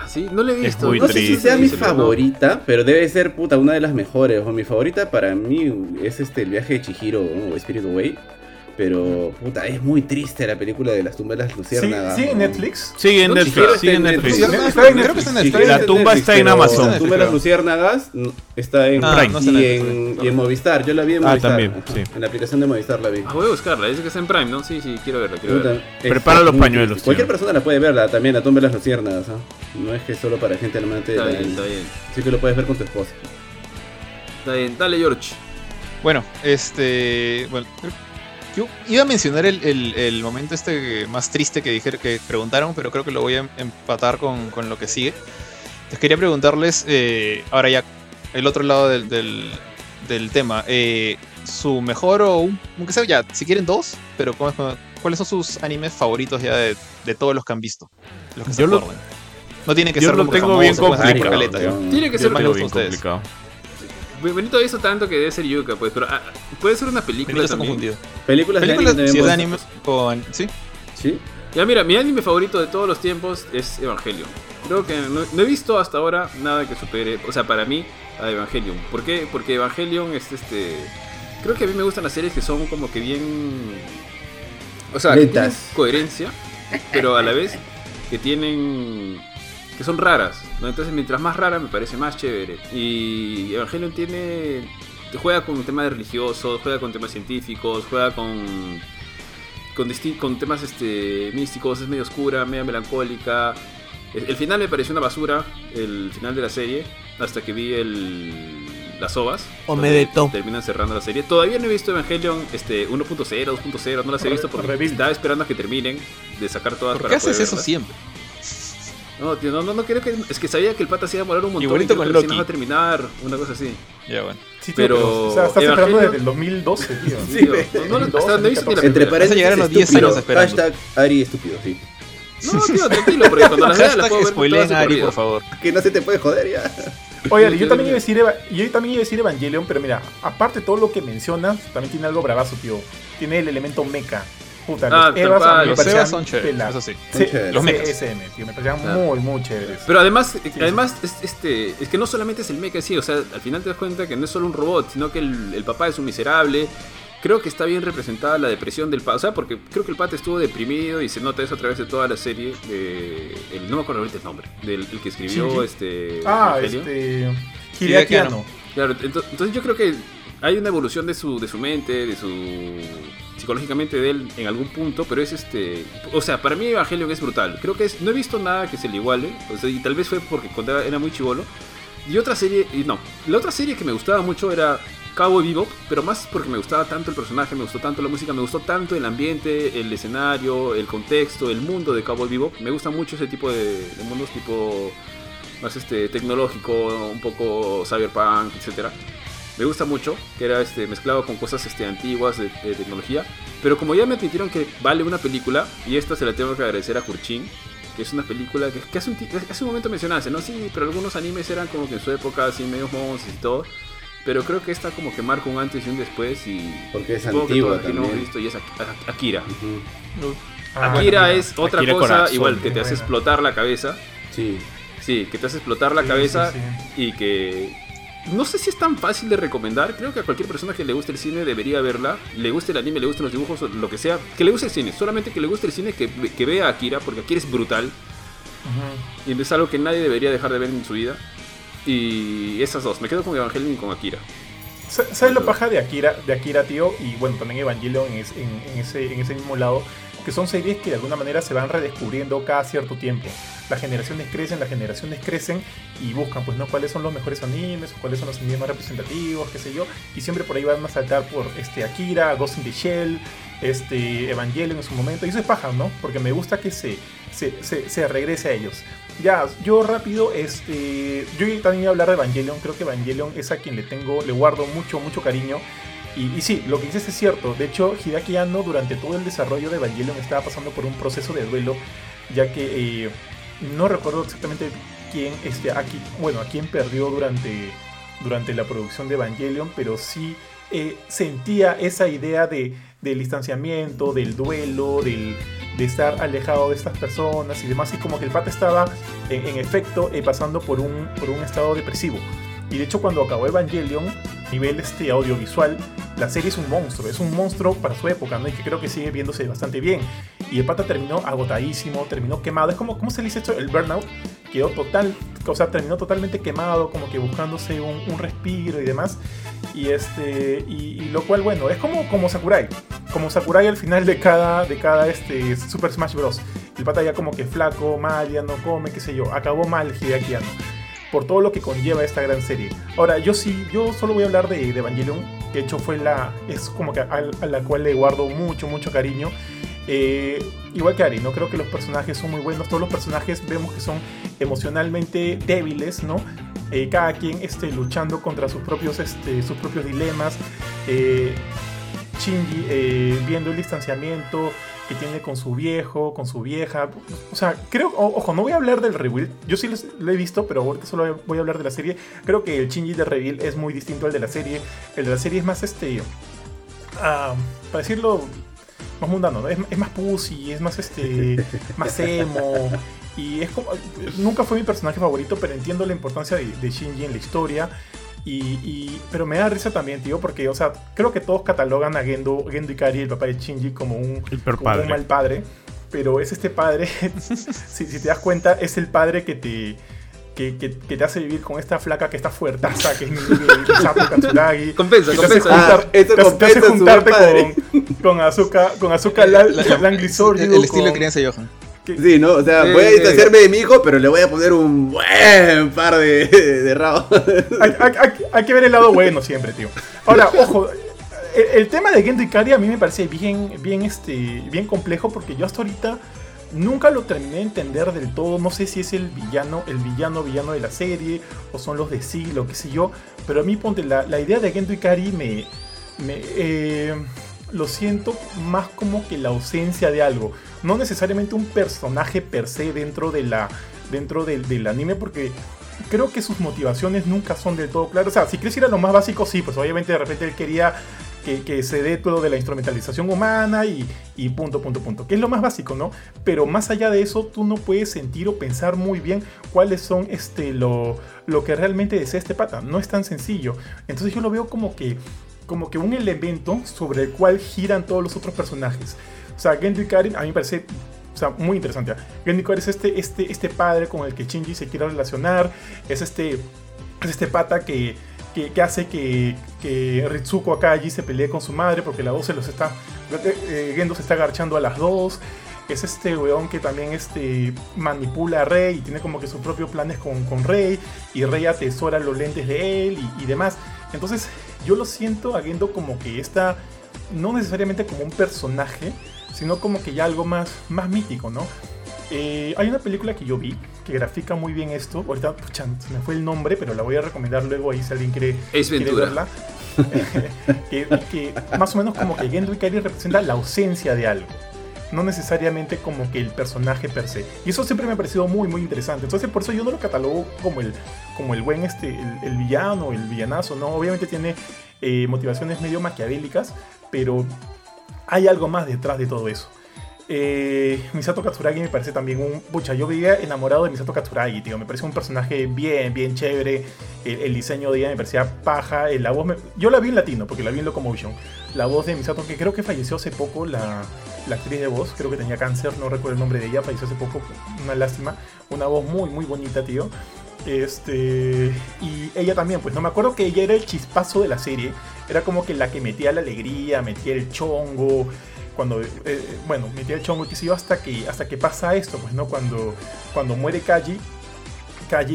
Sí, no la he visto. No sé si sea mi favorita, pero debe ser puta una de las mejores. Mi favorita para mí es El viaje de Chihiro o Spirit Away. Pero, puta, es muy triste la película de Las tumbas de las luciérnagas. ¿Sigue en Netflix? Sigue en Netflix. Creo que está en Netflix. La tumba está en Amazon. La tumba de las luciérnagas está en Prime. No está en Netflix, y en Movistar. Yo la vi en Movistar. Ah, también, sí. En la aplicación de Movistar la vi. Voy a buscarla. Dice que está en Prime, ¿no? Sí, quiero verla. Prepara los pañuelos. Cualquier persona la puede verla también, La tumba de las luciérnagas. No es que solo para gente amante de la... Está bien. Así que lo puedes ver con tu esposa. Está bien. Dale, George. Bueno, yo iba a mencionar el momento más triste que dijeron, que preguntaron, pero creo que lo voy a empatar con lo que sigue. Entonces quería preguntarles, ahora ya el otro lado del tema, su mejor aunque sea ya, si quieren dos, pero ¿cuáles son sus animes favoritos ya de todos los que han visto? Los que se acuerdan. No tienen que ser los famosos, como así por caleta. Tiene que ser lo bien complicado. Benito hizo tanto que debe ser Yuka, pues, pero puede ser una película. Benito también. Está confundido. Películas de anime con... ¿Sí? Ya mira, mi anime favorito de todos los tiempos es Evangelion. Creo que no he visto hasta ahora nada que supere, o sea, para mí, a Evangelion. ¿Por qué? Porque Evangelion es Creo que a mí me gustan las series que son como que bien... O sea, que tienen coherencia, pero a la vez que tienen... que son raras, ¿no? Entonces mientras más rara me parece más chévere, y Evangelion juega con temas religiosos, juega con temas científicos, juega con temas místicos, es medio oscura, medio melancólica. El final me pareció una basura, el final de la serie, hasta que vi las ovas, terminan cerrando la serie. Todavía no he visto Evangelion 1.0, 2.0, no las he visto porque estaba esperando a que terminen de sacar todas. ¿Por qué haces eso siempre? No, tío, no creo que... Es que sabía que el pata se iba a morar un montón y que recién no va a terminar, una cosa así. Ya, bueno. Sí, tío, pero o sea, estás esperando desde el 2012, tío. Sí, no he visto ni la primera. Entre paréntesis, llegar a los 10 años esperando. Hashtag Ari estúpido, sí. No, tío, tranquilo, porque cuando las veas las puedo ver todas a Ari, por favor. Que no se te puede joder ya. Oye, yo también iba a decir Evangelion, pero mira, aparte de todo lo que mencionas, también tiene algo bravazo, tío. Tiene el elemento mecha. Puta, los Evas son chéveres, eso sí, los mechas SM, tío, me parecían muy chéveres. Pero además es que no solamente es el mecha, sí, o sea, al final te das cuenta que no es solo un robot, sino que el papá es un miserable. Creo que está bien representada la depresión del pata, o sea, porque creo que el pata estuvo deprimido y se nota eso a través de toda la serie. No me acuerdo ahorita el nombre del que escribió, sí. Hideaki Anno. Claro, entonces yo creo que hay una evolución de su mente, de su... psicológicamente de él en algún punto, pero es o sea, para mí Evangelion es brutal. Creo que no he visto nada que se le iguale, o sea, y tal vez fue porque cuando era muy chibolo. Y la otra serie que me gustaba mucho era Cowboy Bebop, pero más porque me gustaba tanto el personaje, me gustó tanto la música, me gustó tanto el ambiente, el escenario, el contexto, el mundo de Cowboy Bebop. Me gusta mucho ese tipo de mundos tipo más tecnológico, un poco cyberpunk, etcétera. Me gusta mucho, que era mezclado con cosas antiguas de tecnología. Pero como ya me admitieron que vale una película, y esta se la tengo que agradecer a Kurchin, que es una película que hace un momento mencionaste, ¿no? Sí, pero algunos animes eran como que en su época así medio monstruos y todo, pero creo que esta como que marca un antes y un después, y porque es antigua también. No hemos visto, y es Akira. Uh-huh. Akira es otra Akira cosa corazón, igual que te hace explotar la cabeza. Sí, que te hace explotar la cabeza, sí. Y que... no sé si es tan fácil de recomendar. Creo que a cualquier persona que le guste el cine debería verla. Le guste el anime, le gusten los dibujos, lo que sea. Que le guste el cine. Solamente que le guste el cine, que vea Akira, porque Akira es brutal. Uh-huh. Y es algo que nadie debería dejar de ver en su vida. Y esas dos. Me quedo con Evangelion y con Akira. ¿Sabes la paja de Akira, tío? Y bueno, también Evangelion en ese mismo lado, que son series que de alguna manera se van redescubriendo cada cierto tiempo. Las generaciones crecen y buscan, pues, ¿no? ¿Cuáles son los mejores animes? O ¿cuáles son los animes más representativos? ¿Qué sé yo? Y siempre por ahí van a saltar por Akira, Ghost in the Shell, Evangelion en su momento. Y eso es paja, ¿no? Porque me gusta que se regrese a ellos. Ya, yo rápido, yo también voy a hablar de Evangelion. Creo que Evangelion es a quien le guardo mucho, mucho cariño. Y sí, lo que dices es cierto. De hecho, Hideaki Anno durante todo el desarrollo de Evangelion estaba pasando por un proceso de duelo, ya que no recuerdo exactamente a quién perdió durante la producción de Evangelion, pero sí sentía esa idea del distanciamiento, del duelo, de estar alejado de estas personas y demás. Y como que el pata estaba, en efecto, pasando por un estado depresivo. Y de hecho, cuando acabó Evangelion, a nivel audiovisual, la serie es un monstruo para su época, ¿no? Y que creo que sigue viéndose bastante bien. Y el pata terminó agotadísimo, terminó quemado. Es como, ¿cómo se le dice esto? El burnout. Terminó totalmente quemado, como que buscándose un respiro y demás. Y lo cual, bueno, es como Sakurai. Como Sakurai al final de cada Super Smash Bros. El pata ya como que flaco, mal, ya no come, qué sé yo. Acabó mal Hideaki Anno, por todo lo que conlleva esta gran serie. Ahora, yo solo voy a hablar de Evangelion. De hecho, es como que a la cual le guardo mucho, mucho cariño. Igual que Ari, ¿no? Creo que los personajes son muy buenos. Todos los personajes vemos que son emocionalmente débiles, ¿no? Cada quien luchando contra sus propios dilemas. Shinji viendo el distanciamiento que tiene con su viejo, con su vieja. O sea, ojo, no voy a hablar del Rebuild. Yo sí lo he visto, pero ahorita solo voy a hablar de la serie. Creo que el Shinji de Rebuild es muy distinto al de la serie. El de la serie es más, para decirlo, más mundano, ¿no? Es más pussy, es más, más emo. Y es como, nunca fue mi personaje favorito, pero entiendo la importancia de Shinji en la historia. Pero me da risa también, tío, porque, o sea, creo que todos catalogan a Gendo Ikari, el papá de Shinji, como un mal padre. Pero es este padre, si te das cuenta, es el padre que te hace vivir con esta flaca que está fuertaza, que es mi Sapo Katsuragi. Te hace juntarte con Asuka Langlisorio. El estilo de crianza de Johan. Sí, ¿no? O sea, voy a distanciarme de mi hijo, pero le voy a poner un buen par de rabos. Hay que ver el lado bueno siempre, tío. Ahora, ojo, el tema de Gendo Ikari a mí me parece bien complejo, porque yo hasta ahorita nunca lo terminé de entender del todo. No sé si es el villano de la serie, o son los de siglo, qué sé yo. Pero a mí, ponte, la idea de Gendo Ikari me lo siento más como que la ausencia de algo, no necesariamente un personaje per se dentro del anime, porque creo que sus motivaciones nunca son del todo claras. O sea, si quieres ir a lo más básico, sí, pues obviamente de repente él quería que se dé todo de la instrumentalización humana y punto, que es lo más básico, ¿no? Pero más allá de eso, tú no puedes sentir o pensar muy bien cuáles son lo que realmente desea este pata. No es tan sencillo. Entonces yo lo veo como que un elemento sobre el cual giran todos los otros personajes. O sea, Gendo Ikari a mí me parece, o sea, muy interesante. Gendo Ikari es este padre con el que Shinji se quiere relacionar. Es este pata que hace que Ritsuko acá allí se pelee con su madre, porque la dos se los está... Gendo se está agarchando a las dos. Es este weón que también manipula a Rey y tiene como que sus propios planes con Rey, y Rey atesora los lentes de él y demás. Entonces yo lo siento a Gendo como que está, no necesariamente como un personaje, sino como que ya algo más mítico, ¿no? Hay una película que yo vi que grafica muy bien esto. Ahorita, puchan, se me fue el nombre, pero la voy a recomendar luego ahí si alguien quiere verla. que más o menos como que Gendo Ikari representa la ausencia de algo, no necesariamente como que el personaje per se. Y eso siempre me ha parecido muy, muy interesante. Entonces, por eso yo no lo catalogo como el buen, el villano, el villanazo, ¿no? Obviamente tiene motivaciones medio maquiavélicas, pero hay algo más detrás de todo eso. Misato Katsuragi me parece también yo vivía enamorado de Misato Katsuragi, tío. Me parecía un personaje bien, bien chévere. El diseño de ella me parecía paja. La voz yo la vi en latino, porque la vi en Locomotion. La voz de Misato, que creo que falleció hace poco, la actriz de voz, creo que tenía cáncer, no recuerdo el nombre de ella, falleció hace poco, una lástima. Una voz muy, muy bonita, tío. Y ella también, pues no me acuerdo que ella era el chispazo de la serie. Era como que la que metía la alegría, metía el chongo. Cuando, bueno, metía el chongo, qué sé yo, hasta que pasa esto, pues, ¿no? Cuando muere Kaji,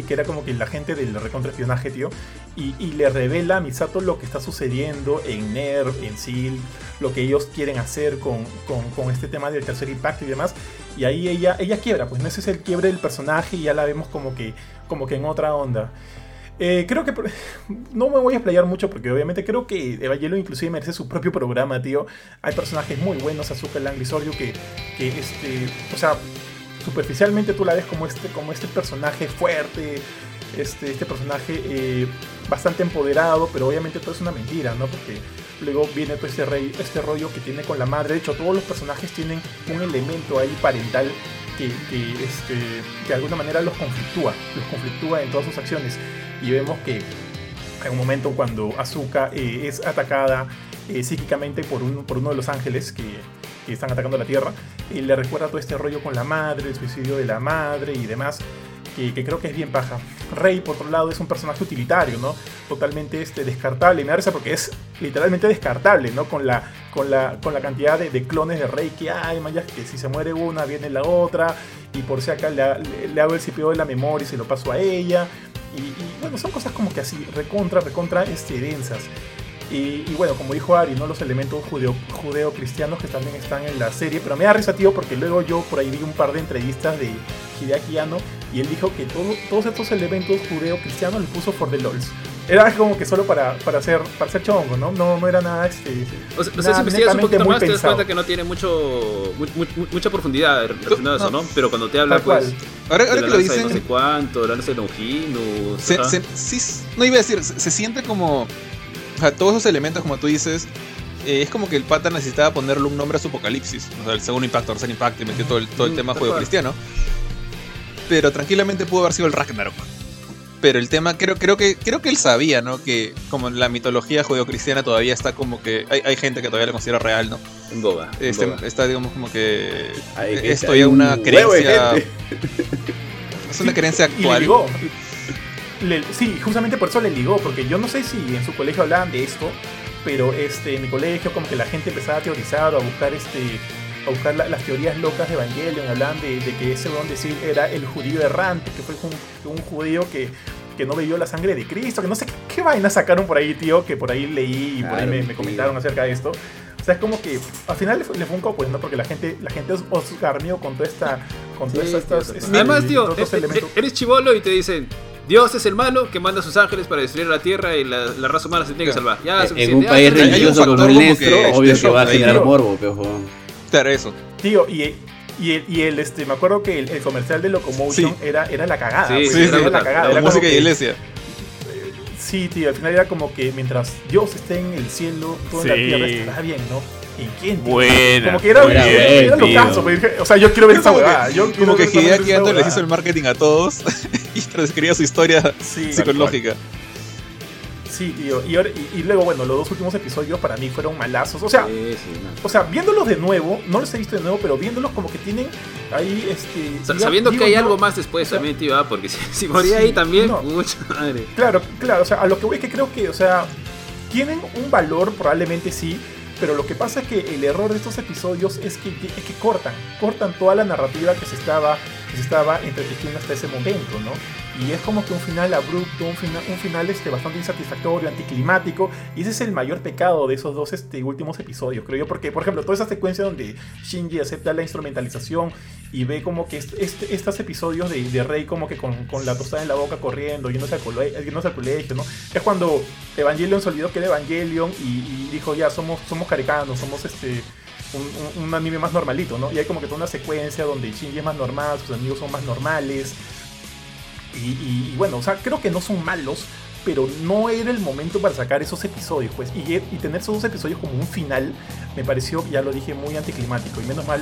que era como que la gente del recontraespionaje, tío, y le revela a Misato lo que está sucediendo en NERV, en SEAL, lo que ellos quieren hacer con este tema del tercer impacto y demás, y ahí ella quiebra, pues, ¿no? Ese es el quiebre del personaje y ya la vemos como que en otra onda. Creo que no me voy a explayar mucho porque obviamente creo que Evangelion inclusive merece su propio programa, tío. Hay personajes muy buenos, Asuka, Lang, Grisorgio, que o sea, superficialmente tú la ves como este personaje fuerte, este personaje bastante empoderado, pero obviamente todo es una mentira, ¿no? Porque luego viene todo este rollo que tiene con la madre. De hecho, todos los personajes tienen un elemento ahí parental que de alguna manera los conflictúa en todas sus acciones. Y vemos que en un momento cuando Asuka es atacada psíquicamente por uno de los ángeles que están atacando la Tierra, le recuerda todo este rollo con la madre, el suicidio de la madre y demás, que creo que es bien paja. Rey, por otro lado, es un personaje utilitario, ¿no? Totalmente descartable. Me da risa porque es literalmente descartable, ¿no? Con la cantidad de clones de Rey que hay, man, ya que si se muere una, viene la otra, y por si acá le hago el CPU de la memoria y se lo paso a ella. Y bueno, son cosas como que así, recontra densas. Y bueno, como dijo Ari, ¿no? Los elementos judeo-cristianos que también están en la serie. Pero me da risa, tío, porque luego yo por ahí vi un par de entrevistas de Hideaki Anno y él dijo que todos estos elementos judeo-cristianos los puso por the LOLs. Era como que solo para hacer chongo, ¿no? No era nada... O sea, si investigas un poquito más, te das cuenta que no tiene mucha profundidad relacionado a eso, ¿no? Pero cuando te habla, pues... Ahora que lo dicen... no sé cuánto, la lanza de Longinus... Sí, no iba a decir, se siente como... O sea, todos esos elementos, como tú dices... es como que el pata necesitaba ponerle un nombre a su apocalipsis. O sea, el segundo impacto, el tercer impacto, y metió todo el tema juego cristiano. Pero tranquilamente pudo haber sido el Ragnarok. Pero el tema, creo que él sabía, ¿no? Que como la mitología judeocristiana todavía está como que... Hay gente que todavía la considera real, ¿no? Boba. Está, digamos, como que... es todavía una creencia... Es una creencia actual. Sí, justamente por eso le ligó, porque yo no sé si en su colegio hablaban de esto, pero en mi colegio como que la gente empezaba a teorizar o a buscar las teorías locas de Evangelion. Hablaban de que ese don de Sil era el judío errante, que fue un judío que no bebió la sangre de Cristo, que no sé qué vainas sacaron por ahí, tío, que por ahí leí y por ahí me comentaron acerca de esto. O sea, es como que al final le fue un copo, ¿no? Porque la gente os garmió con toda esta... Con todas estas... Además, tío, eres chibolo y te dicen... Dios es el malo que manda a sus ángeles para destruir la tierra y la raza humana se tiene que salvar. Ya, en un país religioso como el nuestro, obvio que va a generar morbo, pero... Claro, eso. Tío, y me acuerdo que el comercial de Locomotion era la cagada. Era la cagada. La música de iglesia. Sí, tío, al final era como que mientras Dios esté en el cielo, toda la tierra estará bien, ¿no? ¿Y quién? Buena. Como que era lo caso. O sea, yo quiero ver esa huevada. Como que Hideaki Anno les hizo el marketing a todos y transcribía su historia psicológica. Sí, tío. Y luego, bueno, los dos últimos episodios para mí fueron malazos. O sea, viéndolos de nuevo, no los he visto de nuevo, pero viéndolos como que tienen ahí sabiendo que hay algo más después, o sea, también, tío, porque si moría ahí también, mucha madre. Claro, o sea, a lo que voy es que creo que, o sea, tienen un valor, probablemente sí. Pero lo que pasa es que el error de estos episodios es que cortan toda la narrativa que se estaba entretejiendo hasta ese momento, ¿no? Y es como que un final abrupto, un final bastante insatisfactorio, anticlimático. Y ese es el mayor pecado de esos dos últimos episodios, creo yo. Porque, por ejemplo, toda esa secuencia donde Shinji acepta la instrumentalización y ve como que estos episodios de Rey como que con la tostada en la boca corriendo, yéndose al colegio, ¿no? Es cuando Evangelion se olvidó que era Evangelion y dijo, ya, somos carecanos, somos un anime más normalito, ¿no? Y hay como que toda una secuencia donde Shinji es más normal, sus amigos son más normales. Y bueno, o sea, creo que no son malos, pero no era el momento para sacar esos episodios, pues. Y tener esos dos episodios como un final me pareció, ya lo dije, muy anticlimático. Y menos mal,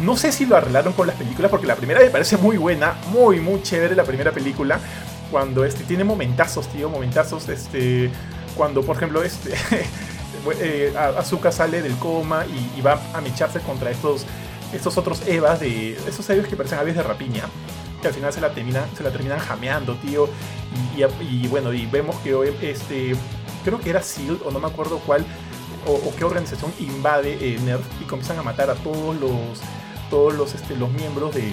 no sé si lo arreglaron con las películas, porque la primera me parece muy buena, muy, muy chévere la primera película. Cuando tiene momentazos, tío, momentazos. Cuando, por ejemplo, Asuka sale del coma y va a mecharse contra estos otros Evas que parecen aves de rapiña. que al final se la terminan jameando, tío. Y bueno, y vemos que hoy, creo que era SEAL, o no me acuerdo cuál, o qué organización invade Nerf y comienzan a matar a todos los miembros de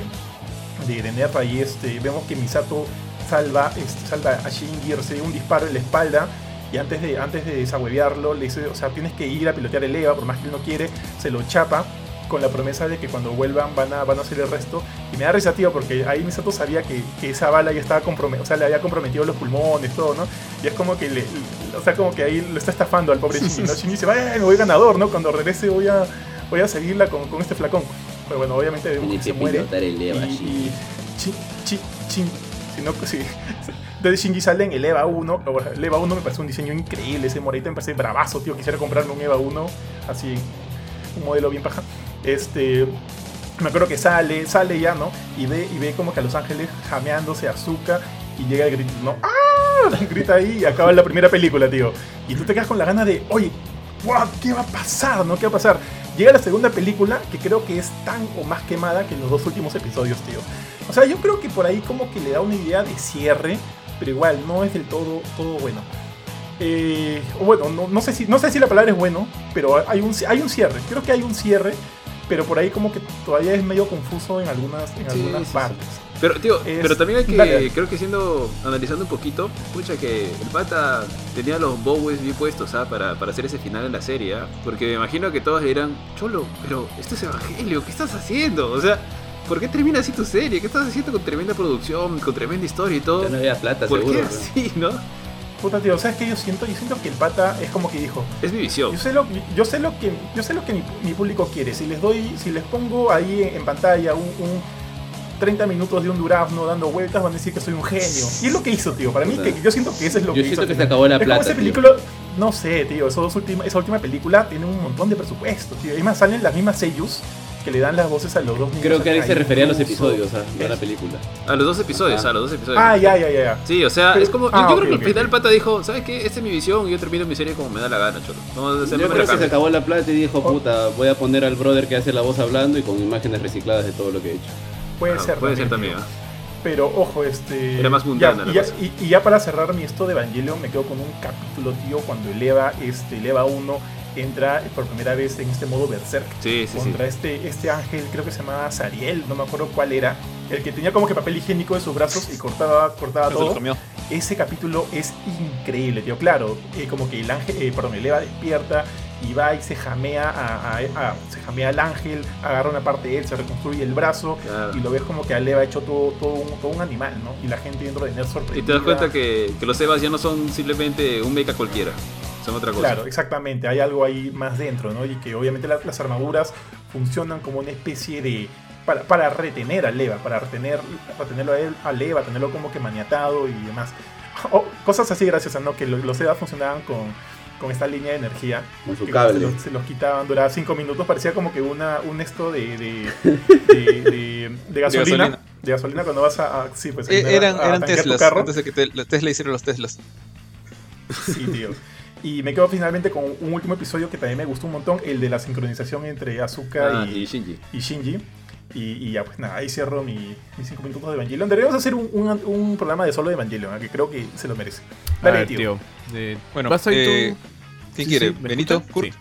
Nerf. Ahí vemos que Misato salva a Shingir, se un disparo en la espalda. Y antes de desahuevearlo, le dice, o sea, tienes que ir a pilotear el EVA, por más que él no quiere, se lo chapa con la promesa de que cuando vuelvan van a hacer el resto. Y me da risa, tío, porque ahí Misato sabía que esa bala ya estaba comprometida, o sea, le había comprometido los pulmones, todo, ¿no? Y es como que o sea, como que ahí lo está estafando al pobre Shinji, ¿no? Shinji dice, me voy ganador, ¿no? Cuando regrese voy a seguirla con este flacón. Pero bueno, obviamente vemos que se muere. Pilotar el EVA, y chin. Si no, pues sí. Entonces Shinji sale en el EVA 1. El EVA 1 me parece un diseño increíble. Ese Morita me parece bravazo, tío. Quisiera comprarme un EVA 1. Así, un modelo bien paja. Me acuerdo que sale ya, ¿no? Y ve como que a Los Ángeles jameándose a Asuka. Y llega el grito, ¿no? ¡Ah! Grita ahí y acaba la primera película, tío. Y tú te quedas con la gana de, oye, wow, ¿qué va a pasar? ¿No? ¿Qué va a pasar? Llega la segunda película, que creo que es tan o más quemada que los dos últimos episodios, tío. O sea, yo creo que por ahí como que le da una idea de cierre, pero igual no es del todo bueno. Bueno, no sé si la palabra es bueno, pero hay un cierre. Creo que hay un cierre, pero por ahí como que todavía es medio confuso en algunas partes. Sí. Pero, tío, pero también hay que, dale. Creo que analizando un poquito, pucha, que el pata tenía los bowies bien puestos, ¿ah? Para hacer ese final en la serie, ¿ah? Porque me imagino que todos le dirán, cholo, pero esto es Evangelio, ¿qué estás haciendo? O sea, ¿por qué termina así tu serie? ¿Qué estás haciendo con tremenda producción, con tremenda historia y todo? Ya no había plata, ¿por seguro? ¿Por qué así, no? Puta, tío, ¿sabes qué? Yo siento que el pata es como que dijo, es mi visión. Yo sé lo que mi público quiere. Si les pongo ahí en pantalla un 30 minutos de un durazno dando vueltas, van a decir que soy un genio. Y es lo que hizo, tío. Para mí, yo siento que eso es lo que hizo. Yo siento que se acabó la plata, tío. Película, no sé, tío. Esa última película tiene un montón de presupuesto, tío. Además, salen las mismas seiyus que le dan las voces a los dos niños. Creo que ahí se refería a los episodios, no a la película. A los dos episodios, a los dos episodios. Ah, ya. Sí, o sea, pero, es como... yo creo que al final el pata dijo, ¿sabes qué? Esta es mi visión y yo termino mi serie como me da la gana, cholo. Yo creo que se acabó la plata y dijo, puta, voy a poner al brother que hace la voz hablando y con imágenes recicladas de todo lo que he hecho. Puede ser también. Pero ojo, era más mundana la cosa. Y ya para cerrar mi esto de Evangelion, me quedo con un capítulo, tío, cuando el EVA, el EVA 1 entra por primera vez en este modo berserk. Sí, contra sí. Este ángel, creo que se llamaba Zariel, no me acuerdo cuál era, el que tenía como que papel higiénico de sus brazos y cortaba todo. Ese capítulo es increíble, tío. Claro, como que el EVA despierta y va y se jamea al ángel, agarra una parte de él, se reconstruye el brazo, claro. Y lo ves como que al EVA ha hecho todo un animal, ¿no? Y la gente dentro de Nerf sorprendida. Y te das cuenta que los EVAs ya no son simplemente un mecha cualquiera, son otra cosa. Claro, exactamente, hay algo ahí más dentro, ¿no? Y que obviamente las armaduras funcionan como una especie de... para retener al EVA, para retenerlo a él, al EVA, tenerlo como que maniatado y demás. Cosas así graciosas, ¿no? Que los EVA funcionaban con esta línea de energía, con su cable. Se los quitaban, duraba 5 minutos, parecía como que un esto de gasolina. De gasolina cuando vas a sí, pues eran Teslas, antes de que los Tesla hicieron los Teslas. Sí, tío. Y me quedo finalmente con un último episodio que también me gustó un montón, el de la sincronización entre Asuka y Shinji. Y ya, pues nada, ahí cierro mis 5 minutos de Evangelion. Deberíamos hacer un programa de solo de Evangelion, que creo que se lo merece. Dale, tío. Bueno, ¿vas ahí tú? ¿Quién quiere? ¿Benito? Sí.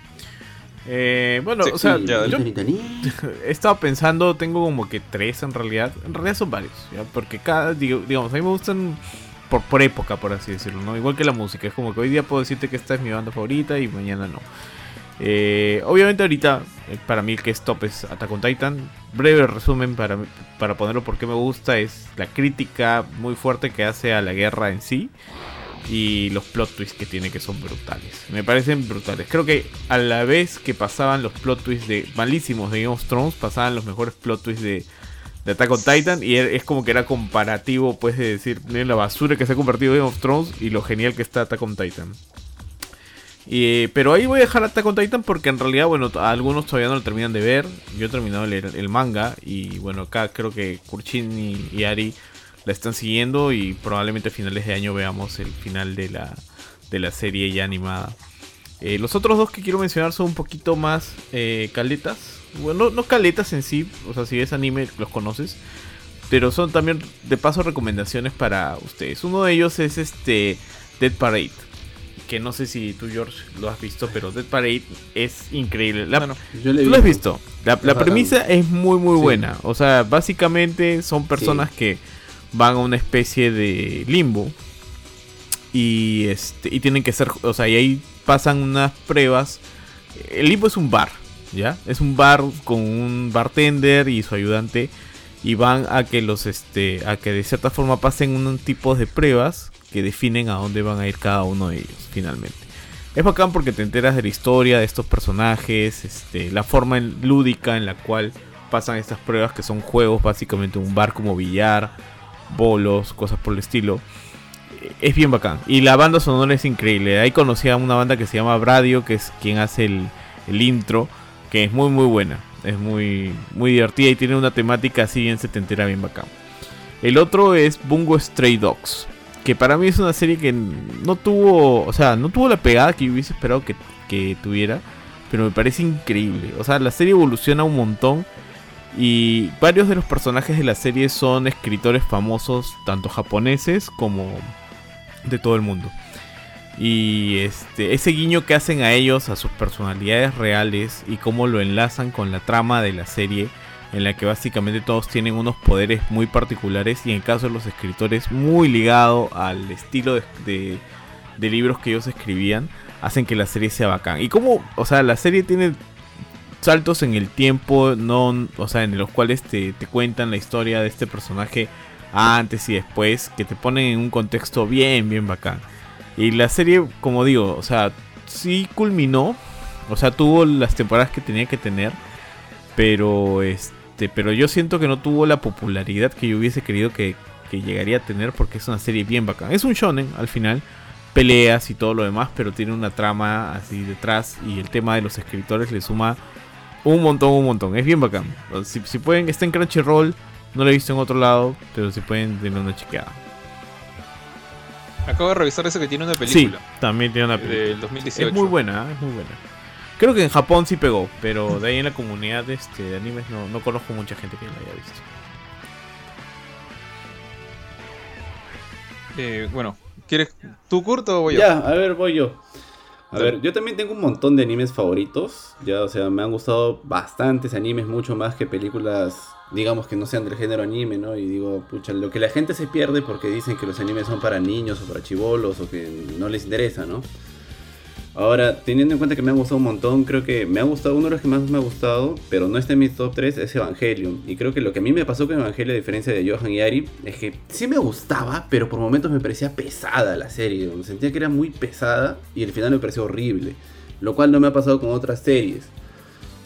Bueno, sí, o sea, ya, yo he estado pensando, tengo como que 3 en realidad. En realidad son varios, ¿ya? Porque digamos, a mí me gustan por época, por así decirlo, ¿no? Igual que la música, es como que hoy día puedo decirte que esta es mi banda favorita y mañana no. Obviamente ahorita para mí el que es top es Attack on Titan. Breve resumen para ponerlo porque me gusta, es la crítica muy fuerte que hace a la guerra en sí y los plot twists que tiene, que son brutales. Me parecen brutales. Creo que a la vez que pasaban los plot twists de malísimos de Game of Thrones, pasaban los mejores plot twists de Attack on Titan, y es como que era comparativo, pues, de decir, miren la basura que se ha convertido Game of Thrones y lo genial que está Attack on Titan. Pero ahí voy a dejar Attack on Titan porque en realidad, bueno, algunos todavía no lo terminan de ver. Yo he terminado de leer el manga y bueno, acá creo que Kurchin y Ari la están siguiendo y probablemente a finales de año veamos el final de la serie ya animada. Los otros dos que quiero mencionar son un poquito más caletas. Bueno, no caletas en sí, o sea, si ves anime los conoces. Pero son también, de paso, recomendaciones para ustedes. Uno de ellos es Dead Parade. Que no sé si tú, George, lo has visto, pero Dead Parade es increíble. Yo le he visto. ¿Tú lo has visto? La premisa es muy, muy buena. O sea, básicamente son personas que van a una especie de limbo. Y y tienen que ser... O sea, y ahí pasan unas pruebas. El limbo es un bar, ¿ya? Es un bar con un bartender y su ayudante. Y van a que a que de cierta forma pasen unos tipos de pruebas que definen a dónde van a ir cada uno de ellos, finalmente. Es bacán porque te enteras de la historia de estos personajes, la forma lúdica en la cual pasan estas pruebas, que son juegos, básicamente un bar como billar, bolos, cosas por el estilo. Es bien bacán. Y la banda sonora es increíble. Ahí conocí a una banda que se llama Bradio, que es quien hace el intro, que es muy, muy buena. Es muy, muy divertida y tiene una temática así bien setentera, bien bacán. El otro es Bungo Stray Dogs, que para mí es una serie que no tuvo la pegada que yo hubiese esperado que tuviera, pero me parece increíble. O sea, la serie evoluciona un montón y varios de los personajes de la serie son escritores famosos, tanto japoneses como de todo el mundo. Y ese guiño que hacen a ellos, a sus personalidades reales y cómo lo enlazan con la trama de la serie, en la que básicamente todos tienen unos poderes muy particulares, y en el caso de los escritores, muy ligado al estilo de libros que ellos escribían, hacen que la serie sea bacán. Y como, o sea, la serie tiene saltos en el tiempo, no, o sea, en los cuales te cuentan la historia de este personaje antes y después, que te ponen en un contexto bien, bien bacán. Y la serie, como digo, o sea, sí culminó, o sea, tuvo las temporadas que tenía que tener, pero yo siento que no tuvo la popularidad que yo hubiese querido que llegaría a tener, porque es una serie bien bacán. Es un shonen al final, peleas y todo lo demás, pero tiene una trama así detrás, y el tema de los escritores le suma un montón. Es bien bacán. Si pueden, está en Crunchyroll, no lo he visto en otro lado, pero si pueden, denle una chequeada. Acabo de revisar eso, que tiene una película. Sí, también tiene una película. Del 2018. Es muy buena. Creo que en Japón sí pegó, pero de ahí en la comunidad de animes no conozco mucha gente que la haya visto. Bueno, ¿quieres tú, Kurt, o voy yo? Ya, a ver, voy yo. A ver, yo también tengo un montón de animes favoritos. Ya, o sea, me han gustado bastantes animes, mucho más que películas, digamos, que no sean del género anime, ¿no? Y digo, pucha, lo que la gente se pierde porque dicen que los animes son para niños o para chibolos o que no les interesa, ¿no? Ahora, teniendo en cuenta que me han gustado un montón, creo que me ha gustado, uno de los que más me ha gustado, pero no está en mi top 3, es Evangelion. Y creo que lo que a mí me pasó con Evangelion, a diferencia de Johan y Ari, es que sí me gustaba, pero por momentos me parecía pesada la serie. Sentía que era muy pesada y al final me pareció horrible, lo cual no me ha pasado con otras series.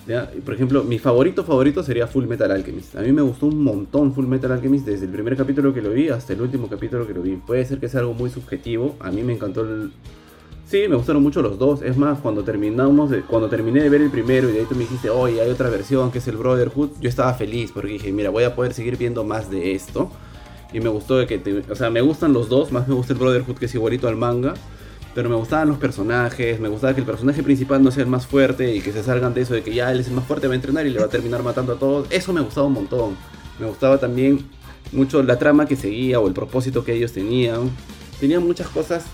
¿Ya? Por ejemplo, mi favorito sería Full Metal Alchemist. A mí me gustó un montón Full Metal Alchemist, desde el primer capítulo que lo vi hasta el último capítulo que lo vi. Puede ser que sea algo muy subjetivo, a mí me encantó el... Sí, me gustaron mucho los dos. Es más, cuando terminé de ver el primero y de ahí tú me dijiste, oye, hay otra versión que es el Brotherhood, yo estaba feliz porque dije, mira, voy a poder seguir viendo más de esto. Y me gustó o sea, me gustan los dos, más me gusta el Brotherhood, que es igualito al manga, pero me gustaban los personajes, me gustaba que el personaje principal no sea el más fuerte y que se salgan de eso de que ya él es el más fuerte, va a entrenar y le va a terminar matando a todos. Eso me gustaba un montón. Me gustaba también mucho la trama que seguía o el propósito que ellos tenían. Tenían muchas cosas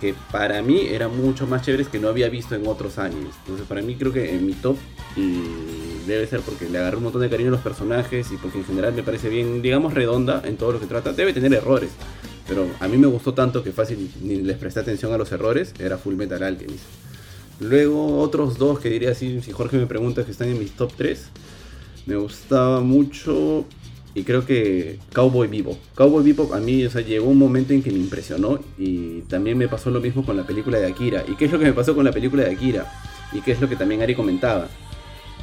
que para mí eran mucho más chéveres que no había visto en otros animes. Entonces para mí creo que en mi top debe ser porque le agarré un montón de cariño a los personajes y porque en general me parece bien, digamos, redonda en todo lo que trata. Debe tener errores, pero a mí me gustó tanto que fácil ni les presté atención a los errores. Era Full Metal Alchemist. Luego otros dos que diría así, si Jorge me pregunta, que están en mis top 3. Me gustaba mucho... Y creo que Cowboy Bebop a mí, o sea, llegó un momento en que me impresionó. Y también me pasó lo mismo con la película de Akira. ¿Y qué es lo que me pasó con la película de Akira? Y qué es lo que también Ari comentaba,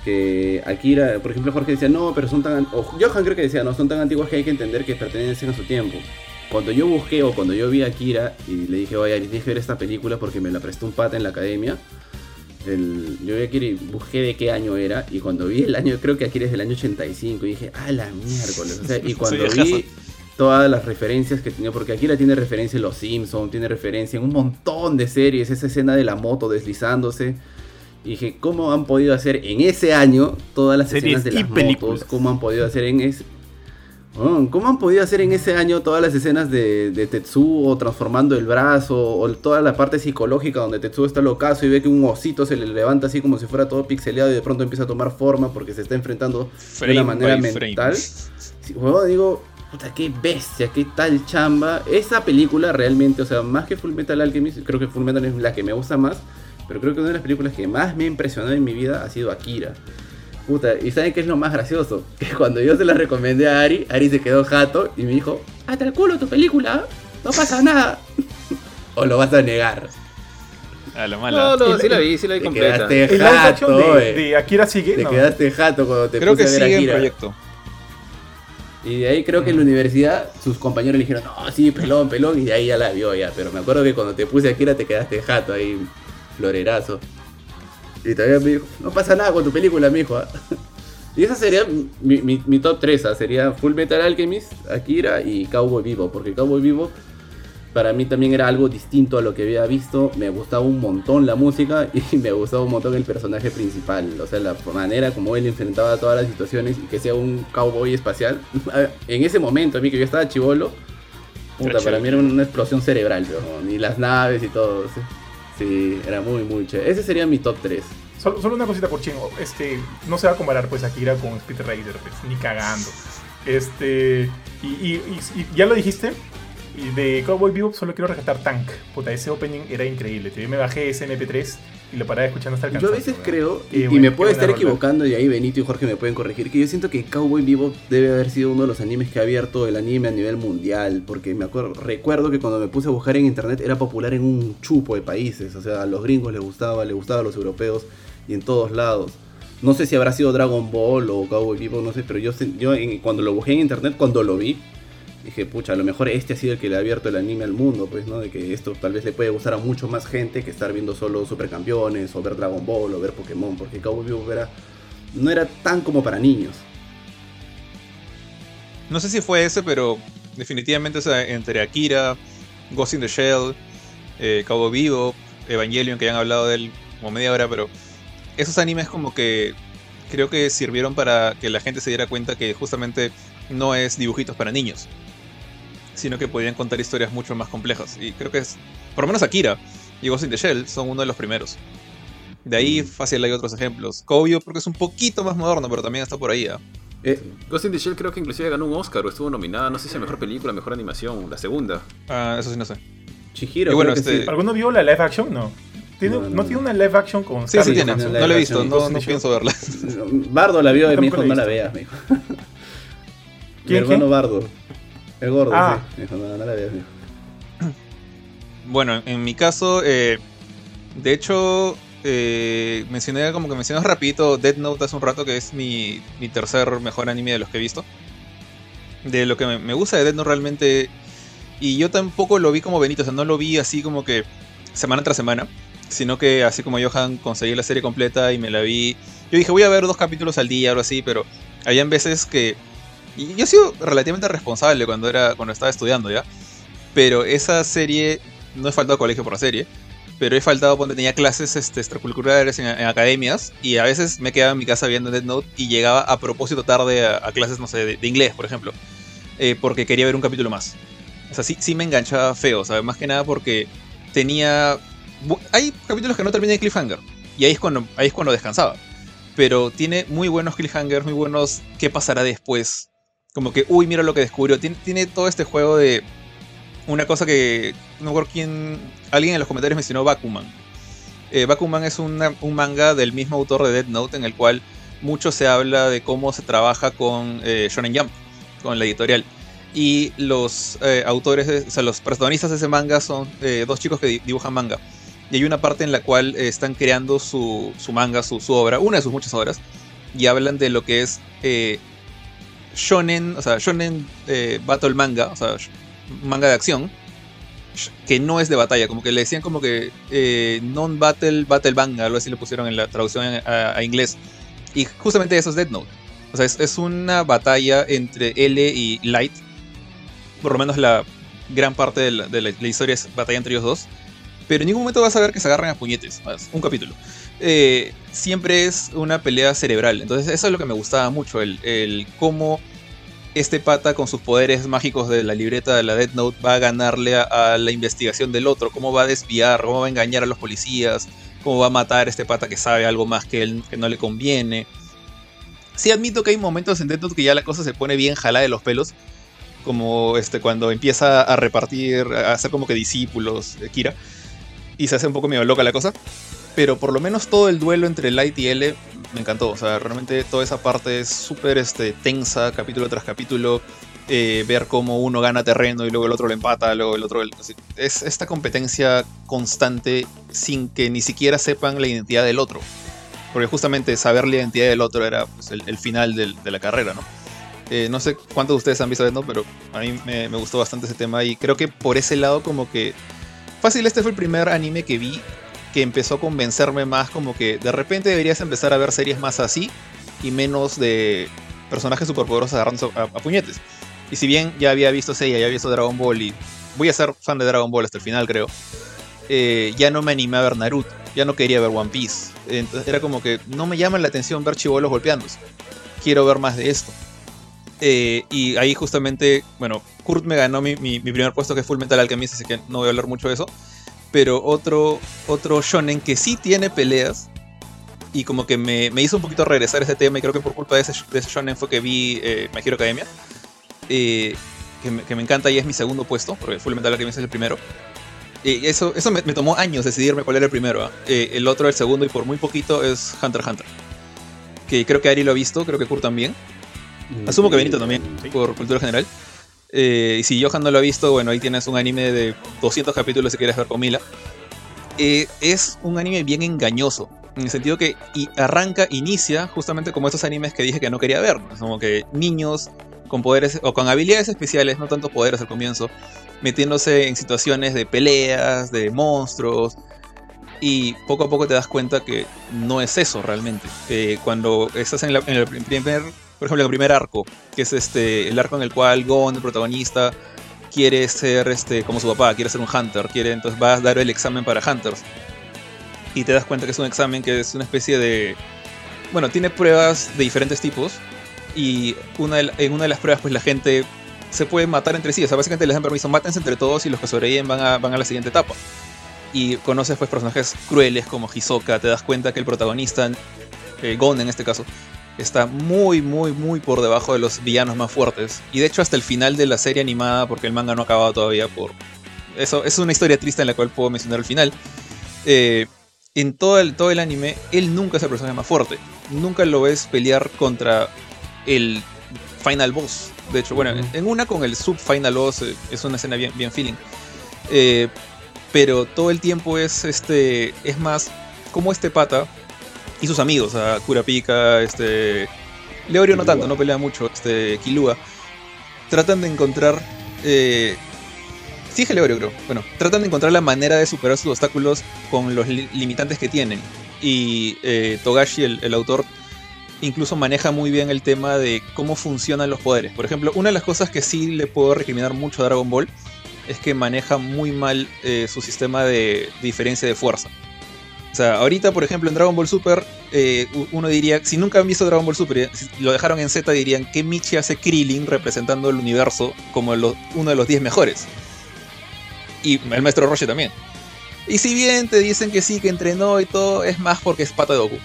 que Akira, por ejemplo, Jorge decía, no, pero son tan... O Johan creo que decía, no, son tan antiguas que hay que entender que pertenecen a su tiempo. Cuando yo busqué o cuando yo vi a Akira y le dije, oye, Ari, tienes que ver esta película porque me la prestó un pata en la academia. Yo vi Akira y busqué de qué año era. Y cuando vi el año, creo que Akira es del año 85. Y dije, ¡ah, la miércoles! O sea, y cuando vi todas las referencias que tenía, porque Akira tiene referencia en Los Simpsons, tiene referencia en un montón de series, esa escena de la moto deslizándose. Y dije, ¿cómo han podido hacer en ese año todas las escenas de las motos? ¿Cómo han podido hacer en ese... ¿Cómo han podido hacer en ese año todas las escenas de Tetsuo transformando el brazo, o toda la parte psicológica donde Tetsuo está locazo y ve que un osito se le levanta así como si fuera todo pixeleado y de pronto empieza a tomar forma porque se está enfrentando frame de una manera mental? Sí, bueno, digo, puta, qué bestia, qué tal chamba. Esa película realmente, o sea, más que Fullmetal Alchemist, creo que Fullmetal es la que me gusta más, pero creo que una de las películas que más me impresionó en mi vida ha sido Akira. Puta, ¿y saben qué es lo más gracioso? Que cuando yo se la recomendé a Ari, Ari se quedó jato y me dijo: ¡hasta el culo tu película! ¡No pasa nada! ¿O lo vas a negar? A lo malo. No, no, sí la vi completa. Te quedaste jato, de Akira sigue, ¿no? Te quedaste jato cuando te puse a ver Akira. Creo que sigue el proyecto. Y de ahí creo que en la universidad sus compañeros le dijeron: no, sí, pelón, y de ahí ya la vio ya. Pero me acuerdo que cuando te puse a Akira te quedaste jato ahí, florerazo. Y también me dijo, no pasa nada con tu película, mijo. Y esa sería mi top 3, sería Fullmetal Alchemist, Akira y Cowboy Bebop. Porque Cowboy Bebop para mí también era algo distinto a lo que había visto. Me gustaba un montón la música y me gustaba un montón el personaje principal. O sea, la manera como él enfrentaba todas las situaciones y que sea un cowboy espacial. En ese momento, a mí que yo estaba chibolo, puta, para mí era una explosión cerebral, ¿no? Y las naves y todo, ¿sí? Sí, era muy, muy chévere. Ese sería mi top 3. Solo una cosita por chingo. No se va a comparar pues Akira con Speed Racer, pues, ni cagando. Y ya lo dijiste. Y de Cowboy Bebop solo quiero rescatar Tank. Puta, ese opening era increíble. Yo me bajé ese MP3 y lo paraba escuchando hasta el cansancio. Yo a veces creo, y me puedo estar equivocando, y ahí Benito y Jorge me pueden corregir, que yo siento que Cowboy Bebop debe haber sido uno de los animes que ha abierto el anime a nivel mundial, porque recuerdo que cuando me puse a buscar en internet era popular en un chupo de países. O sea, a los gringos les gustaba a los europeos y en todos lados. No sé si habrá sido Dragon Ball o Cowboy Bebop, no sé, pero yo cuando lo busqué en internet, cuando lo vi, dije, pucha, a lo mejor este ha sido el que le ha abierto el anime al mundo, pues, ¿no? De que esto tal vez le puede gustar a mucho más gente que estar viendo solo Supercampeones, o ver Dragon Ball, o ver Pokémon, porque Cowboy Bebop no era tan como para niños. No sé si fue ese, pero definitivamente, o sea, entre Akira, Ghost in the Shell, Cowboy Bebop, Evangelion, que ya han hablado de él como media hora, pero esos animes como que creo que sirvieron para que la gente se diera cuenta que justamente no es dibujitos para niños, sino que podían contar historias mucho más complejas. Y creo que es, por lo menos Akira y Ghost in the Shell son uno de los primeros. De ahí fácil hay otros ejemplos. Cowboy porque es un poquito más moderno, pero también está por ahí. Ghost in the Shell creo que inclusive ganó un Oscar o estuvo nominada, no sé si a mejor película, mejor animación, la segunda. Ah, eso sí no sé. Chihiro. Y bueno, sí. ¿Alguno vio la live action? No. ¿No tiene una live action con? Sí, Scarlett, sí tiene. No la he visto, no pienso verla. Bardo la vio y me dijo, no la veas, me dijo. Mi hermano Bardo. El gordo, sí. Dijo, no la veas, dijo. Bueno, en mi caso, de hecho, mencioné rapidito Death Note hace un rato, que es mi tercer mejor anime de los que he visto. De lo que me gusta de Death Note realmente, y yo tampoco lo vi como Benito, o sea, no lo vi así como que semana tras semana, sino que así como Johan conseguí la serie completa y me la vi. Yo dije, voy a ver 2 capítulos al día o algo así, pero habían veces que... Y yo he sido relativamente responsable cuando estaba estudiando ya. Pero esa serie, no he faltado a colegio por la serie, pero he faltado cuando tenía clases extracurriculares en academias. Y a veces me quedaba en mi casa viendo Death Note y llegaba a propósito tarde a clases, no sé, de inglés, por ejemplo. Porque quería ver un capítulo más. O sea, sí me enganchaba feo, ¿sabes? Más que nada porque tenía... Hay capítulos que no terminan en cliffhanger. Y ahí es cuando descansaba. Pero tiene muy buenos cliffhangers, muy buenos qué pasará después. Como que, uy, mira lo que descubrió. Tiene todo este juego de... Una cosa que... No recuerdo quién... Alguien en los comentarios mencionó Bakuman. Bakuman es un manga del mismo autor de Death Note, en el cual mucho se habla de cómo se trabaja con Shonen Jump, con la editorial. Y los autores, los protagonistas de ese manga son 2 chicos que dibujan manga. Y hay una parte en la cual están creando su manga, su obra, una de sus muchas obras. Y hablan de lo que es... shonen, o sea, shonen battle manga, o sea, manga de acción, que no es de batalla, como que le decían como que non-battle, battle manga, algo así le pusieron en la traducción a inglés, y justamente eso es Death Note, o sea, es una batalla entre L y Light, por lo menos la gran parte de la historia es batalla entre ellos dos, pero en ningún momento vas a ver que se agarran a puñetes, más, un capítulo. Siempre es una pelea cerebral. Entonces eso es lo que me gustaba mucho. El cómo este pata con sus poderes mágicos de la libreta de la Death Note va a ganarle a la investigación del otro, cómo va a desviar, cómo va a engañar a los policías, cómo va a matar a este pata que sabe algo más que él, que no le conviene. Sí admito que hay momentos en Death Note que ya la cosa se pone bien jalada de los pelos, como cuando empieza a repartir, a hacer como que discípulos de Kira, y se hace un poco medio loca la cosa. Pero por lo menos todo el duelo entre Light y L me encantó. O sea, realmente toda esa parte es súper tensa, capítulo tras capítulo. Ver cómo uno gana terreno y luego el otro lo empata, luego el otro... Es esta competencia constante sin que ni siquiera sepan la identidad del otro. Porque justamente saber la identidad del otro era pues, el final de la carrera, ¿no? No sé cuántos de ustedes han visto esto, pero a mí me gustó bastante ese tema. Y creo que por ese lado como que... Fácil, este fue el primer anime que vi que empezó a convencerme más, como que de repente deberías empezar a ver series más así y menos de personajes superpoderosos agarrándose a puñetes. Y si bien ya había visto Seiya, ya había visto Dragon Ball y voy a ser fan de Dragon Ball hasta el final, creo, ya no me animé a ver Naruto, ya no quería ver One Piece. Entonces era como que no me llama la atención ver chibolos golpeándose, quiero ver más de esto. Y ahí justamente, bueno, Kurt me ganó mi primer puesto, que es Full Metal Alchemist, así que no voy a hablar mucho de eso. Pero otro shonen que sí tiene peleas y como que me hizo un poquito regresar a ese tema, y creo que por culpa de ese shonen fue que vi My Hero Academia, que me encanta y es mi segundo puesto, porque Full Metal Alchemist es el primero. Eso me tomó años decidirme cuál era el primero, ¿eh? El otro, el segundo y por muy poquito es Hunter x Hunter, que creo que Ari lo ha visto, creo que Kurt también, asumo que Benito también, por cultura general. Y si Johan no lo ha visto, bueno, ahí tienes un anime de 200 capítulos si quieres ver con Mila. Es un anime bien engañoso, en el sentido que inicia justamente como esos animes que dije que no quería ver, ¿no? Como que niños con poderes o con habilidades especiales, no tantos poderes al comienzo, metiéndose en situaciones de peleas, de monstruos, y poco a poco te das cuenta que no es eso realmente. Cuando estás en el primer arco, que es el arco en el cual Gon, el protagonista, quiere ser como su papá, quiere ser un Hunter, entonces va a dar el examen para Hunters. Y te das cuenta que es un examen que es una especie de... Bueno, tiene pruebas de diferentes tipos, y en una de las pruebas pues la gente se puede matar entre sí. O sea, básicamente les dan permiso, mátense entre todos, y los que sobreviven van a la siguiente etapa. Y conoces pues personajes crueles como Hisoka, te das cuenta que el protagonista, Gon en este caso, está muy, muy, muy por debajo de los villanos más fuertes. Y de hecho hasta el final de la serie animada, porque el manga no ha acabado todavía por... Eso es una historia triste en la cual puedo mencionar el final. En todo el anime, él nunca es el personaje más fuerte. Nunca lo ves pelear contra el final boss. De hecho, bueno, en una con el sub-final boss es una escena bien, bien feeling. Pero todo el tiempo es más como este pata... Y sus amigos, a Kurapika, Leorio no tanto, no pelea mucho, Killua, tratan de encontrar... Sí es Leorio, creo. Bueno, tratan de encontrar la manera de superar sus obstáculos con los limitantes que tienen. Y Togashi, el autor, incluso maneja muy bien el tema de cómo funcionan los poderes. Por ejemplo, una de las cosas que sí le puedo recriminar mucho a Dragon Ball es que maneja muy mal su sistema de diferencia de fuerza. O sea, ahorita, por ejemplo, en Dragon Ball Super, uno diría, si nunca han visto Dragon Ball Super, si lo dejaron en Z, dirían, ¿qué Michi hace Krillin representando el universo como uno de los 10 mejores? Y el maestro Roshi también. Y si bien te dicen que sí, que entrenó y todo, es más porque es pata de Goku.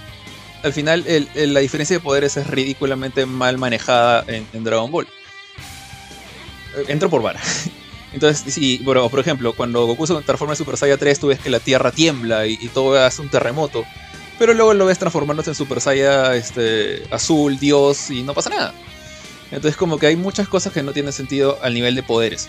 Al final, la diferencia de poderes es ridículamente mal manejada en Dragon Ball. Entro por vara. Entonces, sí, bueno, por ejemplo, cuando Goku se transforma en Super Saiyan 3, tú ves que la tierra tiembla y todo hace un terremoto. Pero luego lo ves transformándose en Super Saiyan azul, Dios, y no pasa nada. Entonces como que hay muchas cosas que no tienen sentido al nivel de poderes.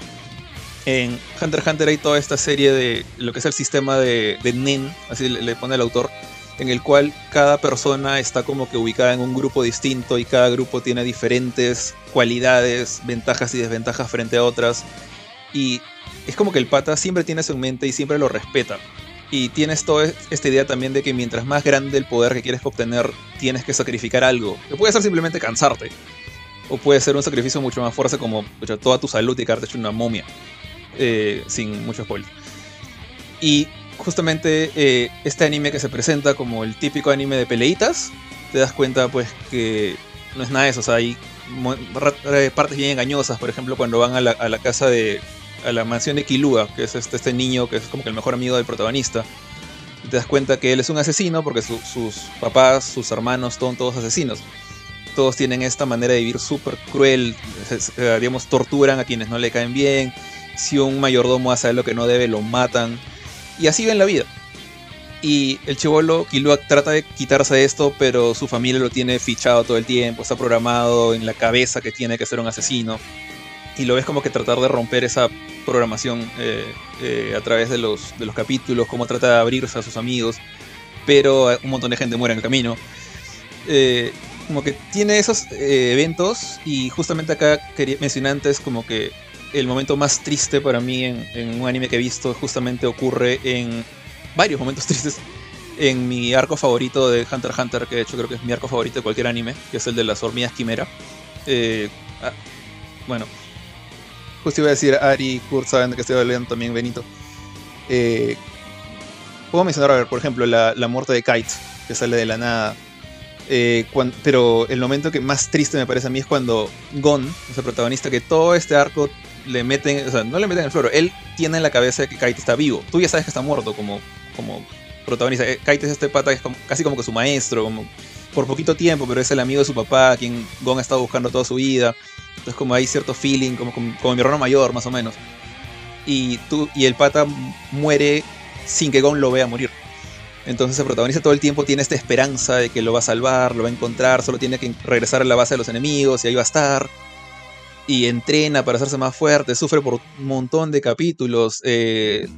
En Hunter x Hunter hay toda esta serie de lo que es el sistema de Nen, así le pone el autor, en el cual cada persona está como que ubicada en un grupo distinto y cada grupo tiene diferentes cualidades, ventajas y desventajas frente a otras. Y es como que el pata siempre tiene eso en mente y siempre lo respeta. Y tienes toda esta idea también de que mientras más grande el poder que quieres obtener, tienes que sacrificar algo. Que puede ser simplemente cansarte. O puede ser un sacrificio mucho más fuerte como toda tu salud y quedarte hecho una momia. Sin mucho spoiler. Y justamente este anime que se presenta como el típico anime de peleitas, te das cuenta pues que no es nada de eso. O sea, hay partes bien engañosas, por ejemplo cuando van a la casa de... a la mansión de Killua, que es este niño que es como que el mejor amigo del protagonista. Y te das cuenta que él es un asesino porque sus papás, sus hermanos, son todos asesinos. Todos tienen esta manera de vivir súper cruel, digamos, torturan a quienes no le caen bien. Si un mayordomo hace lo que no debe, lo matan. Y así ven la vida. Y el chibolo Killua trata de quitarse de esto, pero su familia lo tiene fichado todo el tiempo, está programado en la cabeza que tiene que ser un asesino. Y lo ves como que tratar de romper esa programación a través de los capítulos, cómo trata de abrirse a sus amigos, pero un montón de gente muere en el camino. Como que tiene esos eventos, y justamente acá quería mencionar antes como que el momento más triste para mí en un anime que he visto justamente ocurre en varios momentos tristes. En mi arco favorito de Hunter x Hunter, que de hecho creo que es mi arco favorito de cualquier anime, que es el de las hormigas quimera. Bueno, justo iba a decir Ari, Kurt, saben de que estoy hablando también, Benito. Puedo mencionar, a ver, por ejemplo, la muerte de Kite, que sale de la nada. Pero el momento que más triste me parece a mí es cuando Gon, el protagonista, que todo este arco le meten, o sea, no le meten el floro, él tiene en la cabeza que Kite está vivo. Tú ya sabes que está muerto como protagonista. Kite es este pata que es casi como que su maestro, como por poquito tiempo, pero es el amigo de su papá, a quien Gon ha estado buscando toda su vida. Entonces como hay cierto feeling, como mi hermano mayor, más o menos. Y el pata muere sin que Gon lo vea morir. Entonces el protagonista todo el tiempo tiene esta esperanza de que lo va a salvar, lo va a encontrar, solo tiene que regresar a la base de los enemigos y ahí va a estar. Y entrena para hacerse más fuerte, sufre por un montón de capítulos.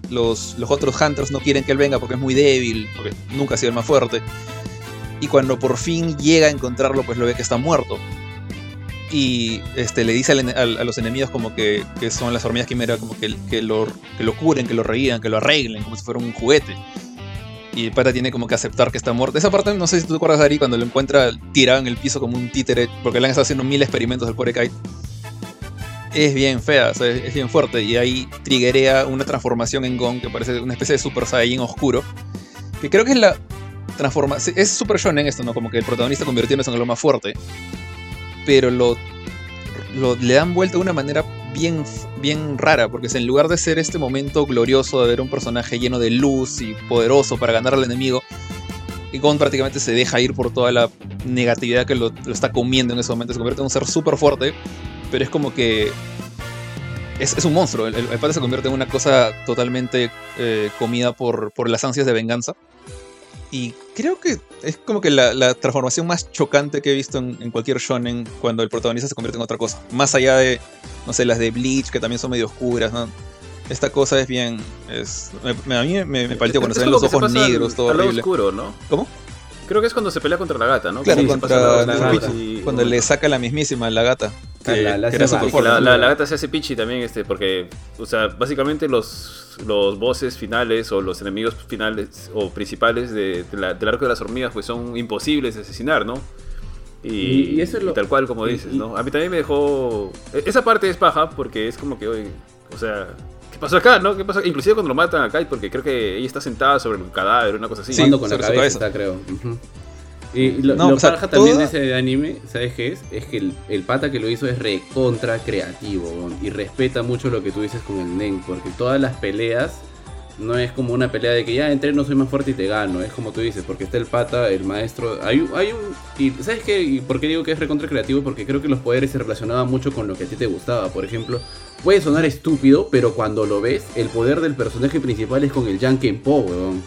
Los otros Hunters no quieren que él venga porque es muy débil, porque nunca ha sido el más fuerte. Y cuando por fin llega a encontrarlo, pues lo ve que está muerto. Y le dice a los enemigos como que son las hormigas quimera, como que lo curen, que lo revivan, que lo arreglen, como si fuera un juguete. Y el pata tiene como que aceptar que está muerto. Esa parte, no sé si tú te acuerdas, Ari, cuando lo encuentra tirado en el piso como un títere, porque le han estado haciendo mil experimentos al pobre Kite. Es bien fea, o sea, es bien fuerte. Y ahí triggerea una transformación en Gon, que parece una especie de Super Saiyan oscuro. Que creo que es la transformación... Es Super Shonen esto, ¿no? Como que el protagonista convirtiéndose en lo más fuerte. Pero le dan vuelta de una manera bien, bien rara, porque en lugar de ser este momento glorioso de ver un personaje lleno de luz y poderoso para ganar al enemigo, Gon prácticamente se deja ir por toda la negatividad que lo está comiendo en ese momento. Se convierte en un ser súper fuerte, pero es como que es un monstruo. El pata se convierte en una cosa totalmente comida por las ansias de venganza. Y creo que es como que la transformación más chocante que he visto en cualquier shonen, cuando el protagonista se convierte en otra cosa. Más allá de, no sé, las de Bleach, que también son medio oscuras, ¿no? Esta cosa es bien... a mí me palteó cuando se ven los ojos negros, todo horrible. Oscuro, ¿no? ¿Cómo? Creo que es cuando se pelea contra la gata, ¿no? Claro, sí, contra la gata. Cuando le saca la mismísima, la gata. La gata se hace pichi también, porque, o sea, básicamente los bosses finales o los enemigos finales o principales del arco de las hormigas, pues son imposibles de asesinar, ¿no? Y eso es y tal cual, como dices, ¿no? A mí también me dejó... Esa parte es paja, porque es como que, oye, o sea... ¿Qué pasó acá, no? ¿Qué pasó? Inclusive cuando lo matan a Kite, porque creo que ella está sentada sobre un cadáver, una cosa así. Sí, con la cabeza, creo. Uh-huh. Y lo paja también de ese anime, ¿sabes qué es? Es que el pata que lo hizo es recontra creativo, y respeta mucho lo que tú dices con el Nen, porque todas las peleas no es como una pelea de que ya entreno, soy más fuerte y te gano. Es como tú dices, porque está el pata, el maestro. Y ¿sabes qué? ¿Y por qué digo que es recontra creativo? Porque creo que los poderes se relacionaban mucho con lo que a ti te gustaba. Por ejemplo, puede sonar estúpido, pero cuando lo ves, el poder del personaje principal es con el Jankenpo, weón.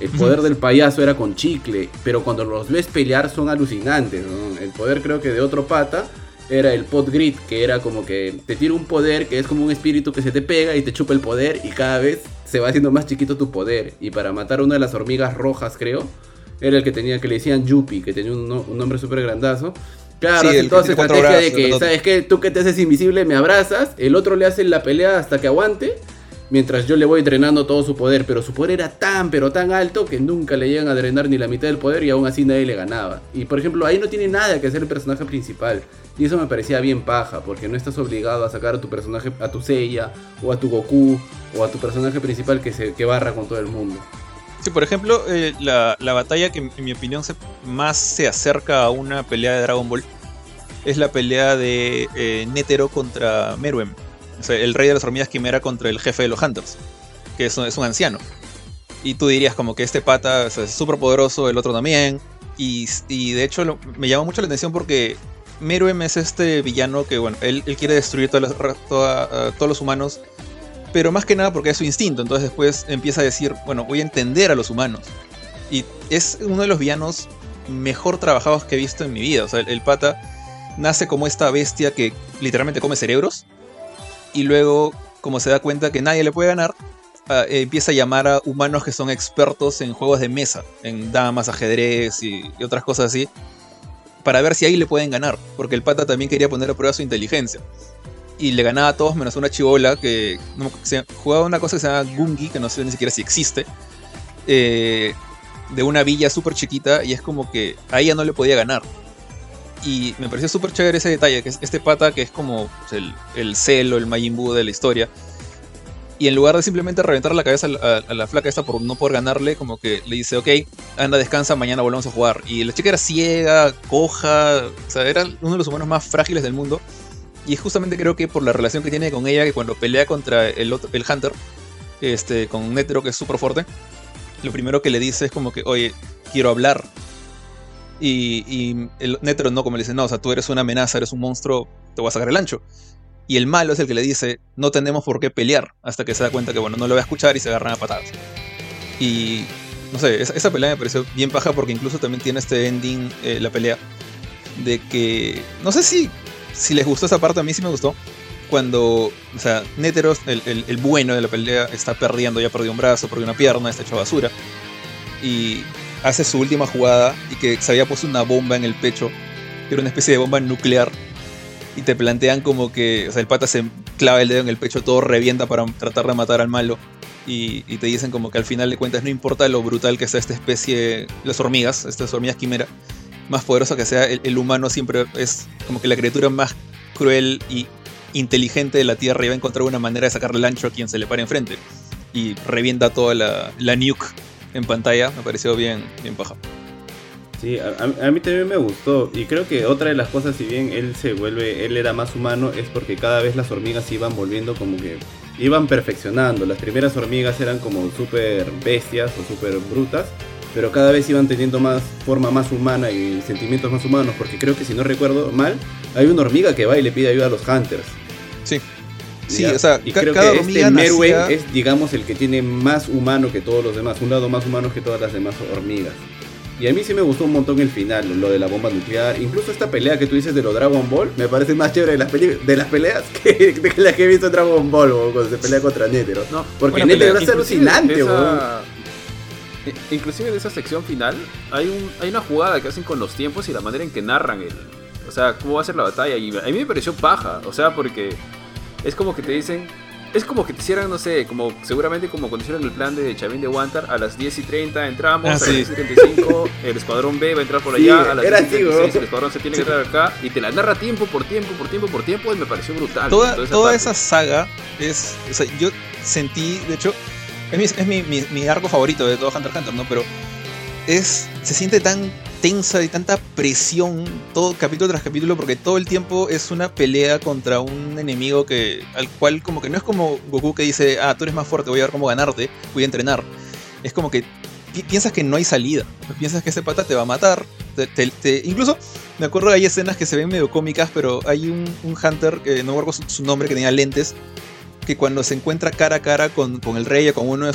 El poder del payaso era con chicle, pero cuando los ves pelear son alucinantes, ¿no? El poder, creo que de otro pata, era el Pot Grit, que era como que te tira un poder que es como un espíritu que se te pega y te chupa el poder, y cada vez se va haciendo más chiquito tu poder. Y para matar a una de las hormigas rojas, creo, era el que tenía, que le decían Yuppie, que tenía un nombre súper grandazo. Claro, sí, toda esa estrategia de que, ¿sabes qué? Tú que te haces invisible, me abrazas, el otro le hace la pelea hasta que aguante, mientras yo le voy drenando todo su poder. Pero su poder era tan, pero tan alto, que nunca le llegan a drenar ni la mitad del poder, y aún así nadie le ganaba. Y por ejemplo, ahí no tiene nada que hacer el personaje principal, y eso me parecía bien paja, porque no estás obligado a sacar a tu personaje, a tu Seiya, o a tu Goku, o a tu personaje principal que barra con todo el mundo. Sí, por ejemplo, la batalla que en mi opinión más se acerca a una pelea de Dragon Ball es la pelea de Nétero contra Meruem. O sea, el rey de las hormigas quimera contra el jefe de los Hunters, que es un anciano. Y tú dirías como que este pata, o sea, es súper poderoso, el otro también. Y de hecho me llama mucho la atención porque Meruem es este villano que, bueno, él quiere destruir todos los humanos, pero más que nada porque es su instinto. Entonces después empieza a decir, bueno, voy a entender a los humanos. Y es uno de los villanos mejor trabajados que he visto en mi vida. O sea, el pata nace como esta bestia que literalmente come cerebros. Y luego, como se da cuenta que nadie le puede ganar, empieza a llamar a humanos que son expertos en juegos de mesa, en damas, ajedrez y otras cosas así, para ver si ahí le pueden ganar, porque el pata también quería poner a prueba su inteligencia. Y le ganaba a todos menos a una chibola que jugaba una cosa que se llama Gungi, que no sé ni siquiera si existe, de una villa súper chiquita, y es como que a ella no le podía ganar. Y me pareció súper chévere ese detalle, que es este pata que es como el Cell o el Majin Buu de la historia. Y en lugar de simplemente reventar la cabeza a la flaca esta por no poder ganarle, como que le dice, ok, anda, descansa, mañana volvemos a jugar. Y la chica era ciega, coja, o sea, era uno de los humanos más frágiles del mundo. Y justamente creo que por la relación que tiene con ella, que cuando pelea contra el Hunter, con Netero, que es súper fuerte, lo primero que le dice es como que, oye, quiero hablar. Y el Netero no, como le dice, no, o sea, tú eres una amenaza, eres un monstruo, te voy a sacar el ancho. Y el malo es el que le dice, no tenemos por qué pelear, hasta que se da cuenta que, bueno, no lo va a escuchar y se agarran a patadas. Y, no sé, esa pelea me pareció bien paja porque incluso también tiene este ending, la pelea, de que, no sé si les gustó esa parte, a mí sí me gustó, cuando, o sea, Netero, el bueno de la pelea, está perdiendo, ya perdió un brazo, perdió una pierna, está hecho basura, y hace su última jugada, y que se había puesto una bomba en el pecho, que era una especie de bomba nuclear. Y te plantean como que, o sea, el pata se clava el dedo en el pecho, todo revienta para tratar de matar al malo. Y te dicen como que al final de cuentas no importa lo brutal que sea esta especie, las hormigas, estas hormigas quimera, más poderosa que sea, el humano siempre es como que la criatura más cruel y inteligente de la Tierra y va a encontrar una manera de sacarle el ancho a quien se le pare enfrente. Y revienta toda la nuke en pantalla, me pareció bien, bien paja. Sí, a mí también me gustó, y creo que otra de las cosas, si bien él era más humano, es porque cada vez las hormigas iban volviendo como que, iban perfeccionando. Las primeras hormigas eran como súper bestias o súper brutas, pero cada vez iban teniendo más forma más humana y sentimientos más humanos, porque creo que si no recuerdo mal, hay una hormiga que va y le pide ayuda a los Hunters. Sí. Sí, o sea, y creo que este Meruem es, digamos, el que tiene más humano que todos los demás, un lado más humano que todas las demás hormigas. Y a mí sí me gustó un montón el final, lo de la bomba nuclear. Incluso esta pelea que tú dices de los Dragon Ball me parece más chévere de las peleas que de las que he visto en Dragon Ball, bo, cuando se pelea contra Netero, ¿no? Porque Netero es alucinante, Inclusive en esa sección final hay una jugada que hacen con los tiempos y la manera en que narran o sea, cómo va a ser la batalla. Y a mí me pareció paja, o sea, porque es como que te dicen... Es como que te hicieran, no sé, como seguramente como cuando hicieron el plan de Chavín de Huántar, a las 10:30 entramos, a las 10:35 el escuadrón B va a entrar por allá, a las 10:36 el escuadrón C tiene que entrar acá, y te la narra tiempo por tiempo, y me pareció brutal. Toda esa saga es, o sea, yo sentí, de hecho, es mi arco favorito de todo Hunter x Hunter, ¿no? Pero se siente tan tensa y tanta presión todo capítulo tras capítulo, porque todo el tiempo es una pelea contra un enemigo al cual como que no es como Goku que dice, ah, tú eres más fuerte, voy a ver cómo ganarte, voy a entrenar. Es como que piensas que no hay salida, piensas que ese pata te va a matar, incluso me acuerdo hay escenas que se ven medio cómicas, pero hay un Hunter, que no me acuerdo su nombre, que tenía lentes, que cuando se encuentra cara a cara con el rey o con uno de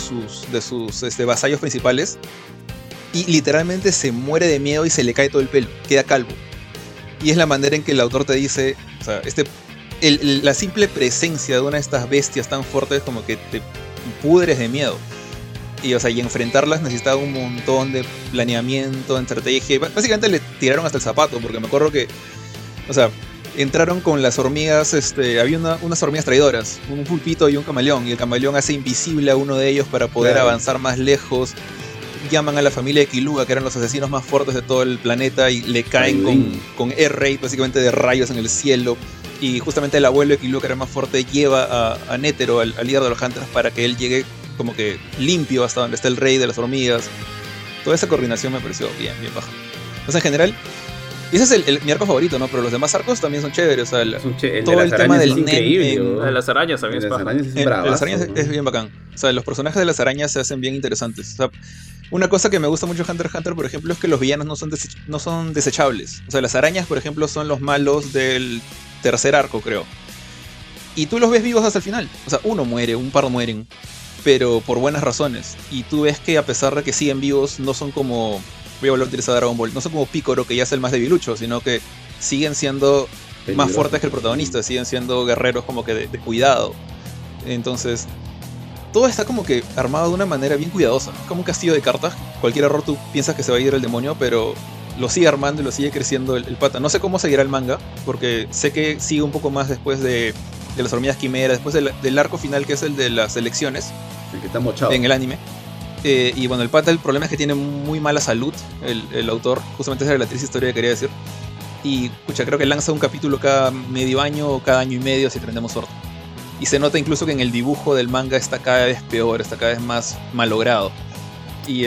sus vasallos principales, y literalmente se muere de miedo y se le cae todo el pelo, queda calvo. Y es la manera en que el autor te dice, o sea, la simple presencia de una de estas bestias tan fuertes como que te pudres de miedo. Y, o sea, y enfrentarlas necesitaba un montón de planeamiento, de estrategia. Básicamente le tiraron hasta el zapato, porque me acuerdo que, o sea, entraron con las hormigas, había unas hormigas traidoras, un pulpito y un camaleón. Y el camaleón hace invisible a uno de ellos para poder avanzar más lejos. Llaman a la familia de Kiluga, que eran los asesinos más fuertes de todo el planeta, y le caen con R-Ray, básicamente de rayos en el cielo. Y justamente el abuelo de Kiluga, que era más fuerte, lleva a Netero, al líder de los Hunters, para que él llegue como que limpio hasta donde está el rey de las hormigas. Toda esa coordinación me pareció bien, bien baja. Entonces, en general, Y ese es mi arco favorito, ¿no? Pero los demás arcos también son chéveres. O sea, todo el tema del net. Las arañas también es bacán. Las arañas es bien bacán. O sea, los personajes de las arañas se hacen bien interesantes. O sea, una cosa que me gusta mucho de Hunter x Hunter, por ejemplo, es que los villanos no son desechables. O sea, las arañas, por ejemplo, son los malos del tercer arco, creo. Y tú los ves vivos hasta el final. O sea, uno muere, un par mueren, pero por buenas razones. Y tú ves que a pesar de que siguen vivos, no son como... voy a volver a utilizar Dragon Ball. No son como Piccolo, que ya es el más debilucho, sino que siguen siendo más fuertes que el protagonista. Siguen siendo guerreros como que de cuidado. Entonces, todo está como que armado de una manera bien cuidadosa. Es como un castillo de cartas. Cualquier error tú piensas que se va a ir el demonio, pero lo sigue armando y lo sigue creciendo el pata. No sé cómo seguirá el manga, porque sé que sigue un poco más después de las hormigas quimeras, después del arco final, que es el de las elecciones, el que está mochado en el anime. Y bueno, el pata, el problema es que tiene muy mala salud, el autor, justamente esa era la triste historia que quería decir. Y pucha, creo que lanza un capítulo cada medio año o cada año y medio, si tenemos suerte. Y se nota incluso que en el dibujo del manga está cada vez peor, está cada vez más malogrado. Y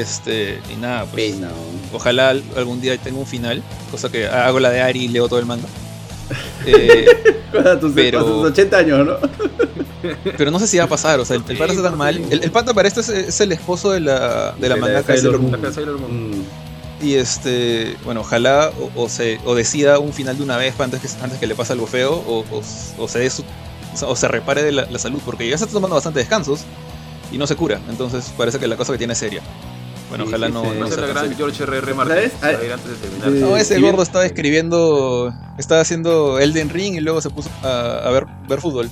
nada, pues pena. Ojalá algún día tenga un final, cosa que hago la de Ari y leo todo el manga. Pero 80 años, ¿no? Pero no sé si va a pasar, o sea, el pata está tan mal. El pata para esto es el esposo de la mangaka de Sailor Moon. Y bueno, ojalá o decida un final de una vez antes que le pase algo feo, o se repare de la salud, porque ya está tomando bastantes descansos y no se cura, entonces parece que la cosa que tiene es seria. Bueno, sí, ojalá no sea la gran George R.R. Martin. No, ese gordo estaba haciendo Elden Ring y luego se puso a ver fútbol.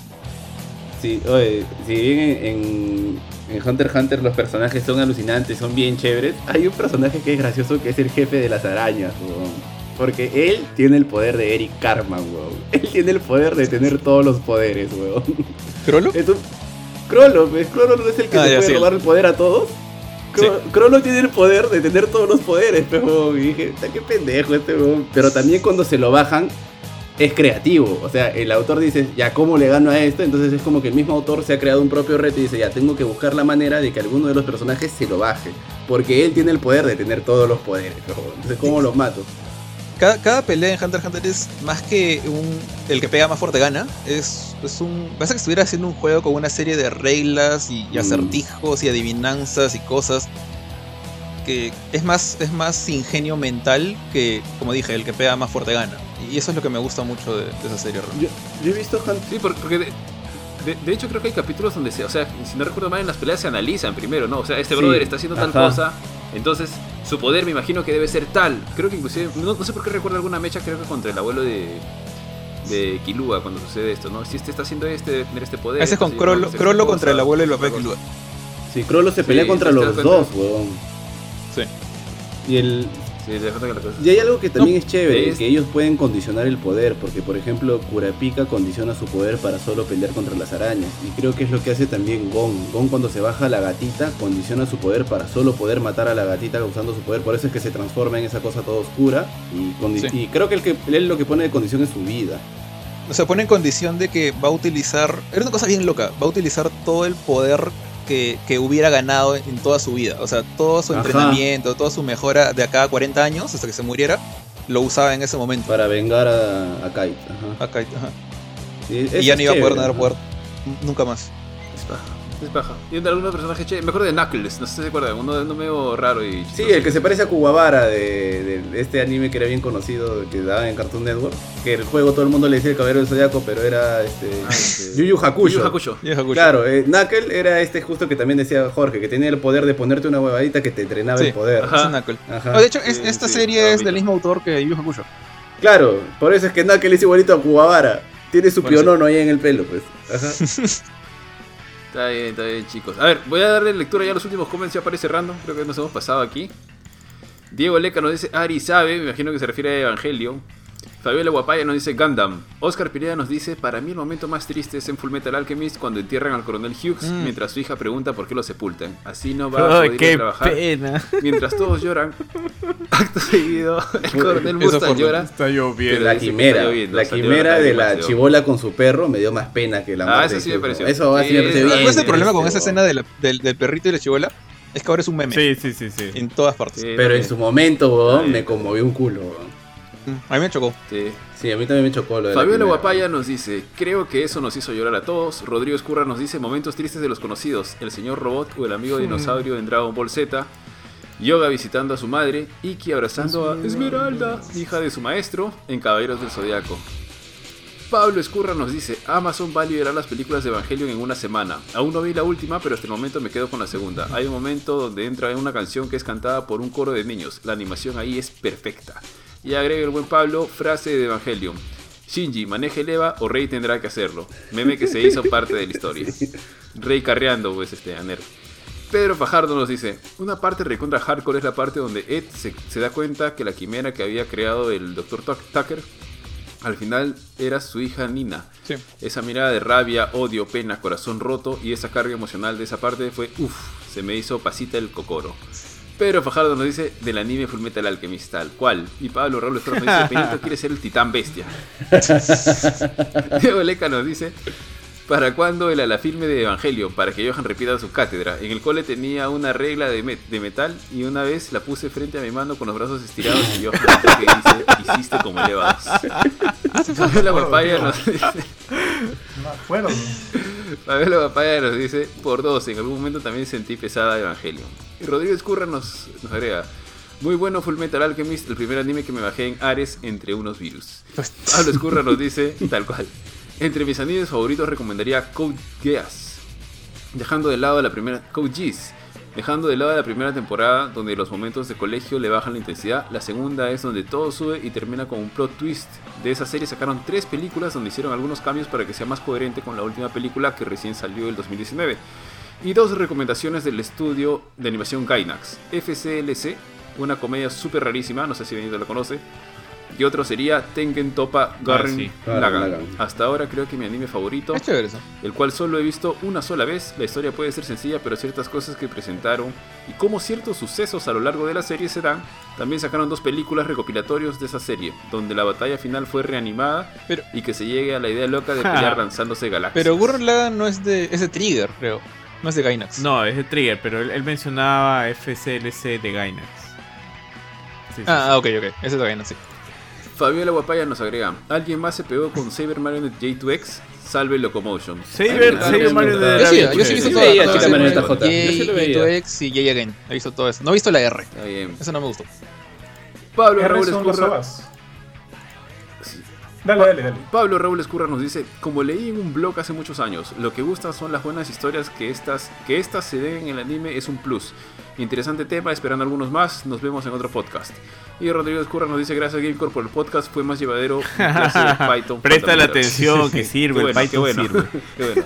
Sí, oye, si bien en Hunter x Hunter los personajes son alucinantes, son bien chéveres, hay un personaje que es gracioso, que es el jefe de las arañas, weón. Porque él tiene el poder de Eric Cartman, weón. Él tiene el poder de tener todos los poderes, weón. ¿Crolo? Crollo no es el que se puede robar el poder a todos. Crollo tiene el poder de tener todos los poderes, pero, y dije, qué pendejo este weón. Pero también cuando se lo bajan, es creativo. O sea, el autor dice, ya, ¿cómo le gano a esto? Entonces es como que el mismo autor se ha creado un propio reto y dice, ya, tengo que buscar la manera de que alguno de los personajes se lo baje, porque él tiene el poder de tener todos los poderes, pero, entonces, ¿cómo los mato? Cada pelea en Hunter x Hunter es más que el que pega más fuerte gana. Parece que estuviera haciendo un juego con una serie de reglas y acertijos y adivinanzas y cosas. Que es más ingenio mental que, como dije, el que pega más fuerte gana. Y eso es lo que me gusta mucho de esa serie. Yo he visto Hunter. Sí, porque de hecho creo que hay capítulos donde o sea, si no recuerdo mal, en las peleas se analizan primero, ¿no? O sea, este brother está haciendo tal cosa, entonces su poder me imagino que debe ser tal. Creo que inclusive, no sé por qué recuerdo alguna mecha, creo que contra el abuelo de Killua cuando sucede esto, ¿no? Si este está haciendo debe tener este poder. Ese es con Crollo contra el abuelo y el papá de Killua. Sí, Crollo se pelea contra los dos, weón. Sí. Y hay algo que también es chévere, que ellos pueden condicionar el poder, porque por ejemplo Kurapika condiciona su poder para solo pelear contra las arañas, y creo que es lo que hace también Gon cuando se baja la gatita, condiciona su poder para solo poder matar a la gatita usando su poder, por eso es que se transforma en esa cosa toda oscura, y creo que él lo que pone de condición es su vida. O sea, pone en condición de que va a utilizar, era una cosa bien loca, va a utilizar todo el poder que hubiera ganado en toda su vida. O sea, todo su entrenamiento, toda su mejora de acá a 40 años, hasta que se muriera, lo usaba en ese momento para vengar a Kite. Ajá. A Kite, ajá. Y ya no iba a poder nadar poder nunca más. Es baja. Y de algunos personajes me acuerdo de Knuckles, no sé si se acuerdan, uno medio raro y chistoso. Sí, el que se parece a Kuwabara de este anime que era bien conocido, que daba en Cartoon Network, que el juego todo el mundo le decía el Caballero del Zodiaco, pero era Yu Yu Hakusho. Claro, Knuckles era justo que también decía Jorge, que tenía el poder de ponerte una huevadita que te entrenaba el poder. Ajá. Ajá. No, de hecho, serie es del mismo autor que Yu Yu Hakusho. Claro, por eso es que Knuckles es igualito a Kuwabara. Tiene su pionono ahí en el pelo, pues. Ajá. Está bien, chicos. A ver, voy a darle lectura ya a los últimos comments, ya parece random, creo que nos hemos pasado aquí. Diego Leca nos dice Ari sabe, me imagino que se refiere a Evangelion. Fabiola Guapaya nos dice Gundam. Oscar Pineda nos dice, para mí el momento más triste es en Fullmetal Alchemist cuando entierran al coronel Hughes mientras su hija pregunta por qué lo sepultan. Así no va a poder ir a trabajar. Pena. Mientras todos lloran, acto seguido, el coronel Mustang llora. Está lloviendo. La quimera de la chibola con su perro me dio más pena que la muerte. Eso sí me pareció. Eso sí me pareció bien. ¿Cuál es el problema con esa escena del perrito y la chibola? Es que ahora es un meme. Sí. En todas partes. Pero en su momento, me conmovió un culo, A mí me chocó. Sí, a mí también me chocó lo de Fabiola Guapaya nos dice: creo que eso nos hizo llorar a todos. Rodrigo Escurra nos dice: momentos tristes de los conocidos, el señor Robot o el amigo dinosaurio en Dragon Ball Z, Yoga visitando a su madre, Iki abrazando a Esmeralda, hija de su maestro, en Caballeros del Zodiaco. Pablo Escurra nos dice: Amazon va a liberar las películas de Evangelion en una semana. Aún no vi la última, pero hasta el momento me quedo con la segunda. Hay un momento donde entra en una canción que es cantada por un coro de niños. La animación ahí es perfecta. Y agrega el buen Pablo, frase de Evangelion: Shinji, maneje el EVA o Rey tendrá que hacerlo. Meme que se hizo parte de la historia. Rey carreando, pues, Aner. Pedro Fajardo nos dice: una parte recontra hardcore es la parte donde Ed se da cuenta que la quimera que había creado el Dr. Tucker al final era su hija Nina. Sí. Esa mirada de rabia, odio, pena, corazón roto y esa carga emocional de esa parte fue uff, se me hizo pasita el cocoro. Pedro Fajardo nos dice: del anime Fullmetal Alchemist, tal cual. Y Pablo Raúl Estrada nos dice: Benito quiere ser el titán bestia. Diego Leca nos dice: ¿para cuándo el alafilme de Evangelio? Para que Johan repita su cátedra. En el cole tenía una regla de metal y una vez la puse frente a mi mano con los brazos estirados y Johan que dice: hiciste como elevados. Fabiola Papaya nos dice... Fabiola Papaya nos dice: por dos, en algún momento también sentí pesada Evangelio. Y Rodrigo Escurra nos agrega: muy bueno Fullmetal Alchemist, el primer anime que me bajé en Ares entre unos virus. Pablo Escurra nos dice, tal cual: entre mis animes favoritos recomendaría Code Geass, dejando de lado la primera temporada donde los momentos de colegio le bajan la intensidad. La segunda es donde todo sube y termina con un plot twist. De esa serie sacaron 3 películas donde hicieron algunos cambios para que sea más coherente con la última película que recién salió el 2019. Y 2 recomendaciones del estudio de animación Gainax: FCLC, una comedia súper rarísima, no sé si Benito la conoce. Y otro sería Tengen Toppa Gurren Lagann. Hasta ahora creo que mi anime favorito, el cual solo he visto una sola vez. La historia puede ser sencilla, pero ciertas cosas que presentaron y cómo ciertos sucesos a lo largo de la serie se dan. También sacaron 2 películas recopilatorias de esa serie, donde la batalla final fue reanimada y que se llegue a la idea loca de pelear lanzándose galaxias. Pero Gurren Lagann no es de... es de Trigger, creo. No es de Gainax. No, es de Trigger, pero él mencionaba FCLC de Gainax. Sí. Ok. Ese es de Gainax, sí. Fabiola Guapaya nos agrega: ¿alguien más se pegó con Saber Marionette J2X? Salve Locomotion. Saber Marionette J2X. Yo sí he visto toda la J2X y J Again. He visto todo eso. No he visto la R. Está bien. Eso no me gustó. Pablo Raúl Escurra. Dale. Pablo Raúl Escurra nos dice: como leí en un blog hace muchos años, lo que gustan son las buenas historias que estas se den en el anime es un plus. Interesante tema, esperando algunos más. Nos vemos en otro podcast. Y Rodrigo Escurra nos dice: gracias Gamecore por el podcast, fue más llevadero clase de Python. Presta la atención que sirve, el Python sirve. Qué bueno.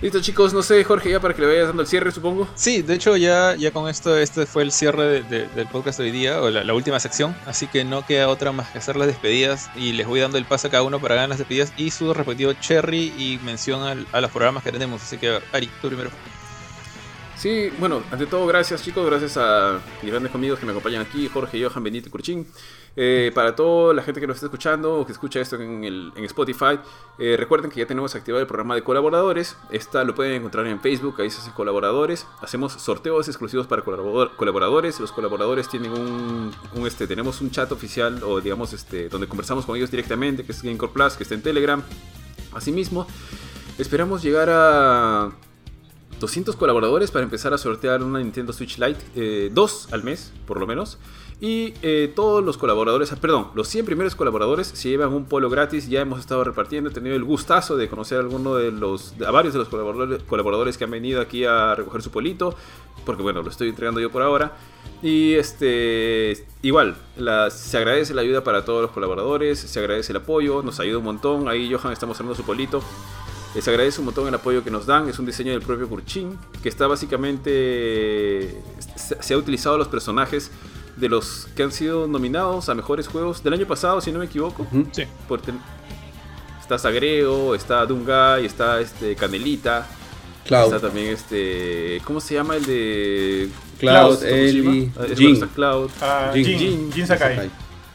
Listo chicos, no sé Jorge, ya para que le vayas dando el cierre supongo. Sí, de hecho ya con esto, este fue el cierre del podcast de hoy día, o la última sección. Así que no queda otra más que hacer las despedidas y les voy dando el paso a cada uno para ganar las despedidas y su respectivo cherry y mención a los programas que tenemos. Así que a ver, Ari, tú primero. Sí, bueno, ante todo gracias chicos, gracias a mis grandes amigos que me acompañan aquí, Jorge, Johan, Benito y Curchín. Para toda la gente que nos está escuchando o que escucha esto en Spotify, recuerden que ya tenemos activado el programa de colaboradores. Esta lo pueden encontrar en Facebook, ahí se hacen colaboradores. Hacemos sorteos exclusivos para colaboradores. Los colaboradores tienen tenemos un chat oficial o digamos donde conversamos con ellos directamente, que es Gamecore Plus, que está en Telegram. Asimismo, esperamos llegar a 200 colaboradores para empezar a sortear una Nintendo Switch Lite, 2 al mes por lo menos. Y todos los colaboradores, los 100 primeros colaboradores se llevan un polo gratis. Ya hemos estado repartiendo, he tenido el gustazo de conocer a varios de los colaboradores que han venido aquí a recoger su polito, porque bueno, lo estoy entregando yo por ahora. Y igual, se agradece la ayuda para todos los colaboradores, se agradece el apoyo, nos ayuda un montón. Ahí Johan está mostrando su polito. Les agradezco un montón el apoyo que nos dan. Es un diseño del propio Kurchin, que está básicamente... se ha utilizado los personajes de los que han sido nominados a mejores juegos del año pasado, si no me equivoco. Sí. Está Sagreo, está Dungai, está Canelita. Cloud. Está también ¿cómo se llama el de... Cloud, Eli, Jin. Cloud. Jin Sakai.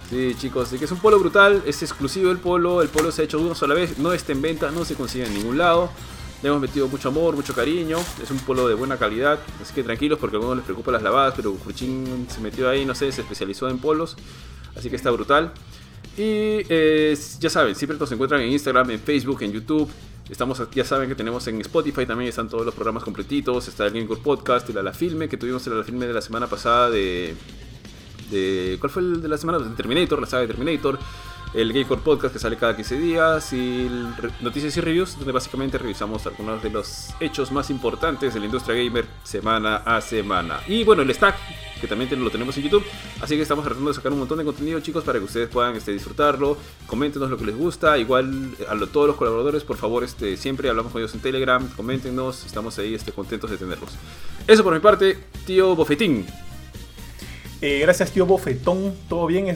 Sí chicos, así que es un polo brutal, es exclusivo el polo se ha hecho de una sola vez, no está en venta, no se consigue en ningún lado. Le hemos metido mucho amor, mucho cariño. Es un polo de buena calidad, así que tranquilos, porque a algunos les preocupa las lavadas, pero Curchín se metió ahí, no sé, se especializó en polos, así que está brutal. Y ya saben, siempre nos encuentran en Instagram, en Facebook, en YouTube. Estamos, ya saben que tenemos en Spotify también, están todos los programas completitos. Está el Gamecore Podcast, el Alafilme, que tuvimos el Alafilme de la semana pasada de ¿cuál fue el de la semana? De Terminator, la saga de Terminator. El Gamecore Podcast, que sale cada 15 días. Y Noticias y Reviews, donde básicamente revisamos algunos de los hechos más importantes de la industria gamer semana a semana. Y bueno, el Stack, que también lo tenemos en YouTube. Así que estamos tratando de sacar un montón de contenido, chicos, para que ustedes puedan disfrutarlo. Coméntenos lo que les gusta. Igual a todos los colaboradores, por favor, siempre hablamos con ellos en Telegram. Coméntenos, estamos ahí contentos de tenerlos. Eso por mi parte, tío Bofetín. Gracias, tío Bofetón. Todo bien,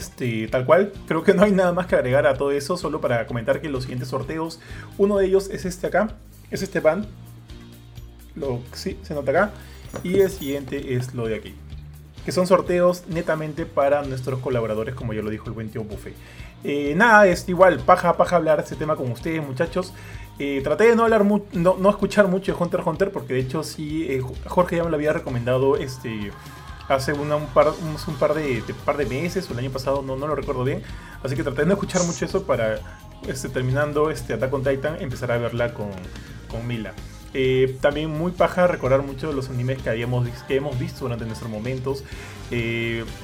tal cual. Creo que no hay nada más que agregar a todo eso. Solo para comentar que los siguientes sorteos, uno de ellos es acá. Es van. Sí, se nota acá. Y el siguiente es lo de aquí, que son sorteos netamente para nuestros colaboradores, como ya lo dijo el buen tío Buffet. Nada, es igual, paja hablar de este tema con ustedes, muchachos. Traté de no hablar no escuchar mucho de Hunter x Hunter, porque de hecho sí, Jorge ya me lo había recomendado hace un par de meses, o el año pasado, no lo recuerdo bien. Así que traté de no escuchar mucho eso para, terminando Attack on Titan, empezar a verla con Mila. También muy paja recordar muchos de los animes que hemos visto durante nuestros momentos,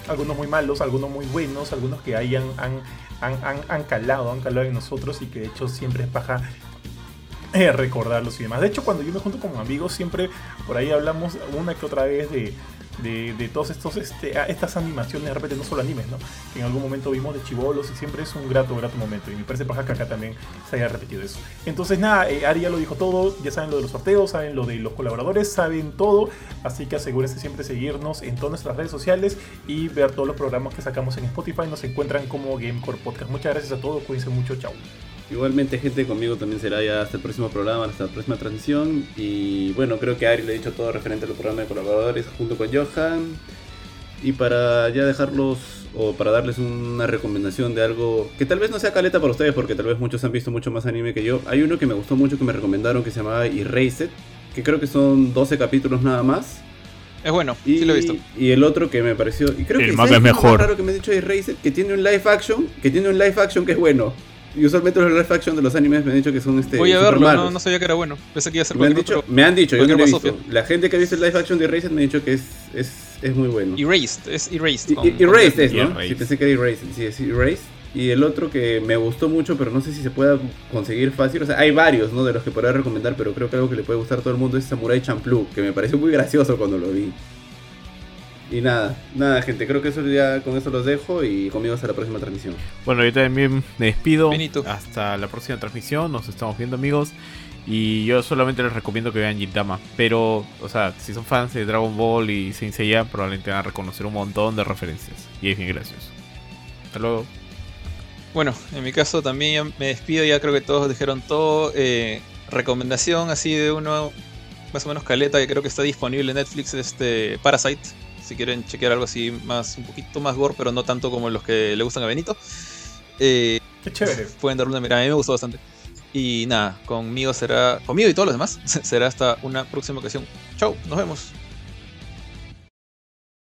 algunos muy malos, algunos muy buenos, algunos que han calado en nosotros, y que de hecho siempre es paja recordarlos y demás. De hecho, cuando yo me junto con amigos, siempre por ahí hablamos una que otra vez de todos estas animaciones, de repente no solo animes, ¿no?, que en algún momento vimos de chibolos, y siempre es un grato momento, y me parece paja que acá también se haya repetido eso. Entonces nada, Ari ya lo dijo todo, ya saben lo de los sorteos, saben lo de los colaboradores, saben todo, así que asegúrense siempre de seguirnos en todas nuestras redes sociales y ver todos los programas que sacamos en Spotify. Nos encuentran como Gamecore Podcast. Muchas gracias a todos, cuídense mucho, chao. Igualmente, gente, conmigo también será ya hasta el próximo programa, hasta la próxima transmisión. Y bueno, creo que Ari le ha dicho todo referente a los programas de colaboradores junto con Johan. Y para ya dejarlos, o para darles una recomendación de algo que tal vez no sea caleta para ustedes, porque tal vez muchos han visto mucho más anime que yo, hay uno que me gustó mucho que me recomendaron, que se llamaba Erased, que creo que son 12 capítulos nada más. Es bueno, sí lo he visto. Y el otro que me pareció, y creo que es mejor, raro que me han dicho, Erased, que tiene un live action, que es bueno. Y usualmente los live action de los animes me han dicho que son voy a verlo, no sabía que era bueno. Pensé que iba a ser bueno. Me han dicho, yo no lo he visto. La gente que ha visto el live action de Erased me ha dicho que es muy bueno. Erased es, ¿no? Sí, pensé que era Erased. Sí, es Erased. Y el otro que me gustó mucho, pero no sé si se pueda conseguir fácil. O sea, hay varios, ¿no?, de los que podría recomendar, pero creo que algo que le puede gustar a todo el mundo es Samurai Champloo, que me pareció muy gracioso cuando lo vi. Y nada, gente, creo que eso ya, con eso los dejo, y conmigo hasta la próxima transmisión. Bueno, yo también me despido. Benito. Hasta la próxima transmisión, nos estamos viendo, amigos. Y yo solamente les recomiendo que vean Gintama, pero, o sea, si son fans de Dragon Ball y Saint Seiya, probablemente van a reconocer un montón de referencias, y es bien gracioso. Hasta luego. Bueno, en mi caso también me despido, ya creo que todos dijeron todo. Recomendación así de uno más o menos caleta, que creo que está disponible en Netflix, Parasite, si quieren chequear algo así más, un poquito más gore, pero no tanto como los que le gustan a Benito. Qué chévere. Pueden darle una mirada, a mí me gustó bastante. Y nada, conmigo y todos los demás será hasta una próxima ocasión. Chau, nos vemos.